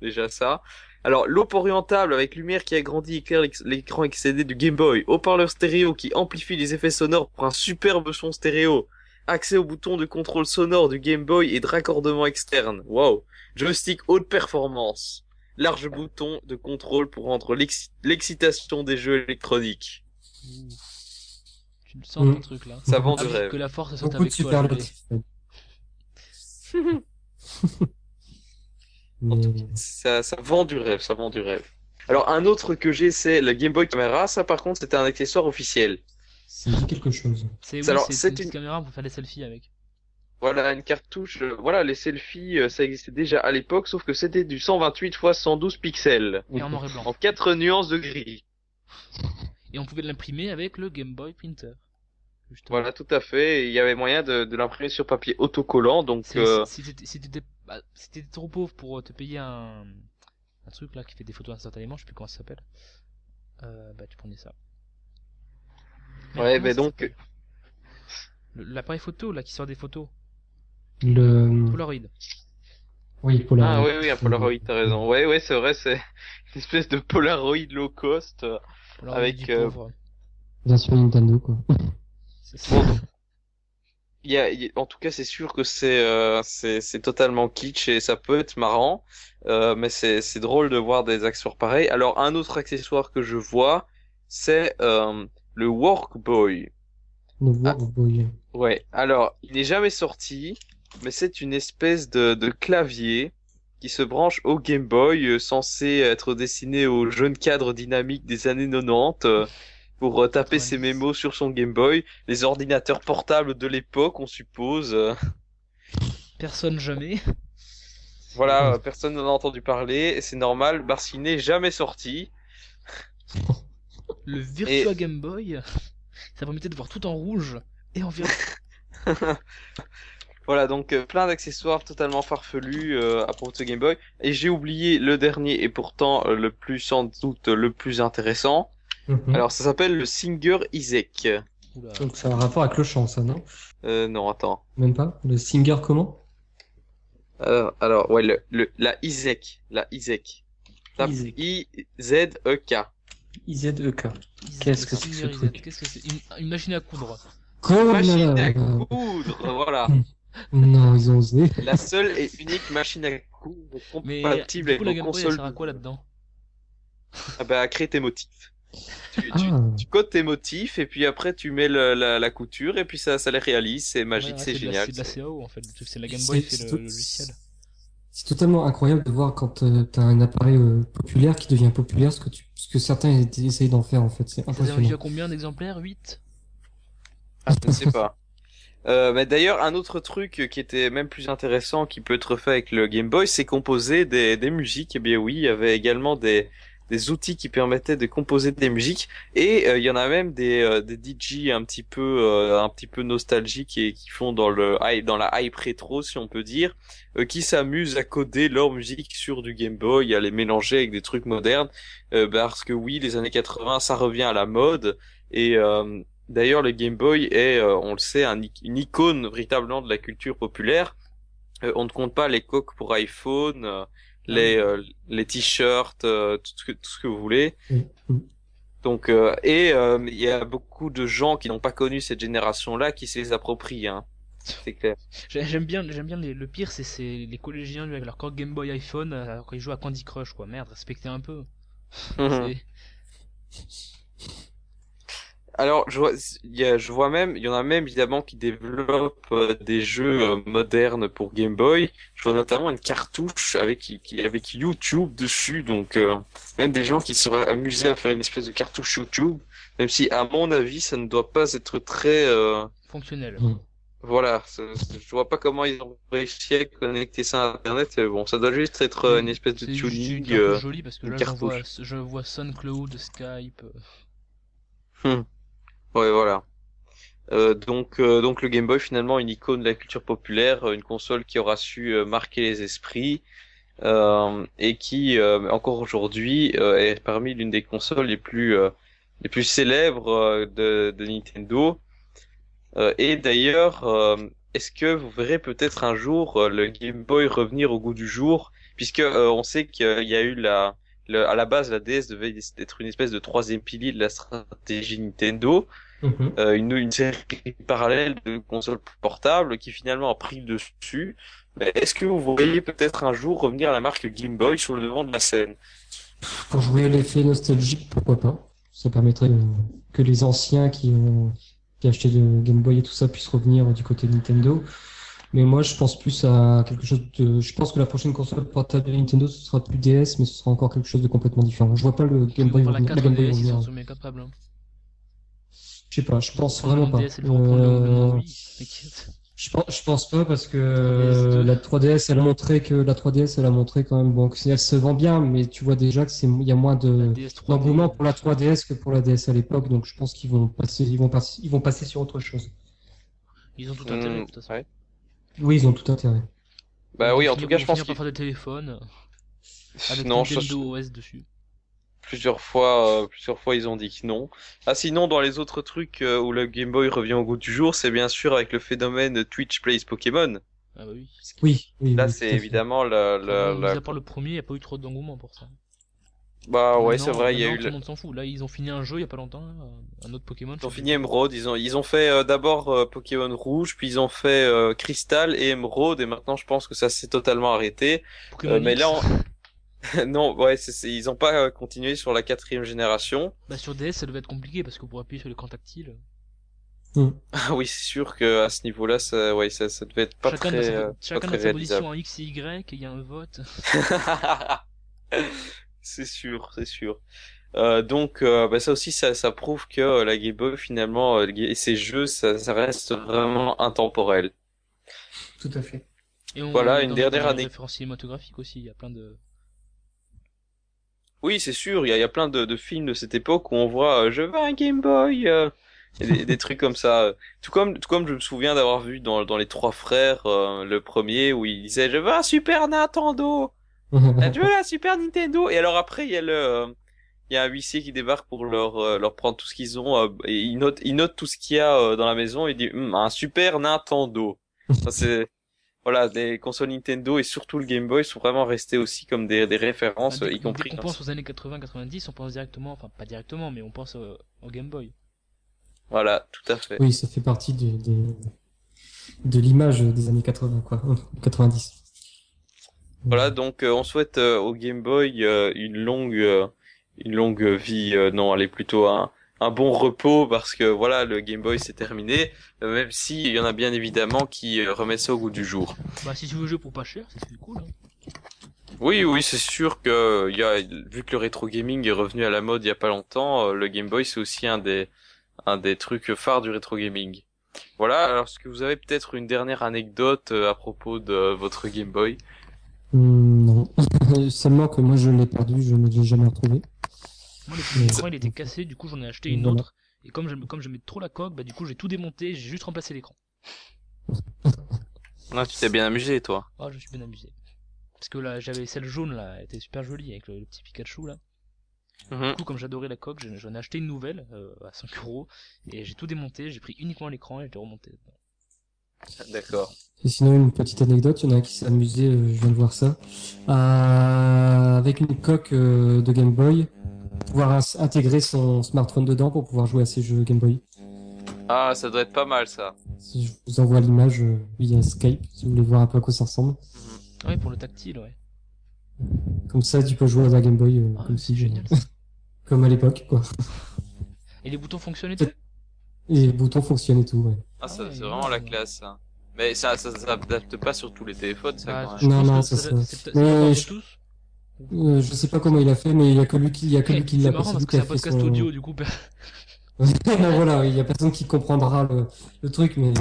Déjà ça. Alors, l'aube orientable avec lumière qui agrandit et éclaire l'écran L C D du Game Boy. Haut-parleur stéréo qui amplifie les effets sonores pour un superbe son stéréo. Accès au bouton de contrôle sonore du Game Boy et de raccordement externe. Wow. Joystick haute performance. Large bouton de contrôle pour rendre l'ex- l'excitation des jeux électroniques. Ouh. Tu me sens mmh. ton truc là. Ça vend du rêve. Que la force soit avec toi. Mais... Ça, ça vend du rêve, ça vend du rêve. Alors, un autre que j'ai, c'est la Game Boy Camera. Ça, par contre, c'était un accessoire officiel. C'est quelque chose. C'est, oui, Alors, c'est, c'est une petite caméra pour faire des selfies avec. Voilà, une cartouche. Voilà, les selfies, ça existait déjà à l'époque, sauf que c'était du cent vingt-huit par cent douze pixels. Et en noir et blanc. En quatre nuances de gris. Et on pouvait l'imprimer avec le Game Boy Printer. Justement. Voilà, tout à fait. Il y avait moyen de, de l'imprimer sur papier autocollant, donc... Si euh... t'étais bah, trop pauvre pour te payer un, un truc là qui fait des photos instantanément, je sais plus comment ça s'appelle, euh, bah tu prenais ça. Mais ouais, mais donc... Le, l'appareil photo là qui sort des photos. Le... Polaroid. Oui, Polaroid. Ah oui, oui, un Polaroid, t'as raison. Ouais, ouais, c'est vrai, c'est une espèce de Polaroid low cost, euh, Polaroid avec... Euh... version Nintendo, quoi. Bon, y a, y a, en tout cas, c'est sûr que c'est, euh, c'est, c'est totalement kitsch et ça peut être marrant, euh, mais c'est, c'est drôle de voir des accessoires pareils. Alors, un autre accessoire que je vois, c'est euh, le Workboy. Le Workboy. Ah, ouais. Alors, il n'est jamais sorti, mais c'est une espèce de, de clavier qui se branche au Game Boy, euh, censé être destiné aux jeunes cadres dynamiques des années quatre-vingt-dix. Euh, pour euh, taper quatre-vingt-dix. Ses mémos sur son Game Boy, les ordinateurs portables de l'époque, on suppose. Euh... Personne jamais. Voilà, euh, personne n'en a entendu parler, et c'est normal, parce qu'il n'est jamais sorti. Le Virtua et... Game Boy, ça permettait de voir tout en rouge, et en violet. Voilà, donc euh, plein d'accessoires totalement farfelus euh, à propos de ce Game Boy. Et j'ai oublié le dernier, et pourtant euh, le plus, sans doute, le plus intéressant. Mmh. Alors, ça s'appelle le Singer Isaac. Oula. Donc, ça a un rapport avec le chant, ça, non? Euh, non, attends. Même pas? Le Singer comment? Euh, alors, ouais, le, le, la Isaac. La Isaac. I-Z-E-K. I-Z-E-K. Qu'est-ce que c'est que ce truc? Qu'est-ce que c'est? Une machine à coudre. Une machine à coudre, voilà. Non, ils ont osé. La seule et unique machine à coudre compatible avec nos consoles. Mais ça sert à quoi là-dedans? Ah bah, à créer tes motifs. Tu, ah. tu, tu codes tes motifs et puis après tu mets le, la, la couture et puis ça, ça les réalise, c'est magique, ouais, ouais, c'est, c'est génial. La, c'est de la C A O en fait, c'est la Game Boy, c'est, c'est, le, tout... le logiciel. C'est totalement incroyable de voir quand euh, t'as un appareil euh, populaire qui devient populaire ce que, tu... ce que certains essayent d'en faire en fait, c'est impressionnant. Tu as combien d'exemplaires? huit? Ah, je ne sais pas. Euh, mais d'ailleurs, un autre truc qui était même plus intéressant qui peut être fait avec le Game Boy, c'est composer des, des musiques. Et eh bien oui, il y avait également des. des outils qui permettaient de composer des musiques et il euh, y en a même des euh, des D J un petit peu euh, un petit peu nostalgiques et qui font dans le dans la hype rétro si on peut dire euh, qui s'amusent à coder leur musique sur du Game Boy, à les mélanger avec des trucs modernes euh, parce que oui, les années quatre-vingt ça revient à la mode et euh, d'ailleurs le Game Boy est euh, on le sait un, une icône véritablement de la culture populaire. Euh, on ne compte pas les coques pour iPhone, euh, les euh, les t-shirts, euh, tout ce que tout ce que vous voulez. Donc euh, et il euh, y a beaucoup de gens qui n'ont pas connu cette génération là qui se les approprient, hein. C'est clair. J'aime bien j'aime bien les, le pire c'est c'est les collégiens avec leur corps Game Boy iPhone alors qu'ils jouent à Candy Crush quoi. Merde, respectez un peu. Mm-hmm. Alors je vois y a, je vois même il y en a même évidemment qui développent euh, des jeux euh, modernes pour Game Boy. Je vois notamment une cartouche avec avec YouTube dessus, donc euh, même des gens qui seraient amusés à faire une espèce de cartouche YouTube, même si à mon avis ça ne doit pas être très euh... fonctionnel. Voilà, c'est, c'est, je vois pas comment ils ont réussi à connecter ça à Internet. Bon, ça doit juste être euh, une espèce de c'est tuning. C'est euh, joli parce que là je vois, je vois SoundCloud, Skype. Hmm. Ouais, voilà. Euh, donc, euh, donc le Game Boy finalement une icône de la culture populaire, une console qui aura su euh, marquer les esprits euh, et qui euh, encore aujourd'hui euh, est parmi l'une des consoles les plus euh, les plus célèbres euh, de, de Nintendo. Euh, et d'ailleurs, euh, est-ce que vous verrez peut-être un jour euh, le Game Boy revenir au goût du jour, puisque euh, on sait qu'il y a eu la Le, à la base, la D S devait être une espèce de troisième pilier de la stratégie Nintendo, mmh. euh, une, une série parallèle de consoles portables qui finalement a pris le dessus. Mais est-ce que vous voyez peut-être un jour revenir à la marque Game Boy sur le devant de la scène? Pour jouer à l'effet nostalgique, pourquoi pas? Ça permettrait euh, que les anciens qui ont qui achetaient le Game Boy et tout ça puissent revenir du côté de Nintendo. Mais moi, je pense plus à quelque chose de. Je pense que la prochaine console portable de Nintendo, ce sera plus D S, mais ce sera encore quelque chose de complètement différent. Je vois pas le Game Boy. La Game Boy D S, ils sont jamais capables. Hein. Je sais pas, je pense vraiment pas. D S, euh... Je pense, je pense pas parce que euh, la trois D S, elle a montré que la trois D S, elle a montré quand même. Bon, que elle se vend bien, mais tu vois déjà que c'est, il y a moins de d'engouement pour la trois D S que pour la D S à l'époque. Donc, je pense qu'ils vont passer, ils vont passer, ils vont passer sur autre chose. Ils ont tout intérêt, de toute façon. Oui, ils ont tout intérêt. Bah oui, en tout cas, je pense qu'ils vont faire des téléphones avec Nintendo O S dessus. Plusieurs fois, euh, plusieurs fois, ils ont dit que non. Ah, sinon, dans les autres trucs euh, où le Game Boy revient au goût du jour, c'est bien sûr avec le phénomène Twitch Plays Pokémon. Ah bah oui. Oui. oui Là, oui, c'est évidemment le. le, le... Mis à part le premier, il n'y a pas eu trop d'engouement pour ça. Bah ouais, non, c'est vrai, il y a eu. Tout le monde s'en fout. Là, ils ont fini un jeu il y a pas longtemps, un autre Pokémon. Ils ont fini Emerald. Ils ont, ils ont fait euh, d'abord euh, Pokémon Rouge, puis ils ont fait euh, Crystal et Emerald, et maintenant, je pense que ça s'est totalement arrêté. Euh, mais là, on... non, ouais, c'est, c'est, ils ont pas euh, continué sur la quatrième génération. Bah sur D S, ça devait être compliqué parce que pour appuyer sur l'écran tactile. Mm. Ah oui, c'est sûr que à ce niveau-là, ça, ouais, ça, ça devait être pas chacun très. Sa, euh, chacun dans sa position en X et Y, il y a un vote. c'est sûr, c'est sûr. Euh, donc, euh, bah ça aussi, ça, ça prouve que euh, la Game Boy finalement euh, et ses jeux, ça, ça reste vraiment intemporel. Tout à fait. Et on, voilà, une dernière année. Référence cinématographique aussi, il y a plein de. Oui, c'est sûr, il y, y a plein de, de films de cette époque où on voit euh, « Je veux un Game Boy euh, !» des, des trucs comme ça. Tout comme, tout comme je me souviens d'avoir vu dans, dans Les Trois Frères, euh, le premier, où il disait « Je veux un Super Nintendo !» « Je veux la Super Nintendo !» Et alors après, il y a le... Euh, il y a un huissier qui débarque pour leur euh, leur prendre tout ce qu'ils ont, euh, et il note, il note tout ce qu'il y a euh, dans la maison, et il dit hm, « Un Super Nintendo !» Ça, c'est... Voilà, les consoles Nintendo et surtout le Game Boy sont vraiment restés aussi comme des, des références, ah, dès, y compris. Dès qu'on pense aux années quatre-vingts quatre-vingt-dix, on pense directement, enfin pas directement, mais on pense au, au Game Boy. Voilà, tout à fait. Oui, ça fait partie de, de, de l'image des années quatre-vingts, quoi, quatre-vingt-dix. Voilà, donc euh, on souhaite euh, au Game Boy euh, une longue, euh, une longue vie. Euh, non, elle est plutôt un. un bon repos, parce que voilà, le Game Boy c'est terminé, euh, même si il y en a bien évidemment qui euh, remettent ça au goût du jour. Bah si tu veux jouer pour pas cher, c'est cool. Hein. Oui, oui, c'est sûr que y a, vu que le rétro gaming est revenu à la mode il y a pas longtemps, euh, le Game Boy c'est aussi un des un des trucs phares du rétro gaming. Voilà, alors est-ce que vous avez peut-être une dernière anecdote euh, à propos de euh, votre Game Boy? Mmh, non, seulement que moi je l'ai perdu, je ne l'ai jamais retrouvé. Moi, le premier écran il était cassé, du coup j'en ai acheté une autre, et comme j'aimais, comme j'aimais trop la coque, bah du coup j'ai tout démonté, j'ai juste remplacé l'écran. Non, tu t'es bien amusé toi. Ah, oh, je me suis bien amusé. Parce que là j'avais celle jaune là, elle était super jolie avec le, le petit Pikachu là. Mm-hmm. Du coup, comme j'adorais la coque, j'en, j'en ai acheté une nouvelle euh, à cinq euros, et j'ai tout démonté, j'ai pris uniquement l'écran et j'ai remonté. D'accord. Et sinon, une petite anecdote, il y en a qui s'est amusé, euh, je viens de voir ça, euh, avec une coque euh, de Game Boy. Pouvoir ins- intégrer son smartphone dedans pour pouvoir jouer à ces jeux Game Boy. Ah, ça doit être pas mal ça. Si je vous envoie l'image euh, via Skype, si vous voulez voir un peu à quoi ça ressemble. Mmh. Oui, pour le tactile, ouais. Comme ça, tu peux jouer à la Game Boy euh, ah, comme si génial. Comme à l'époque, quoi. Et les boutons fonctionnent et tout. Et les boutons fonctionnent et tout, ouais. Ah, ça, ah, c'est ouais, vraiment ouais. la classe, ça. Mais ça, ça, ça s'adapte pas sur tous les téléphones, ça. Ah, quand même. Non, non, ça, ça. C'est peut-être tous. Euh, je sais pas comment il a fait, mais il y a que lui qui l'a fait. C'est marrant parce que c'est un podcast son... audio, du coup. Ben voilà, il y a personne qui comprendra le, le truc, mais...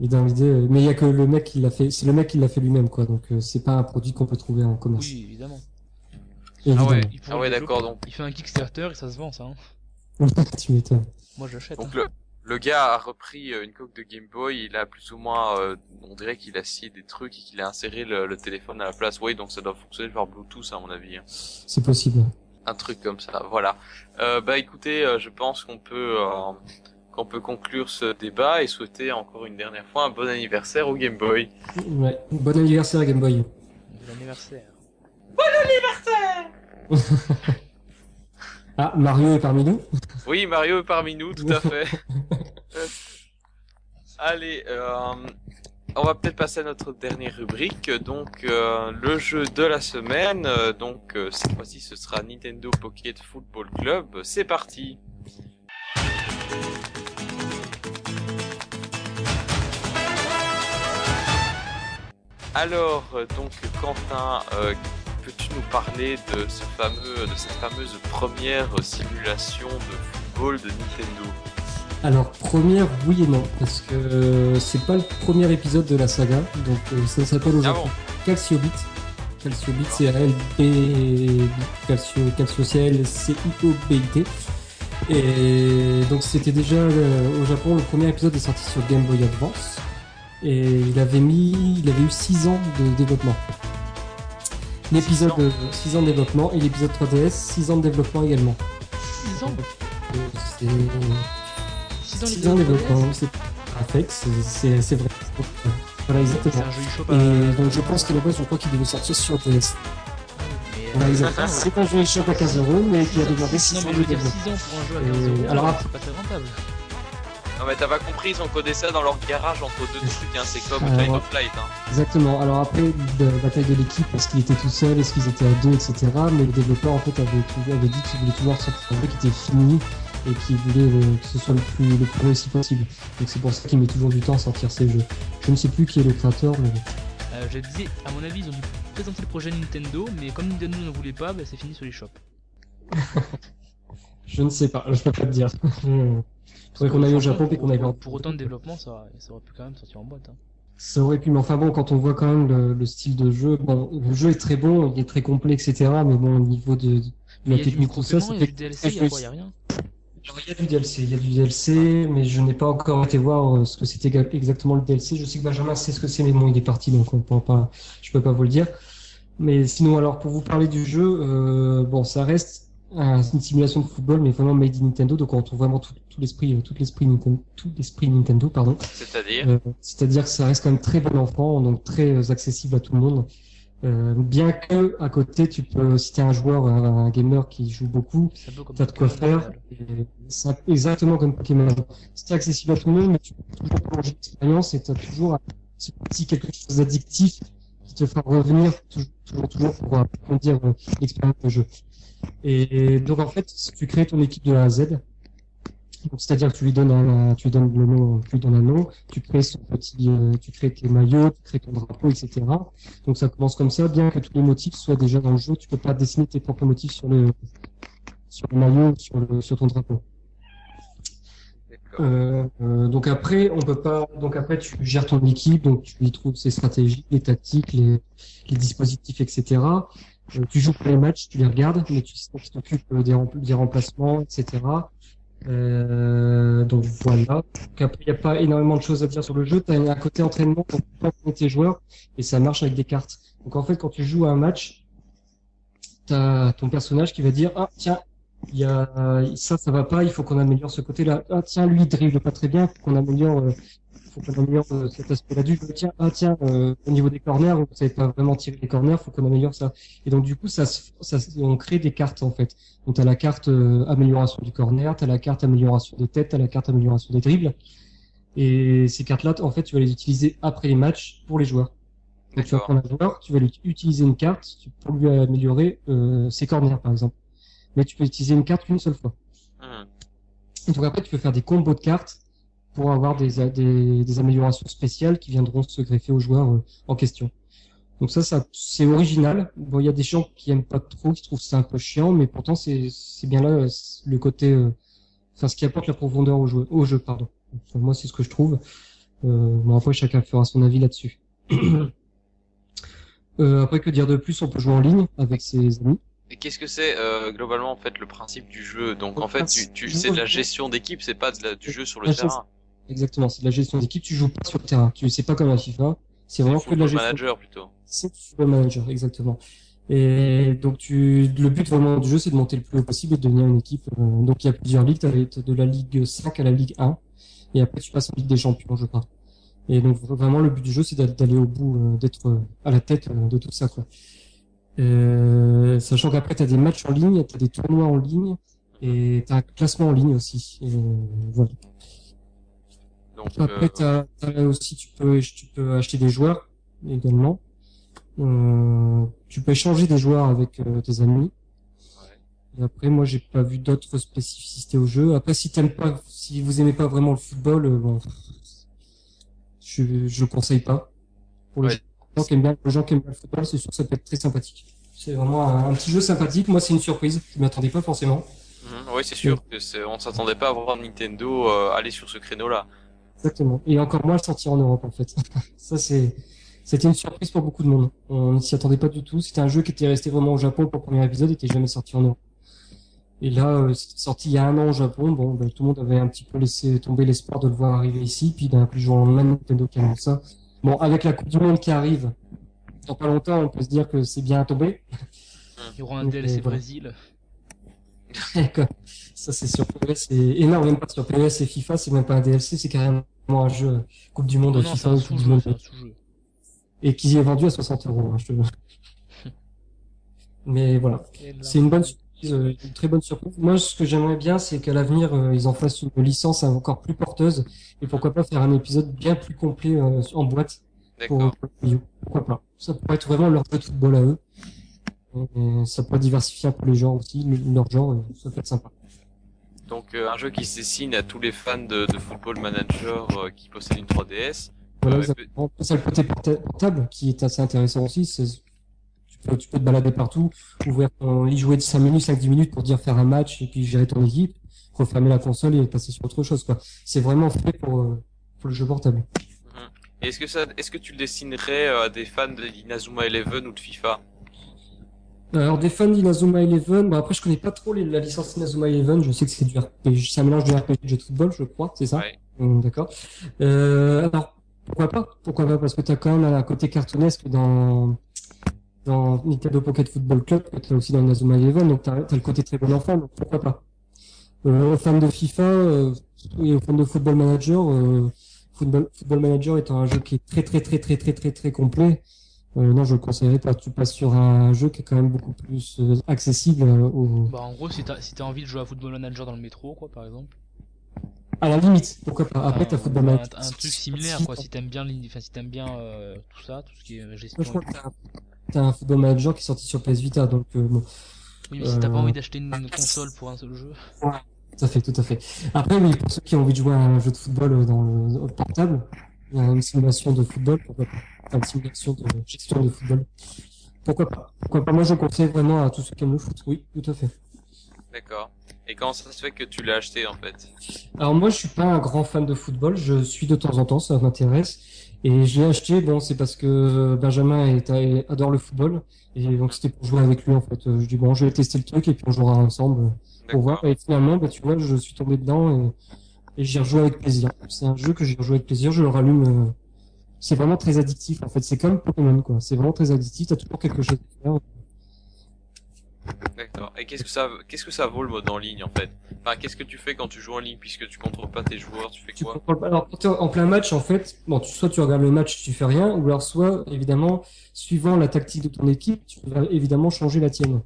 Et dans l'idée... Mais il y a que le mec qui l'a fait... C'est le mec qui l'a fait lui-même, quoi. Donc euh, c'est pas un produit qu'on peut trouver en commerce. Oui, évidemment. évidemment. Ah ouais, ah ouais d'accord, donc... Il fait un Kickstarter et ça se vend, ça. Hein. Tu m'étonnes. Moi, j'achète. Donc hein. le... Le gars a repris une coque de Game Boy, il a plus ou moins, euh, on dirait qu'il a scié des trucs et qu'il a inséré le, le téléphone à la place. Oui, donc ça doit fonctionner par Bluetooth à mon avis. C'est possible. Un truc comme ça, voilà. Euh, bah écoutez, euh, je pense qu'on peut, euh, qu'on peut conclure ce débat et souhaiter encore une dernière fois un bon anniversaire au Game Boy. Ouais, bon anniversaire Game Boy. Bon anniversaire. Bon anniversaire. Ah, Mario est parmi nous? Oui, Mario est parmi nous, tout à fait. Allez, euh, on va peut-être passer à notre dernière rubrique, donc euh, le jeu de la semaine. Donc euh, cette fois-ci, ce sera Nintendo Pocket Football Club. C'est parti. Alors, donc Quentin, euh, peux-tu nous parler de, ce fameux, de cette fameuse première simulation de football de Nintendo ? Alors, première, oui et non, parce que euh, c'est pas le premier épisode de la saga, donc euh, ça s'appelle aujourd'hui ah bon Calciobit. Calciobit, c'est A L B, Calcio, Calcio C L, C I O B I T. Et donc c'était déjà euh, au Japon, le premier épisode est sorti sur Game Boy Advance et il avait mis, il avait eu six ans de développement. L'épisode six ans de développement et l'épisode trois D S, six ans de développement également. six ans C'est... six ans de développement, c'est parfait, c'est, c'est, c'est vrai. Voilà, exactement. C'est un jeu shop à... Et donc je pense qu'à la base, je crois qu'il devait sortir sur D S. Voilà, exactement. C'est un jeu shop à quinze euros, mais qui a demandé six ans de développement. Alors après, c'est pas très rentable. Non mais t'as pas compris, ils ont codé ça dans leur garage entre deux trucs, hein. C'est comme alors, Child of Light. Hein. Exactement, alors après, la bataille de l'équipe, est-ce qu'il était tout seul, est-ce qu'ils étaient à deux, et cetera. Mais le développeur en fait avait, avait dit qu'il voulait toujours sortir un truc qui était fini et qu'il voulait euh, que ce soit le plus, le plus réussi possible. Donc c'est pour ça qu'il met toujours du temps à sortir ses jeux. Je ne sais plus qui est le créateur, mais... Euh, je disais, à mon avis, ils ont dû présenter le projet Nintendo, mais comme Nintendo ne voulait pas, bah, c'est fini sur les shops. Je ne sais pas, je peux pas te dire. Faudrait qu'on aille au Japon et qu'on aille voir. Pour autant de développement, ça, ça aurait pu quand même sortir en boîte. Hein. Ça aurait pu, mais enfin bon, quand on voit quand même le, le style de jeu, bon, le jeu est très bon, il est très complet, et cetera. Mais bon, au niveau de, de la technique, tout ça, ça fait. Il y a du D L C, il n'y a rien. Alors, il y a du D L C, il y a du D L C, mais je n'ai pas encore été voir ce que c'était exactement le D L C. Je sais que Benjamin sait ce que c'est, mais bon, il est parti, donc on peut pas, je peux pas vous le dire. Mais sinon, alors, pour vous parler du jeu, euh, bon, ça reste une simulation de football, mais vraiment made in Nintendo, donc on retrouve vraiment tout, tout l'esprit, tout l'esprit Nintendo, tout l'esprit Nintendo, pardon. C'est-à-dire euh, C'est-à-dire que ça reste quand même très bon enfant, donc très accessible à tout le monde. Euh, bien que à côté, tu peux, si t'es un joueur, un, un gamer qui joue beaucoup, t'as de quoi faire. C'est exactement comme Pokémon. C'est accessible à tout le monde, mais tu peux toujours prolonger l'expérience et t'as toujours ce petit quelque chose d'addictif qui te fera revenir toujours, toujours, toujours pour approfondir l'expérience de jeu. Et donc en fait, tu crées ton équipe de A à Z. Donc c'est-à-dire que tu lui donnes un, tu lui donnes le nom, tu lui donnes un nom, tu crées son petit, tu crées tes maillots, tu crées ton drapeau, et cetera. Donc ça commence comme ça, bien que tous les motifs soient déjà dans le jeu, tu peux pas dessiner tes propres motifs sur le, sur le maillot, sur le, sur ton drapeau. Euh, euh, donc après, on peut pas. Donc après, tu gères ton équipe, donc tu y trouves ses stratégies, les tactiques, les, les dispositifs, et cetera. Euh, tu joues pour les matchs, tu les regardes, mais tu t'occupes des, rem- des remplacements, et cetera. Euh, donc voilà. Donc après, il n'y a pas énormément de choses à dire sur le jeu. Tu as un côté entraînement pour entraîner tes joueurs, et ça marche avec des cartes. Donc en fait, quand tu joues à un match, tu as ton personnage qui va dire « Ah, tiens, il y a ça, ça va pas, il faut qu'on améliore ce côté-là. Ah, tiens, lui, il dribble pas très bien, il faut qu'on améliore... Euh... » Faut qu'on améliore cet aspect-là du jeu. Tiens, ah tiens, euh, au niveau des corners, vous savez pas vraiment tirer les corners, faut qu'on améliore ça. Et donc du coup, ça, ça, on crée des cartes en fait. Donc t'as la carte euh, amélioration du corner, t'as la carte amélioration des têtes, t'as la carte amélioration des dribbles. Et ces cartes-là, en fait, tu vas les utiliser après les matchs pour les joueurs. Donc tu vas prendre un joueur, tu vas lui utiliser une carte pour lui améliorer euh, ses corners par exemple. Mais tu peux utiliser une carte qu'une seule fois. Et donc après, tu peux faire des combos de cartes pour avoir des, des, des améliorations spéciales qui viendront se greffer aux joueurs euh, en question. Donc ça, ça c'est original. Bon, il y a des gens qui aiment pas trop, qui trouvent ça un peu chiant, mais pourtant c'est, c'est bien là euh, le côté, euh, enfin ce qui apporte la profondeur au jeu. Au jeu, pardon. Enfin, moi, c'est ce que je trouve. Euh, bon après, chacun fera son avis là-dessus. euh, après, que dire de plus? On peut jouer en ligne avec ses amis. Et qu'est-ce que c'est euh, globalement en fait le principe du jeu? Donc en fait, tu, tu, c'est de la gestion d'équipe, c'est pas de la, du jeu sur le terrain. Exactement, c'est de la gestion d'équipe, tu joues pas sur le terrain, tu sais pas comme à FIFA, c'est vraiment que de la gestion. C'est le manager plutôt. C'est le manager, exactement. Et donc tu, le but vraiment du jeu, c'est de monter le plus haut possible et de devenir une équipe. Donc il y a plusieurs ligues, t'as de la Ligue cinq à la Ligue un, et après tu passes en Ligue des Champions, je crois. Et donc vraiment le but du jeu, c'est d'aller au bout, d'être à la tête de tout ça, quoi. Euh, sachant qu'après t'as des matchs en ligne, t'as des tournois en ligne, et t'as un classement en ligne aussi. Et voilà. Donc, après, euh... t'as, t'as aussi, tu peux, tu peux acheter des joueurs également. Euh, tu peux échanger des joueurs avec euh, tes amis. Ouais. Et après, moi, j'ai pas vu d'autres spécificités au jeu. Après, si t'aimes pas, si vous aimez pas vraiment le football, euh, bon, je, je conseille pas. Pour les ouais. Les gens qui aiment bien, les gens qui aiment bien le football, c'est sûr que ça peut être très sympathique. C'est vraiment un, un petit jeu sympathique. Moi, c'est une surprise. Je ne m'y attendais pas forcément. Mmh, oui, c'est sûr. Que c'est, on ne s'attendait pas à voir Nintendo euh, aller sur ce créneau-là. Exactement. Et encore moins le sortir en Europe, en fait. Ça, c'est... C'était une surprise pour beaucoup de monde. On ne s'y attendait pas du tout. C'était un jeu qui était resté vraiment au Japon pour le premier épisode, il n'était jamais sorti en Europe. Et là, euh, c'était sorti il y a un an au Japon. Bon, ben, tout le monde avait un petit peu laissé tomber l'espoir de le voir arriver ici. Puis d'un coup, le jour au lendemain, Nintendo qui annonce ça. Bon, avec la Coupe du Monde qui arrive, dans pas longtemps, on peut se dire que c'est bien tombé. Il y aura un D L C Brésil. D'accord. Ça, c'est sur P S, c'est énorme. Même pas sur P S et FIFA, c'est même pas un D L C, c'est carrément un jeu Coupe du Monde, non, FIFA ou Coupe du Monde. Et qui est vendu à soixante euros, hein, je te le dis. Mais voilà, c'est une bonne surprise, une très bonne surprise. Moi, ce que j'aimerais bien, c'est qu'à l'avenir, euh, ils en fassent une licence encore plus porteuse, et pourquoi pas faire un épisode bien plus complet euh, en boîte. D'accord. Pour Wii U. Pourquoi pas. Ça pourrait être vraiment leur jeu de football à eux. Et ça pourrait diversifier un peu les gens aussi, leur genre, ça peut être sympa. Donc, euh, un jeu qui se dessine à tous les fans de, de Football Manager euh, qui possèdent une trois D S. Voilà, ça, ça le côté portable qui est assez intéressant aussi. C'est, tu peux, tu peux te balader partout, ouvrir ton, y jouer de cinq minutes, cinq à dix minutes pour dire faire un match et puis gérer ton équipe, refermer la console et passer sur autre chose, quoi. C'est vraiment fait pour, pour le jeu portable. Mmh. Et est-ce que ça, est-ce que tu le dessinerais à des fans d'Inazuma Eleven ou de FIFA? Alors, des fans d'Inazuma Eleven, bah après je connais pas trop les, la licence Inazuma Eleven, je sais que c'est du R P G, c'est un mélange de R P G et de jeu de football, je crois, c'est ça? Ouais. Mmh, d'accord. Euh, alors, Pourquoi pas? Pourquoi pas? Parce que t'as quand même un côté cartoonesque dans, dans Nintendo Pocket Football Club, que t'as aussi dans Inazuma Eleven, donc t'as, t'as le côté très bon enfant, donc pourquoi pas? Euh, aux fans de FIFA, euh, et aux fans de Football Manager, euh, Football, Football Manager étant un jeu qui est très très très très très très très complet, euh, non, je le conseillerais pas. Tu passes sur un jeu qui est quand même beaucoup plus euh, accessible euh, aux... Bah, en gros, si t'as, si t'as envie de jouer à Football Manager dans le métro, quoi, par exemple. À la limite, pourquoi pas. Après, t'as Football Manager. Un, un truc similaire, quoi. Si t'aimes bien, enfin, si t'aimes bien euh, tout ça, tout ce qui est gestion. Moi, je crois que t'as, t'as un Football Manager qui est sorti sur P S Vita, donc euh, bon. Oui, mais euh... si t'as pas envie d'acheter une, une console pour un seul jeu. Ouais, tout à fait, tout à fait. Après, oui, pour ceux qui ont envie de jouer à un jeu de football dans le portable, il y a une simulation de football, pourquoi pas. Enfin, une simulation de gestion de football. Pourquoi pas. Pourquoi pas. Moi, je conseille vraiment à tous ceux qui aiment le foot. Oui, tout à fait. D'accord. Et comment ça se fait que tu l'as acheté en fait? Alors moi je suis pas un grand fan de football, je suis de temps en temps, ça m'intéresse. Et je l'ai acheté, bon c'est parce que Benjamin est, adore le football, et donc c'était pour jouer avec lui en fait. Je dis bon je vais tester le truc et puis on jouera ensemble pour voir. Et finalement bah, tu vois je suis tombé dedans et, et j'y rejoue avec plaisir. C'est un jeu que j'y rejoue avec plaisir, je le rallume. C'est vraiment très addictif en fait, c'est comme Pokémon quoi, c'est vraiment très addictif, t'as toujours quelque chose à faire. D'accord. Et qu'est-ce que ça, qu'est-ce que ça vaut le mode en ligne en fait? Enfin, qu'est-ce que tu fais quand tu joues en ligne puisque tu contrôles pas tes joueurs, tu fais quoi? Tu contrôles pas. Alors, en plein match en fait, bon, tu, soit tu regardes le match, tu fais rien, ou alors soit évidemment, suivant la tactique de ton équipe, tu vas évidemment changer la tienne,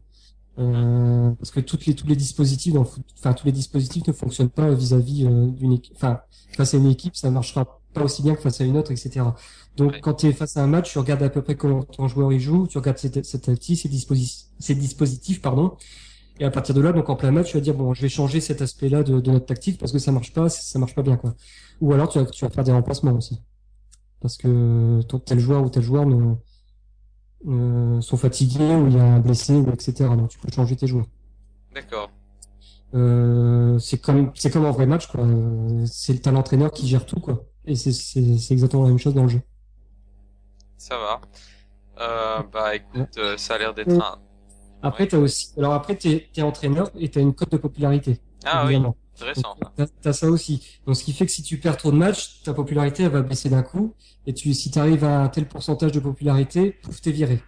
euh, parce que toutes les tous les dispositifs, dans le foot, enfin tous les dispositifs ne fonctionnent pas vis-à-vis euh, d'une équipe. Enfin, face à une équipe, ça marchera pas aussi bien que face à une autre, et cetera. Donc, ouais. Quand tu es face à un match, tu regardes à peu près comment ton joueur il joue, tu regardes ses tactiques, ses, disposi- ses dispositifs, pardon. Et à partir de là, donc en plein match, tu vas dire bon, je vais changer cet aspect-là de, de notre tactique parce que ça marche pas, ça marche pas bien quoi. Ou alors tu vas, tu vas faire des remplacements aussi, parce que ton, tel joueur ou tel joueur ne, ne sont fatigués ou il y a un blessé ou et cetera. Donc tu peux changer tes joueurs. D'accord. Euh, c'est comme c'est comme en vrai match quoi. C'est t'as l'entraîneur qui gère tout quoi. Et c'est, c'est, c'est exactement la même chose dans le jeu. Ça va. Euh, bah écoute, euh, ça a l'air d'être un... Après, ouais. T'as aussi... Alors après, t'es, t'es entraîneur et t'as une cote de popularité. Ah évidemment. Oui, intéressant. Donc, t'as, t'as ça aussi. Donc ce qui fait que si tu perds trop de matchs, ta popularité, elle va baisser d'un coup. Et tu, si t'arrives à un tel pourcentage de popularité, pouf, t'es viré.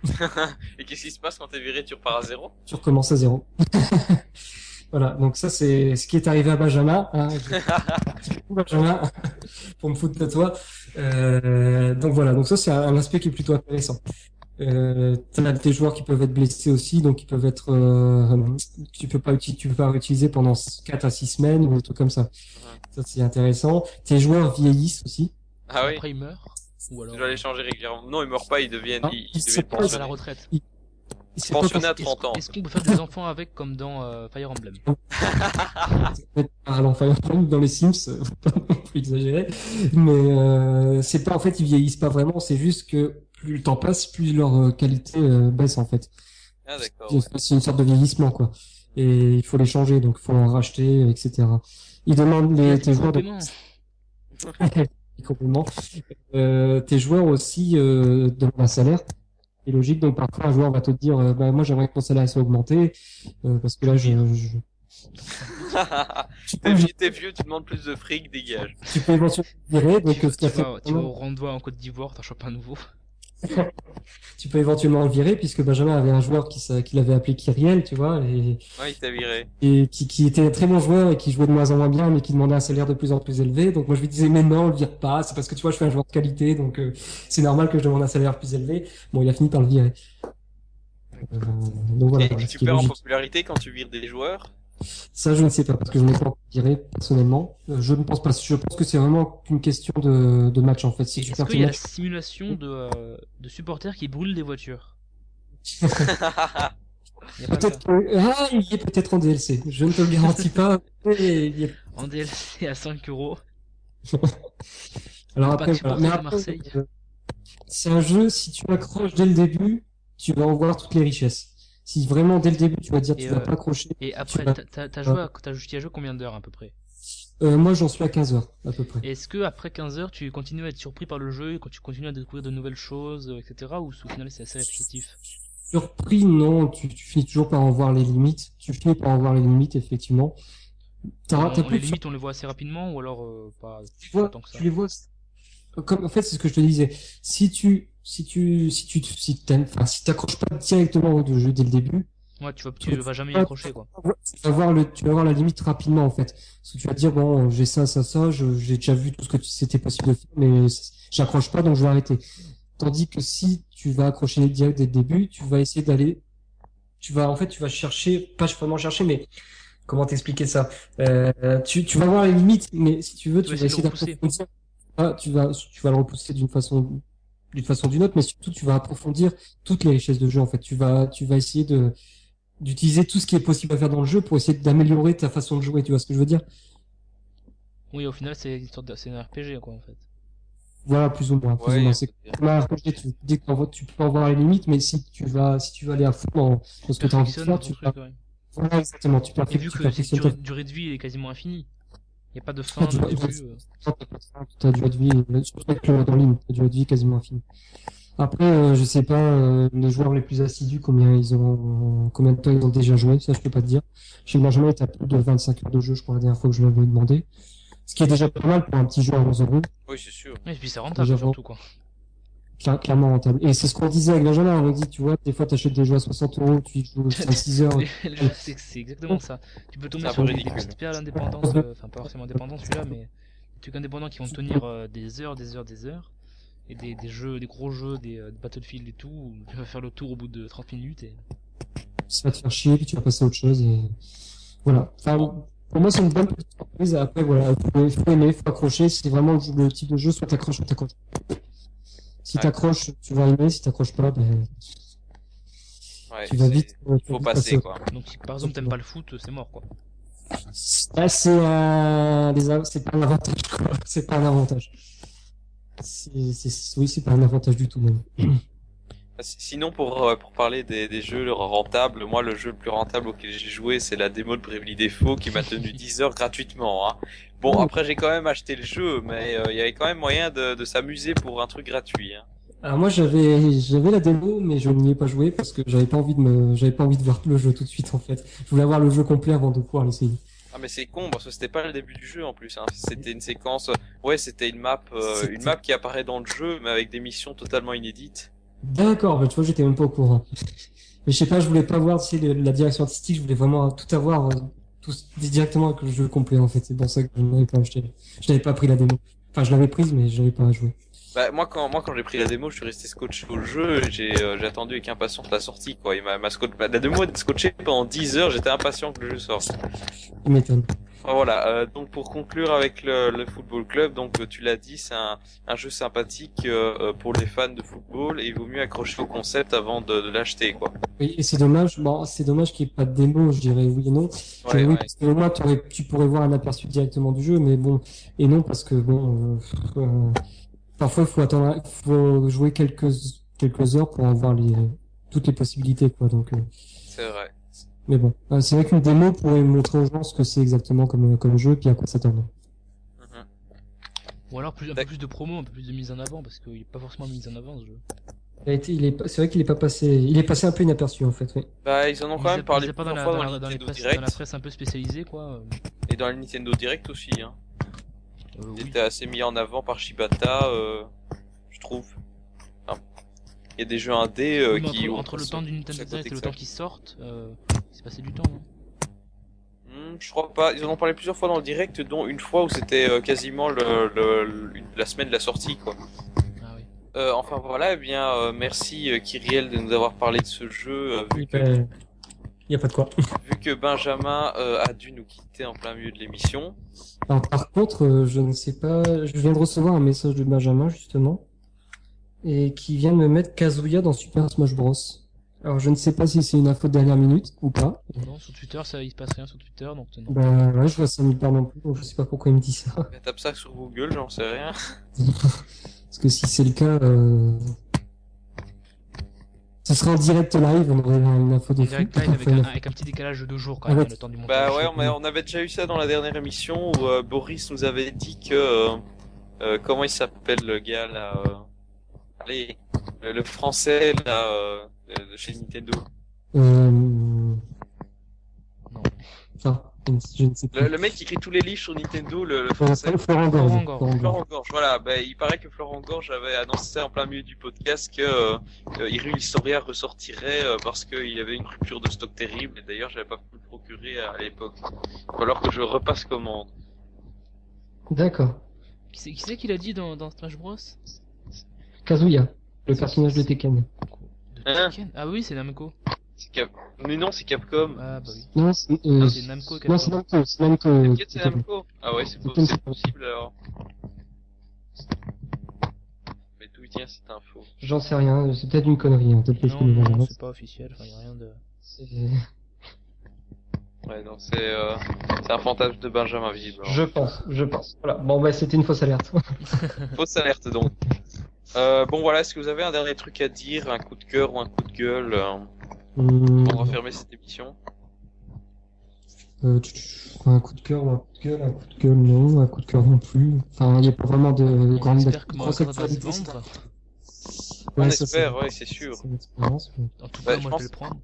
Et qu'est-ce qui se passe quand t'es viré? Tu repars à zéro? Tu recommences à zéro. Voilà, donc ça c'est ce qui est arrivé à Benjamin, hein, Benjamin, pour me foutre de toi. Euh, donc voilà, donc ça c'est un aspect qui est plutôt intéressant. Euh, t'as des joueurs qui peuvent être blessés aussi, donc ils peuvent être, euh, tu peux pas utiliser, tu peux pas réutiliser pendant quatre à six semaines ou des trucs comme ça. Ça c'est intéressant. Tes joueurs vieillissent aussi. Ah oui. Après ils meurent. Ou alors. Je dois les changer régulièrement. Non, ils meurent pas, ils deviennent, ah, ils, ils deviennent pensionnés à la retraite. Ils... C'est pensionné à trente ans. Est-ce qu'on peut faire des enfants avec comme dans euh, Fire Emblem? Alors Fire Emblem dans les Sims, faut pas non plus exagérer, mais euh, c'est pas en fait ils vieillissent pas vraiment, c'est juste que plus le temps passe, plus leur qualité euh, baisse en fait. Ah, d'accord, c'est, ouais. c'est une sorte de vieillissement quoi. Et il faut les changer, donc il faut en racheter, et cetera. Ils demandent les, tes joueurs de... complètement. Euh, tes joueurs aussi euh, demandent un salaire. C'est logique, donc parfois un joueur va te dire euh, bah, moi j'aimerais que mon salaire soit augmenté, euh, parce que là j'ai... Je... tu t'es, vieux, t'es vieux, tu demandes plus de fric, dégage. Tu peux éventuellement virer, donc tu, tu, vas, tu vas au Rwanda en Côte d'Ivoire, t'en chopes un nouveau. Tu peux éventuellement le virer, puisque Benjamin avait un joueur qui, qui l'avait appelé Kyriel, tu vois. Et, ouais, il t'a viré. Et qui, qui était un très bon joueur et qui jouait de moins en moins bien, mais qui demandait un salaire de plus en plus élevé. Donc moi je lui disais, mais non, on le vire pas, c'est parce que tu vois, je suis un joueur de qualité, donc euh, c'est normal que je demande un salaire plus élevé. Bon, il a fini par le virer. Euh, donc voilà. Et tu perds en popularité quand tu vires des joueurs? Ça, je ne sais pas, parce que je ne l'ai pas viré personnellement. Je ne pense pas. Je pense que c'est vraiment une question de, de match en fait. Si Est-ce qu'il y a match... la simulation de, euh, de supporters qui brûlent des voitures? Peut-être que... Ah, il y est peut-être en D L C. Je ne te le garantis pas. Est... En D L C à cinq euros. Alors après, voilà. Mais après, Marseille. C'est un jeu, si tu accroches dès le début, tu vas en voir toutes les richesses. Si vraiment dès le début tu vas dire tu euh, vas pas accrocher. Et après, vas... t'as, t'as joué, à, t'as joué combien d'heures à peu près? euh, Moi j'en suis à quinze heures à peu près. Et est-ce que après quinze heures tu continues à être surpris par le jeu, quand tu continues à découvrir de nouvelles choses, et cetera? Ou au final c'est assez répétitif? Surpris, non, tu, tu finis toujours par en voir les limites. Tu finis par en voir les limites, effectivement. T'as, t'as on, plus les limites, sur... on les voit assez rapidement ou alors euh, pas, tu vois, tant que ça. Tu les vois. Comme, en fait, c'est ce que je te disais. Si tu, si tu, si tu, si t'aimes, enfin, si t'accroches pas directement au jeu dès le début. Ouais, tu vas, tu, tu vas jamais y accrocher, quoi. Tu vas voir le, tu vas voir la limite rapidement, en fait. Parce que tu vas dire, bon, j'ai ça, ça, ça, je, j'ai déjà vu tout ce que tu, c'était possible de faire, mais j'accroche pas, donc je vais arrêter. Tandis que si tu vas accrocher direct dès le début, tu vas essayer d'aller, tu vas, en fait, tu vas chercher, pas vraiment chercher, mais, comment t'expliquer ça? Euh, tu, tu vas voir les limites, mais si tu veux, tu, tu vas essayer d'approcher. Ah, tu vas, tu vas le repousser d'une façon, d'une façon ou d'une autre, mais surtout tu vas approfondir toutes les richesses de jeu, en fait. Tu vas, tu vas essayer de, d'utiliser tout ce qui est possible à faire dans le jeu pour essayer d'améliorer ta façon de jouer, tu vois ce que je veux dire? Oui, au final, c'est une sorte de, c'est un R P G, quoi, en fait. Voilà, plus ou moins, plus ouais, ou moins. C'est comme un R P G, tu, dès que tu peux en voir les limites, mais si tu vas, si tu vas aller à fond dans ce que t'as envie de faire, tu peux. Voilà, exactement, tu peux. Et vu que la durée de vie est quasiment infinie. Il n'y a pas de fin, tu as du droit de vie, surtout avec le en ligne, tu as du droit de vie quasiment infini. Après, euh, je sais pas, euh, les joueurs les plus assidus, combien ils ont, combien de temps ils ont déjà joué, ça je peux pas te dire. Chez Benjamin, il y a plus de vingt-cinq heures de jeu, je crois, la dernière fois que je l'avais demandé. Ce qui est déjà pas mal pour un petit jeu à onze euros. Oui, c'est sûr. Et puis c'est rentable, déjà, surtout, quoi. Claire, clairement rentable. Et c'est ce qu'on disait avec Benjamin, on dit, tu vois, des fois t'achètes des jeux à soixante euros, tu joues à six heures. c'est, c'est exactement ça. Tu peux tomber ça sur des petites perles indépendantes, enfin euh, pas forcément indépendantes celui-là, mais des trucs indépendants qui vont tenir euh, des heures, des heures, des heures. Et des, des jeux, des gros jeux, des, euh, des Battlefield et tout, où tu vas faire le tour au bout de trente minutes et... Ça va te faire chier, puis tu vas passer à autre chose et... Voilà. Enfin, pour moi c'est une bonne petite surprise, après voilà, il faut aimer, il faut accrocher, c'est vraiment le type de jeu, soit t'accroches, soit t'accroches. Si ouais. t'accroches, tu vas aimer, si t'accroches pas, ben... Ouais, tu vas vite... Il faut vite passer, passer, quoi. Donc si par exemple t'aimes pas le foot, c'est mort, quoi. Là, c'est un... C'est pas un avantage, quoi. C'est pas un avantage. C'est... c'est... Oui, c'est pas un avantage du tout, même. Sinon, pour, euh, pour parler des, des jeux rentables, moi, le jeu le plus rentable auquel j'ai joué, c'est la démo de Bravely Default qui m'a tenu dix heures gratuitement. Hein. Bon, après, j'ai quand même acheté le jeu, mais il euh, y avait quand même moyen de, de s'amuser pour un truc gratuit. Hein. Alors moi, j'avais j'avais la démo, mais je n'y ai pas joué parce que j'avais pas envie de me j'avais pas envie de voir le jeu tout de suite en fait. Je voulais avoir le jeu complet avant de pouvoir l'essayer. Ah mais c'est con parce que c'était pas le début du jeu en plus hein. C'était une séquence, ouais, c'était une map euh, c'était... une map qui apparaît dans le jeu, mais avec des missions totalement inédites. D'accord, bah, tu vois, j'étais même pas au courant. Mais je sais pas, je voulais pas voir si le, la direction artistique, je voulais vraiment tout avoir, tout directement avec le jeu complet en fait. C'est pour ça que je n'avais pas acheté, je n'avais pas pris la démo. Enfin, je l'avais prise, mais je n'avais pas joué. Bah moi quand moi quand j'ai pris la démo, je suis resté scotché au jeu. Et j'ai euh, j'ai attendu avec impatience la sortie quoi. Il m'a, m'a scotché, la démo était scotchée pendant dix heures. J'étais impatient que le jeu sorte. Il m'étonne. Voilà, euh, donc pour conclure avec le, le football club, donc tu l'as dit, c'est un, un jeu sympathique euh, pour les fans de football et il vaut mieux accrocher au concept avant de, de l'acheter quoi. Oui, et c'est dommage, bon, c'est dommage qu'il n'y ait pas de démo, je dirais oui et non. Ouais, oui, ouais. Parce que au moins tu pourrais voir un aperçu directement du jeu, mais bon, et non parce que bon, euh, euh, parfois il faut attendre, faut jouer quelques quelques heures pour avoir les, toutes les possibilités, quoi. Donc, euh... c'est vrai. Mais bon, euh, c'est vrai qu'une démo pourrait montrer aux gens ce que c'est exactement comme, comme jeu, puis à quoi s'attendre. Mm-hmm. Ou alors plus, un peu plus de promo, un peu plus de mise en avant, parce qu'il n'est pas forcément mis en avant ce jeu. Il été, il est, c'est vrai qu'il est pas passé, il est passé un peu inaperçu en fait. Oui. Bah ils en ont quand ils même parlé plusieurs fois dans, dans, dans, dans, les presse, dans la presse un peu spécialisée quoi. Et dans le Nintendo Direct aussi hein. Euh, il oui. était assez mis en avant par Shibata, euh, je trouve. Enfin, il y a des jeux indés euh, oui, qui entre, ont entre le temps du Nintendo Direct et le temps qu'ils sortent, euh, c'est passé du temps. Hein. Mmh, je crois pas. Ils en ont parlé plusieurs fois dans le Direct, dont une fois où c'était euh, quasiment le, le, le, la semaine de la sortie quoi. Euh, enfin voilà, eh bien euh, merci euh, Kyriel de nous avoir parlé de ce jeu. Euh, vu que... Il y a pas de quoi. Vu que Benjamin euh, a dû nous quitter en plein milieu de l'émission. Alors, par contre, euh, je ne sais pas, je viens de recevoir un message de Benjamin justement et qui vient de me mettre Kazuya dans Super Smash Bros. Alors je ne sais pas si c'est une info de dernière minute ou pas. Non, sur Twitter ça il se passe rien sur Twitter donc. Non. Bah ouais, je vois ça nulle part non plus donc je sais pas pourquoi il me dit ça. Bah, tape ça sur Google, j'en sais rien. Parce que si c'est le cas, euh... ça sera en direct live, on aurait une info de direct live avec, un, avec un petit décalage de deux jours quand même, ouais. Le temps du montage. Bah ouais, on, a, on avait déjà eu ça dans la dernière émission où euh, Boris nous avait dit que euh, euh, comment il s'appelle le gars là, euh... allez, le, le français là, euh, de chez Nintendo. Euh... Non. Ah. Je ne sais plus. Le, le mec qui écrit tous les livres sur Nintendo, le, le français. Florent Gorge. Florent Gorge, voilà. Bah, il paraît que Florent Gorge avait annoncé en plein milieu du podcast que euh, Hyrule Historia ressortirait euh, parce qu'il y avait une rupture de stock terrible. Et d'ailleurs, j'avais pas pu le procurer à, à l'époque. Il va falloir que je repasse commande. D'accord. Qui c'est qui, c'est qui l'a dit dans, dans Smash Bros? Kazuya, le personnage de Tekken. De Tekken hein? Ah oui, c'est Namco. Cap... Mais non, c'est Capcom. Ah bah oui. Non, c'est, euh... c'est Namco. Capcom. Non, c'est Namco. C'est Namco. C'est, c'est Namco. Ah ouais, c'est, c'est, possible, c'est possible alors. Mais d'où vient cette info? J'en sais rien. C'est peut-être une connerie. Hein. Peut-être non, non, non, c'est pas officiel. Enfin, y a rien de. C'est... Ouais, non, c'est euh... c'est un fantasme de Benjamin visiblement. Je pense, je pense. Voilà. Bon bah c'était une fausse alerte. Fausse alerte donc. Euh, bon voilà, est-ce que vous avez un dernier truc à dire, un coup de cœur ou un coup de gueule? Euh... Pour refermer cette émission. Euh, un coup de cœur, un coup de gueule, un coup de gueule non, un coup de cœur non plus. Enfin, il n'y a pas vraiment de on grande actualité. On ouais, espère, ça, ouais, c'est sûr. C'est une expérience. Mais... En tout cas, bah, moi je, pense... je vais le prendre.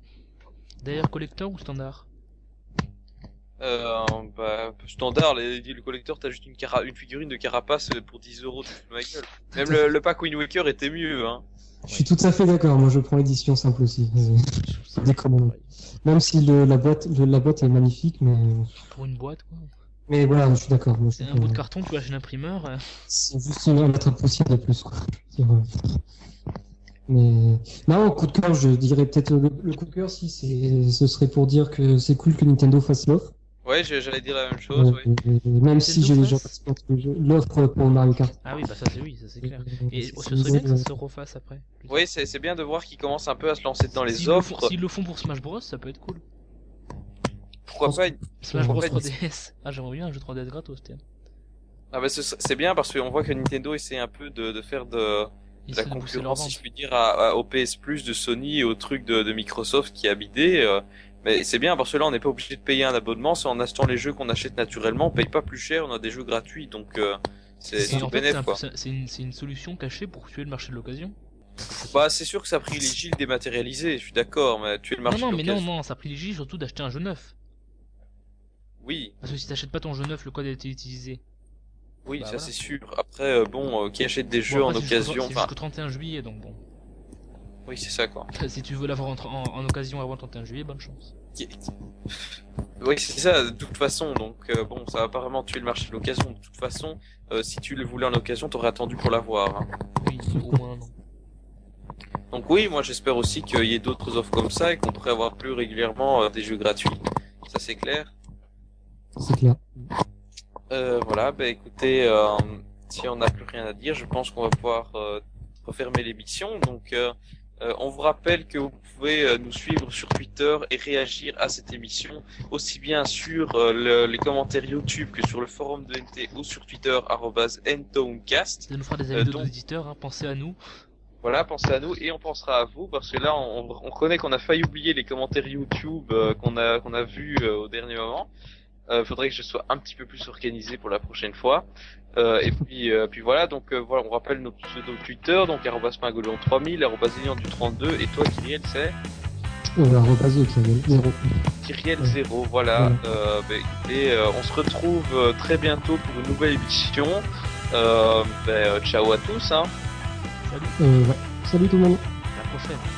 D'ailleurs, collecteur ou standard? Euh, bah, standard, les, le collecteur, t'as juste une, cara... une figurine de carapace pour dix euros, de ma gueule. Même le, le pack Wind Waker était mieux, hein. Je suis tout à fait d'accord, moi je prends l'édition simple aussi. Décommande. Même si le, la, boîte, le, la boîte est magnifique, mais. Pour une boîte quoi. Mais voilà, je suis d'accord. Moi, c'est je suis un bout de carton que tu vas chez l'imprimeur. Euh... C'est juste une lettre poussière de plus quoi. Mais. Non, coup de cœur, je dirais peut-être le, le coup de cœur si c'est, ce serait pour dire que c'est cool que Nintendo fasse l'offre. Ouais, j'allais dire la même chose, euh, oui. Même si j'ai déjà l'offre pour Mario Kart. Ah oui, bah ça c'est oui, ça c'est clair. Et ce serait bien que ça se refasse après. Oui, c'est, c'est bien de voir qu'ils commencent un peu à se lancer dans les s'ils offres. Le font, s'ils le font pour Smash Bros, ça peut être cool. Pourquoi pas Smash Bros trois D S. Ah, j'aimerais bien un jeu trois D S gratos, tiens. Ah bah c'est bien parce qu'on voit que Nintendo essaie un peu de, de faire de... De la concurrence, si je puis dire, à, à, au P S Plus de Sony et au truc de, de Microsoft qui a bidé. Euh, mais c'est bien, parce que là, on n'est pas obligé de payer un abonnement. C'est en achetant les jeux qu'on achète naturellement. On paye pas plus cher, on a des jeux gratuits. Donc, euh, c'est, c'est, c'est tout bénéf, quoi. C'est, c'est, une, c'est une solution cachée pour tuer le marché de l'occasion. Bah, c'est sûr que ça privilégie le dématérialisé, je suis d'accord. Mais tuer le marché non, non, de l'occasion... Non, mais non, non, ça privilégie surtout d'acheter un jeu neuf. Oui. Parce que si t'achètes pas ton jeu neuf, le code a été utilisé. Oui, bah ça voilà. C'est sûr. Après, euh, bon, euh, qui achète des jeux bon, après, en c'est occasion... Jusqu'au, c'est enfin... jusqu'au trente et un juillet, donc bon. Oui, c'est ça, quoi. Si tu veux l'avoir en, en, en occasion avant le trente et un juillet, bonne chance. Oui, c'est ça, de toute façon. Donc, euh, bon, ça va pas vraiment tuer le marché de l'occasion. De toute façon, euh, si tu le voulais en occasion, t'aurais attendu pour l'avoir. Hein. Oui, au moins, non. Donc oui, moi, j'espère aussi qu'il y ait d'autres offres comme ça et qu'on pourrait avoir plus régulièrement euh, des jeux gratuits. Ça, c'est clair. C'est clair. Euh, voilà, bah écoutez, euh, si on n'a plus rien à dire, je pense qu'on va pouvoir euh, refermer l'émission. Donc, euh, euh, on vous rappelle que vous pouvez euh, nous suivre sur Twitter et réagir à cette émission, aussi bien sur euh, le, les commentaires YouTube que sur le forum de N T ou sur Twitter arobase N T O W N cast. Ça nous fera des avis euh, d'autres donc... éditeurs, hein, pensez à nous. Voilà, pensez à nous et on pensera à vous, parce que là on, on connaît qu'on a failli oublier les commentaires YouTube euh, qu'on a qu'on a vu euh, au dernier moment. Euh, faudrait que je sois un petit peu plus organisé pour la prochaine fois. Euh, et puis euh, puis voilà, donc euh, voilà, on rappelle nos pseudos Twitter, donc arobase pingolon trois mille, arobase du trente-deux, et toi Kyriel c'est arobase zéro. Kyriel zéro, voilà. Ouais. Euh, bah, et euh, on se retrouve très bientôt pour une nouvelle émission. Euh, bah, ciao à tous, hein. Salut. Euh, ouais. Salut tout le monde. À la prochaine.